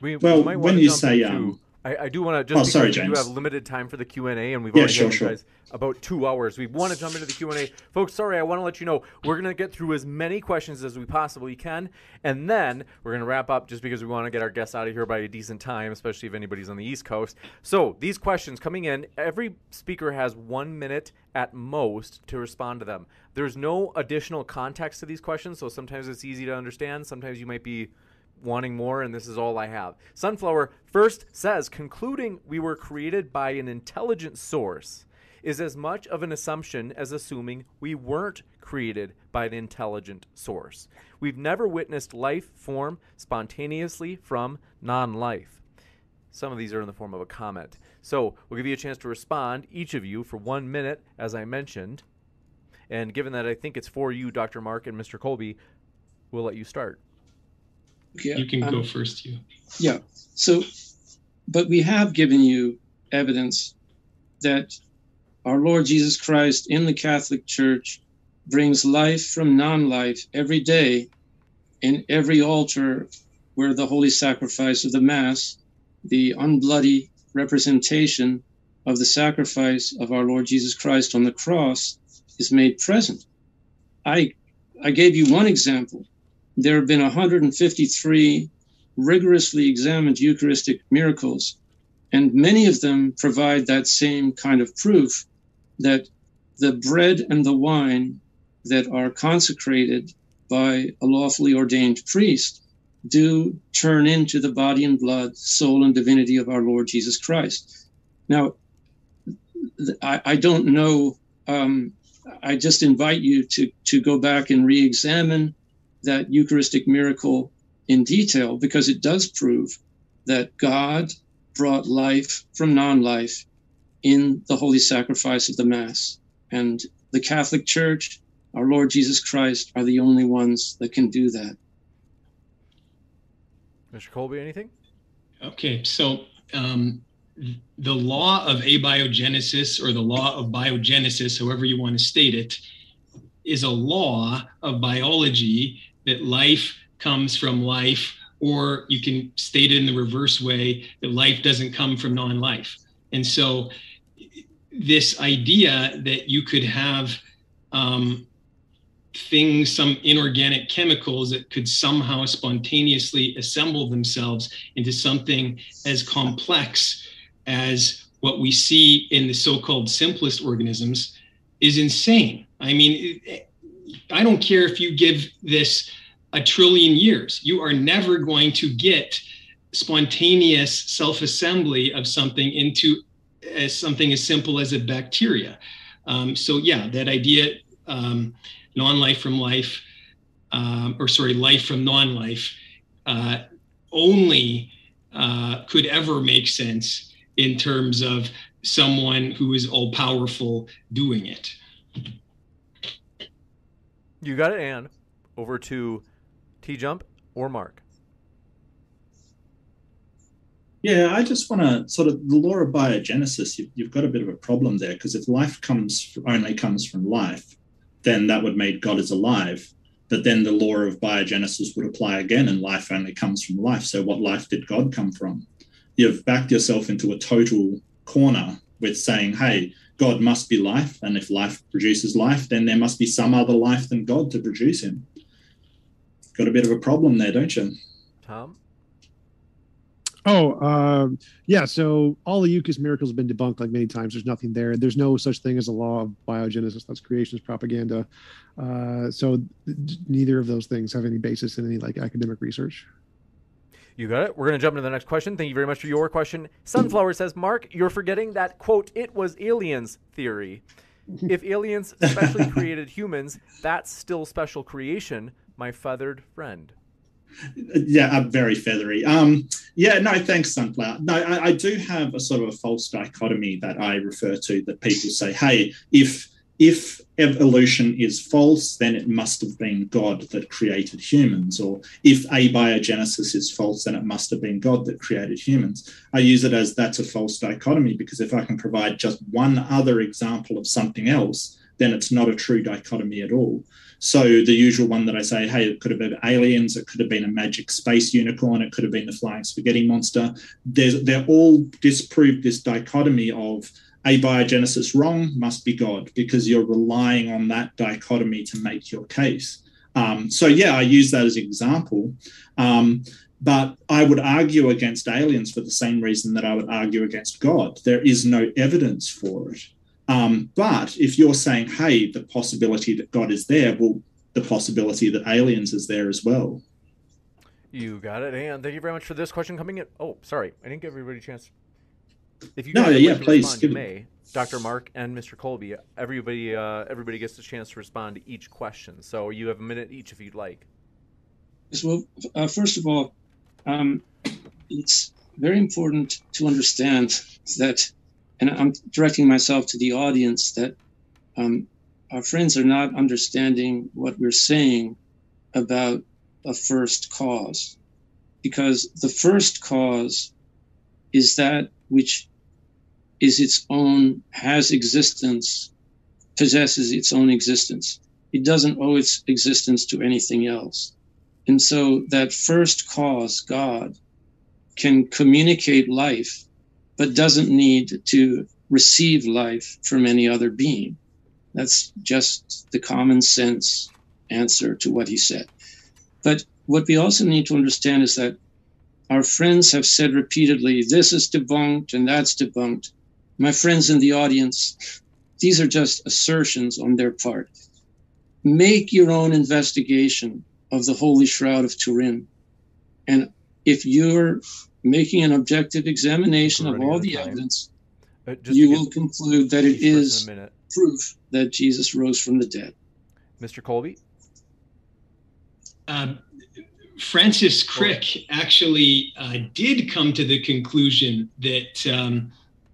We, well, we might when you say, um, I, I do want to just oh, sorry, James. You have limited time for the Q and A, and we've yeah, already sure, sure. about two hours. We want to jump into the Q and A, folks. Sorry, I want to let you know we're going to get through as many questions as we possibly can, and then we're going to wrap up just because we want to get our guests out of here by a decent time, especially if anybody's on the East Coast. So these questions coming in, every speaker has one minute at most to respond to them. There's no additional context to these questions, so sometimes it's easy to understand. Sometimes you might be wanting more, and this is all I have. Sunflower First says, concluding we were created by an intelligent source is as much of an assumption as assuming we weren't created by an intelligent source. We've never witnessed life form spontaneously from non-life. Some of these are in the form of a comment. So we'll give you a chance to respond, each of you, for one minute, as I mentioned. And given that I think it's for you, Doctor Mark and Mister Kolbe, we'll let you start. Yeah, you can um, go first, you. Yeah. So, but we have given you evidence that our Lord Jesus Christ in the Catholic Church brings life from non-life every day in every altar where the holy sacrifice of the Mass, the unbloody representation of the sacrifice of our Lord Jesus Christ on the cross, is made present. I, I gave you one example. There have been one hundred fifty-three rigorously examined Eucharistic miracles, and many of them provide that same kind of proof that the bread and the wine that are consecrated by a lawfully ordained priest do turn into the body and blood, soul and divinity of our Lord Jesus Christ. Now, I, I don't know, um, I just invite you to, to go back and re-examine that Eucharistic miracle in detail, because it does prove that God brought life from non-life in the holy sacrifice of the Mass. And the Catholic Church, our Lord Jesus Christ, are the only ones that can do that. Mister Kolbe, anything? Okay, so um, the law of abiogenesis, or the law of biogenesis, however you want to state it, is a law of biology that life comes from life, or you can state it in the reverse way, that life doesn't come from non-life. And so this idea that you could have um, things, some inorganic chemicals that could somehow spontaneously assemble themselves into something as complex as what we see in the so-called simplest organisms is insane. I mean, I don't care if you give this a trillion years, you are never going to get spontaneous self-assembly of something into as something as simple as a bacteria. Um, so yeah, that idea um, non-life from life, um, or sorry, life from non-life, uh, only uh, could ever make sense in terms of someone who is all-powerful doing it. You got it, Anne. Over to T-Jump or Mark. Yeah, I just want to sort of, the law of biogenesis, you, you've got a bit of a problem there, because if life comes only comes from life, then that would make God is alive. But then the law of biogenesis would apply again, and life only comes from life. So what life did God come from? You've backed yourself into a total corner with saying, hey, God must be life, and if life produces life, then there must be some other life than God to produce him. Got a bit of a problem there, don't you, Tom? Oh, uh, yeah. So all the Eucharist miracles have been debunked like many times. There's nothing there. There's no such thing as a law of biogenesis. That's creationist propaganda. Uh, so neither of those things have any basis in any like academic research. You got it. We're going to jump into the next question. Thank you very much for your question. Sunflower says, Mark, you're forgetting that, quote, it was aliens theory. If aliens specially created humans, that's still special creation, my feathered friend. Yeah, I'm very feathery. Um, yeah, no, thanks, Sunflower. No, I, I do have a sort of a false dichotomy that I refer to, that people say, hey, if if evolution is false, then it must have been God that created humans, or if abiogenesis is false, then it must have been God that created humans. I use it as that's a false dichotomy, because if I can provide just one other example of something else, then it's not a true dichotomy at all. So the usual one that I say, hey, it could have been aliens, it could have been a magic space unicorn, it could have been the flying spaghetti monster. There's, they're all disproved this dichotomy of abiogenesis wrong, must be God, because you're relying on that dichotomy to make your case. Um, so, yeah, I use that as an example. Um, but I would argue against aliens for the same reason that I would argue against God. There is no evidence for it. Um, but if you're saying, hey, the possibility that God is there, well, the possibility that aliens is there as well. You got it, Anne. Thank you very much for this question coming in. Oh, sorry. I didn't give everybody a chance. If you no, yeah, like please. Respond, give you may. Doctor Mark and Mister Kolbe, everybody uh, everybody gets a chance to respond to each question. So you have a minute each if you'd like. Yes, well, uh, first of all, um, it's very important to understand that, and I'm directing myself to the audience, that um, our friends are not understanding what we're saying about a first cause, because the first cause is that which is its own, has existence, possesses its own existence. It doesn't owe its existence to anything else. And so that first cause, God, can communicate life, but doesn't need to receive life from any other being. That's just the common sense answer to what he said. But what we also need to understand is that our friends have said repeatedly, this is debunked and that's debunked. My friends in the audience, these are just assertions on their part. Make your own investigation of the Holy Shroud of Turin. And if you're making an objective examination of all the evidence, uh, you will conclude that it is proof that Jesus rose from the dead. Mister Kolbe? Um, Francis Crick actually uh, did come to the conclusion that um,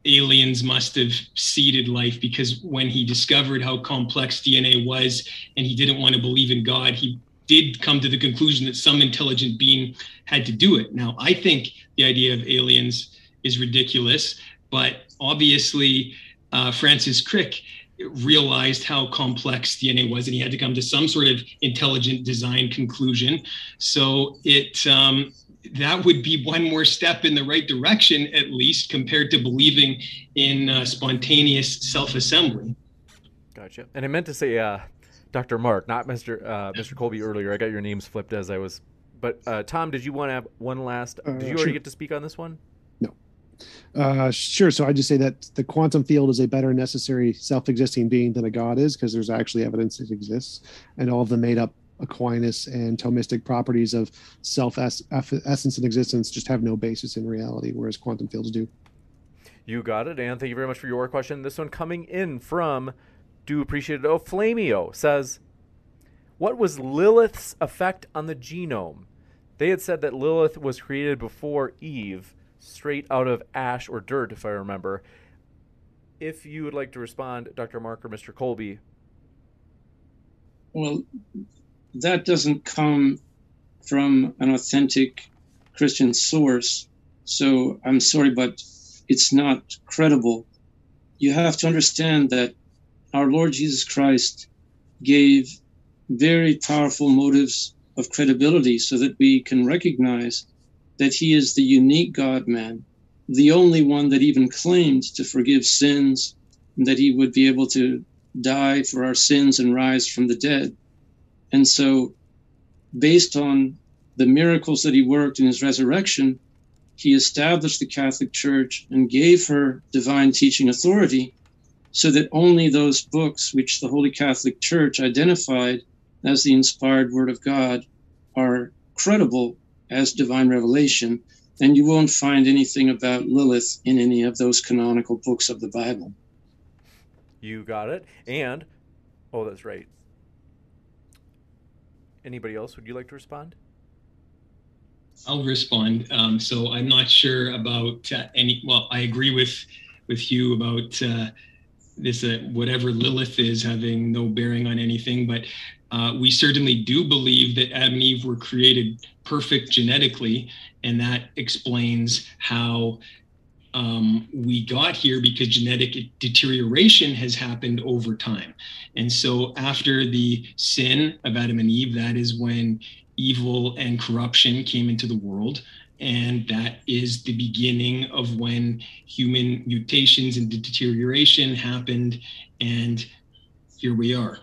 aliens must have seeded life, because when he discovered how complex D N A was and he didn't want to believe in God, he did come to the conclusion that some intelligent being had to do it. Now, I think the idea of aliens is ridiculous, but obviously uh, Francis Crick realized how complex D N A was, and he had to come to some sort of intelligent design conclusion. So it um, that would be one more step in the right direction, at least, compared to believing in uh, spontaneous self-assembly. Gotcha. And I meant to say... Uh... Doctor Mark, not Mister Uh, Mister Kolbe earlier. I got your names flipped as I was. But uh, Tom, did you want to have one last? Uh, did you already sure. get to speak on this one? No. Uh, sure. So I just say that the quantum field is a better necessary self-existing being than a god is, because there's actually evidence it exists, and all of the made-up Aquinas and Thomistic properties of self-essence and existence just have no basis in reality, whereas quantum fields do. You got it, Anne. Thank you very much for your question. This one coming in from do appreciate it. Oh, Flamio says, what was Lilith's effect on the genome? They had said that Lilith was created before Eve, straight out of ash or dirt, if I remember. If you would like to respond, Doctor Mark or Mister Kolbe. Well, that doesn't come from an authentic Christian source, so I'm sorry, but it's not credible. You have to understand that our Lord Jesus Christ gave very powerful motives of credibility so that we can recognize that he is the unique God-man, the only one that even claimed to forgive sins, and that he would be able to die for our sins and rise from the dead. And so, based on the miracles that he worked in his resurrection, he established the Catholic Church and gave her divine teaching authority so that only those books which the Holy Catholic Church identified as the inspired Word of God are credible as divine revelation, and you won't find anything about Lilith in any of those canonical books of the Bible. You got it. And, oh, that's right. Anybody else, would you like to respond? I'll respond. Um, so I'm not sure about uh, any, well, I agree with, with Hugh about uh, this, uh, whatever Lilith is having no bearing on anything, but uh, we certainly do believe that Adam and Eve were created perfect genetically, and that explains how um, we got here, because genetic deterioration has happened over time. And so after the sin of Adam and Eve, that is when evil and corruption came into the world. And that is the beginning of when human mutations and deterioration happened. And here we are.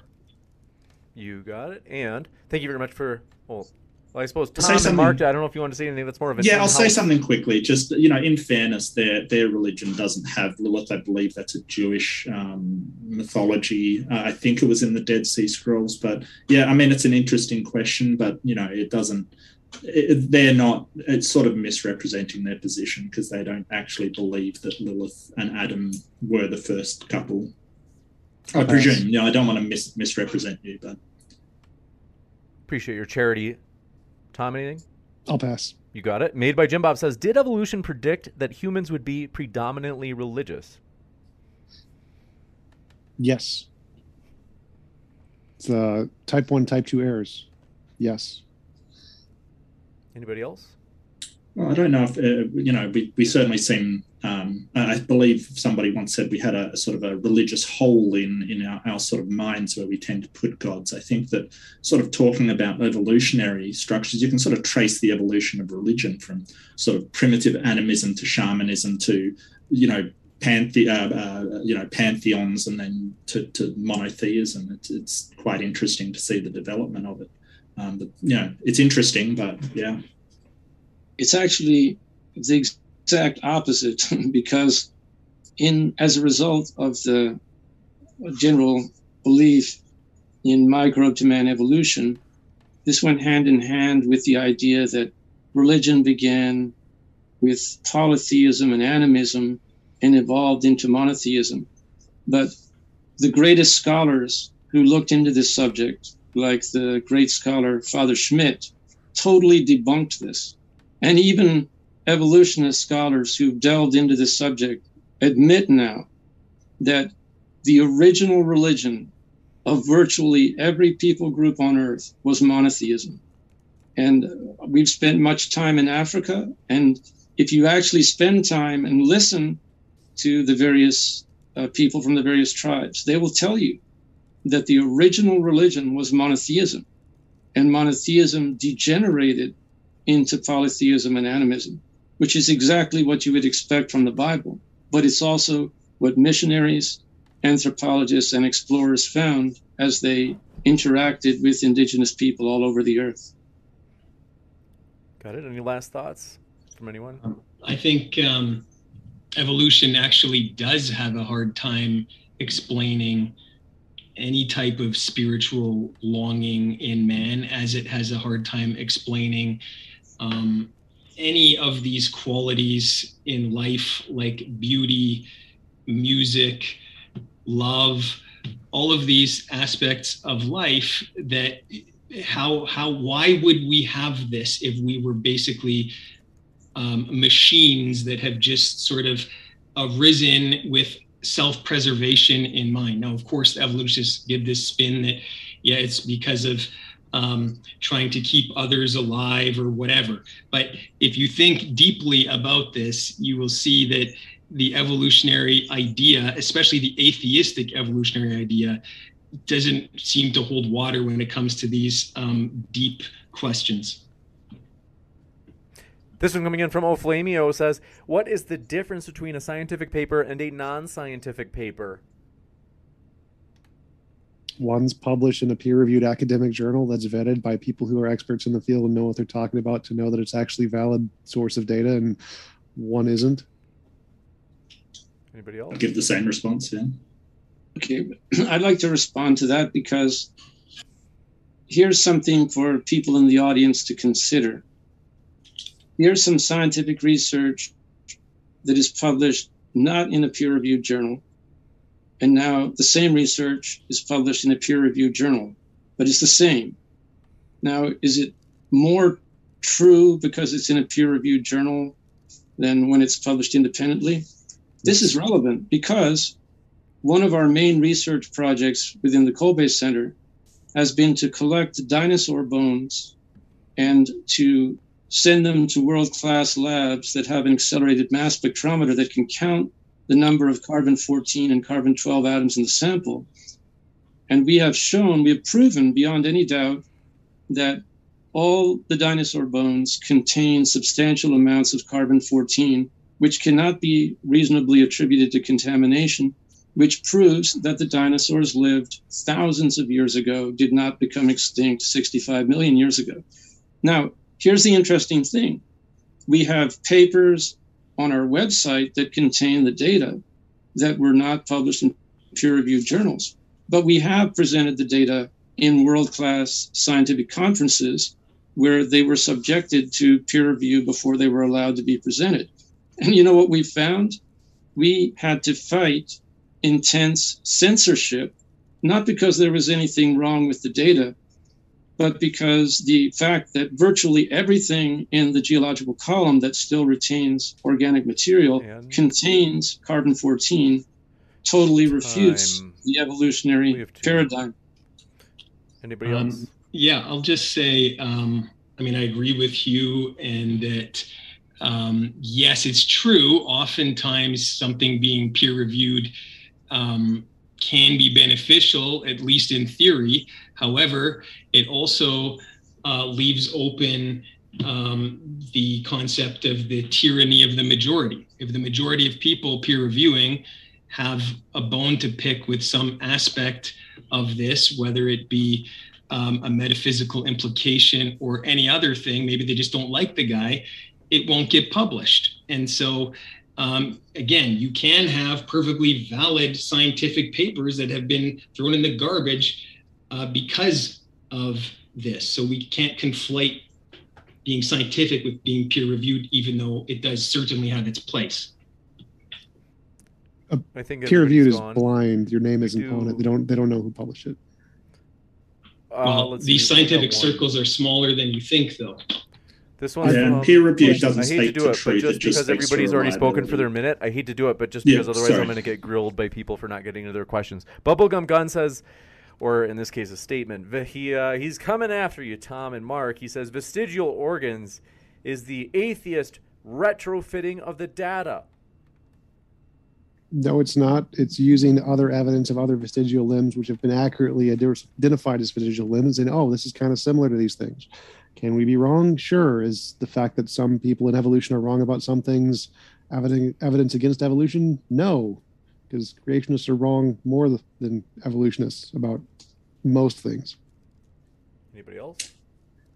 You got it. And thank you very much for, well, I suppose, Tom and Mark, I don't know if you want to say anything that's more of an... Yeah, I'll say something quickly. Just, you know, in fairness, their their religion doesn't have Lilith. I believe that's a Jewish um, mythology. Uh, I think it was in the Dead Sea Scrolls. But, yeah, I mean, it's an interesting question, but, you know, it doesn't... It, they're not... It's sort of misrepresenting their position because they don't actually believe that Lilith and Adam were the first couple. I nice. presume. You know, I don't want to mis- misrepresent you, but... Appreciate your charity. Tom, anything? I'll pass. You got it. Made by Jim Bob says, did evolution predict that humans would be predominantly religious? Yes. The type one, type two errors. Yes. Anybody else? Well, I don't know if, uh, you know, we, we certainly seem, um, I believe somebody once said we had a, a sort of a religious hole in, in our, our sort of minds where we tend to put gods. I think that sort of talking about evolutionary structures, you can sort of trace the evolution of religion from sort of primitive animism to shamanism to, you know, Panthe- uh, uh, you know, pantheons and then to, to monotheism. It's, it's quite interesting to see the development of it. Um, but, you know, it's interesting, but yeah. It's actually the exact opposite, because in as a result of the general belief in microbe-to-man evolution, this went hand in hand with the idea that religion began with polytheism and animism and evolved into monotheism. But the greatest scholars who looked into this subject, like the great scholar Father Schmidt, totally debunked this. And even evolutionist scholars who've delved into this subject admit now that the original religion of virtually every people group on Earth was monotheism. And we've spent much time in Africa. And if you actually spend time and listen to the various uh, people from the various tribes, they will tell you that the original religion was monotheism. And monotheism degenerated into polytheism and animism, which is exactly what you would expect from the Bible. But it's also what missionaries, anthropologists, and explorers found as they interacted with indigenous people all over the earth. Got it. Any last thoughts from anyone? Um, I think um, evolution actually does have a hard time explaining any type of spiritual longing in man, as it has a hard time explaining Um, any of these qualities in life, like beauty, music, love, all of these aspects of life that how, how, why would we have this if we were basically um, machines that have just sort of arisen with self-preservation in mind? Now, of course, evolutionists give this spin that, yeah, it's because of um, trying to keep others alive or whatever. But if you think deeply about this, you will see that the evolutionary idea, especially the atheistic evolutionary idea, doesn't seem to hold water when it comes to these um, deep questions. This one coming in from Oflamio says, what is the difference between a scientific paper and a non-scientific paper? One's published in a peer-reviewed academic journal that's vetted by people who are experts in the field and know what they're talking about to know that it's actually valid source of data, and one isn't. Anybody else? I'll give the same response, yeah. Okay, I'd like to respond to that because here's something for people in the audience to consider. Here's some scientific research that is published not in a peer-reviewed journal, and now the same research is published in a peer-reviewed journal, but it's the same. Now, is it more true because it's in a peer-reviewed journal than when it's published independently? This is relevant because one of our main research projects within the Kolbe Center has been to collect dinosaur bones and to send them to world-class labs that have an accelerated mass spectrometer that can count the number of carbon fourteen and carbon twelve atoms in the sample. And we have shown, we have proven beyond any doubt that all the dinosaur bones contain substantial amounts of carbon fourteen, which cannot be reasonably attributed to contamination, which proves that the dinosaurs lived thousands of years ago, did not become extinct sixty-five million years ago. Now, here's the interesting thing. We have papers on our website that contain the data that were not published in peer-reviewed journals, but we have presented the data in world-class scientific conferences where they were subjected to peer review before they were allowed to be presented. And you know what we found? We had to fight intense censorship, not because there was anything wrong with the data, but because the fact that virtually everything in the geological column that still retains organic material and contains carbon fourteen totally refutes time. the evolutionary paradigm. Anybody um, else? Yeah, I'll just say, um, I mean, I agree with Hugh, and that Um, yes, it's true. Oftentimes something being peer reviewed um, can be beneficial, at least in theory. However, it also uh, leaves open um, the concept of the tyranny of the majority. If the majority of people peer reviewing have a bone to pick with some aspect of this, whether it be um, a metaphysical implication or any other thing, maybe they just don't like the guy, it won't get published. And so, um, again, you can have perfectly valid scientific papers that have been thrown in the garbage uh, because of this. So we can't conflate being scientific with being peer-reviewed, even though it does certainly have its place. Uh, I think peer-reviewed is gone. blind. Your name isn't on it. They don't, they don't know who published it. Uh, well, these scientific circles are smaller than you think, though. This one, yeah, peer review doesn't speak to I hate to do it, but just because everybody's already spoken for their minute, I hate to do it, but just because yeah, otherwise sorry. I'm going to get grilled by people for not getting to their questions. Bubblegum Gun says, or in this case a statement, he, uh, he's coming after you, Tom and Mark. He says, vestigial organs is the atheist retrofitting of the data. No, it's not. It's using other evidence of other vestigial limbs, which have been accurately identified as vestigial limbs, and oh, this is kind of similar to these things. Can we be wrong? Sure. Is the fact that some people in evolution are wrong about some things evidence against evolution? No, because creationists are wrong more than evolutionists about most things. Anybody else?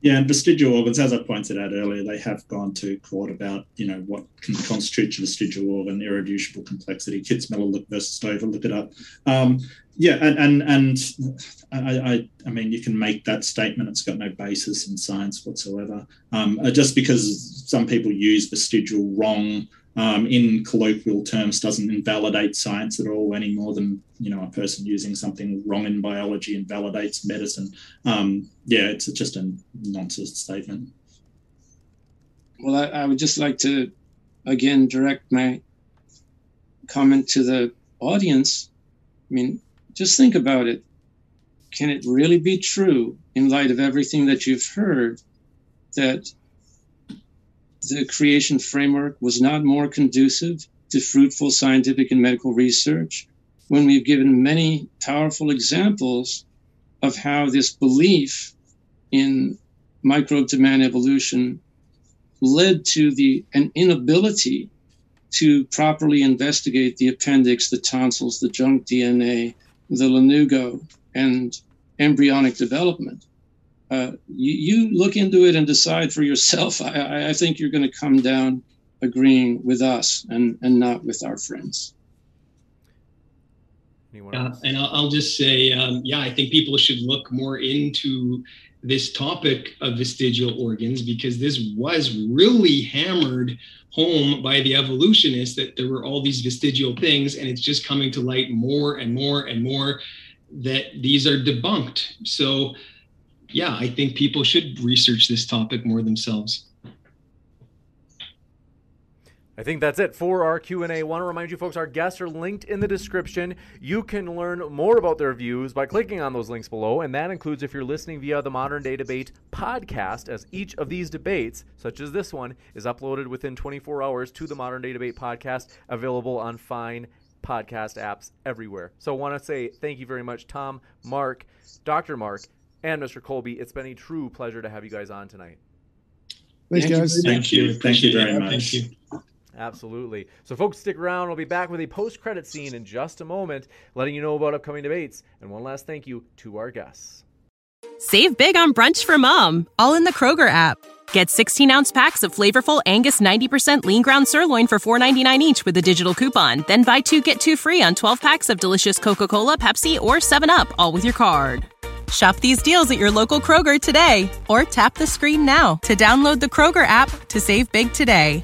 Yeah, and vestigial organs, as I pointed out earlier, they have gone to court about, you know, what can constitute a vestigial organ, irreducible complexity. Kitzmiller look versus Stover, look it up. Um, yeah, and and, and I, I I mean, you can make that statement. It's got no basis in science whatsoever. Um, just because some people use vestigial wrong um, in colloquial terms, doesn't invalidate science at all any more than, you know, a person using something wrong in biology invalidates medicine. Um, yeah, it's just a nonsense statement. Well, I, I would just like to, again, direct my comment to the audience. I mean, just think about it. Can it really be true, in light of everything that you've heard, that the creation framework was not more conducive to fruitful scientific and medical research, when we've given many powerful examples of how this belief in microbe-to-man evolution led to the an inability to properly investigate the appendix, the tonsils, the junk D N A, the lanugo, and embryonic development. Uh, you, you look into it and decide for yourself. I, I think you're going to come down agreeing with us and, and not with our friends. Uh, and I'll just say, um, yeah, I think people should look more into this topic of vestigial organs, because this was really hammered home by the evolutionists that there were all these vestigial things, and it's just coming to light more and more and more that these are debunked. So yeah, I think people should research this topic more themselves. I think that's it for our Q and A. I want to remind you folks, our guests are linked in the description. You can learn more about their views by clicking on those links below, and that includes if you're listening via the Modern Day Debate podcast, as each of these debates, such as this one, is uploaded within twenty-four hours to the Modern Day Debate podcast, available on fine podcast apps everywhere. So I want to say thank you very much, Tom, Mark, Doctor Mark, and Mister Kolbe. It's been a true pleasure to have you guys on tonight. Thanks, guys. Thank you. Thank you very much. Thank you. Absolutely. So folks, stick around. We'll be back with a post-credit scene in just a moment, letting you know about upcoming debates. And one last thank you to our guests. Save big on brunch for mom, all in the Kroger app. Get sixteen-ounce packs of flavorful Angus ninety percent lean ground sirloin for four ninety-nine each with a digital coupon. Then buy two, get two free on twelve packs of delicious Coca-Cola, Pepsi, or seven up, all with your card. Shop these deals at your local Kroger today, or tap the screen now to download the Kroger app to save big today.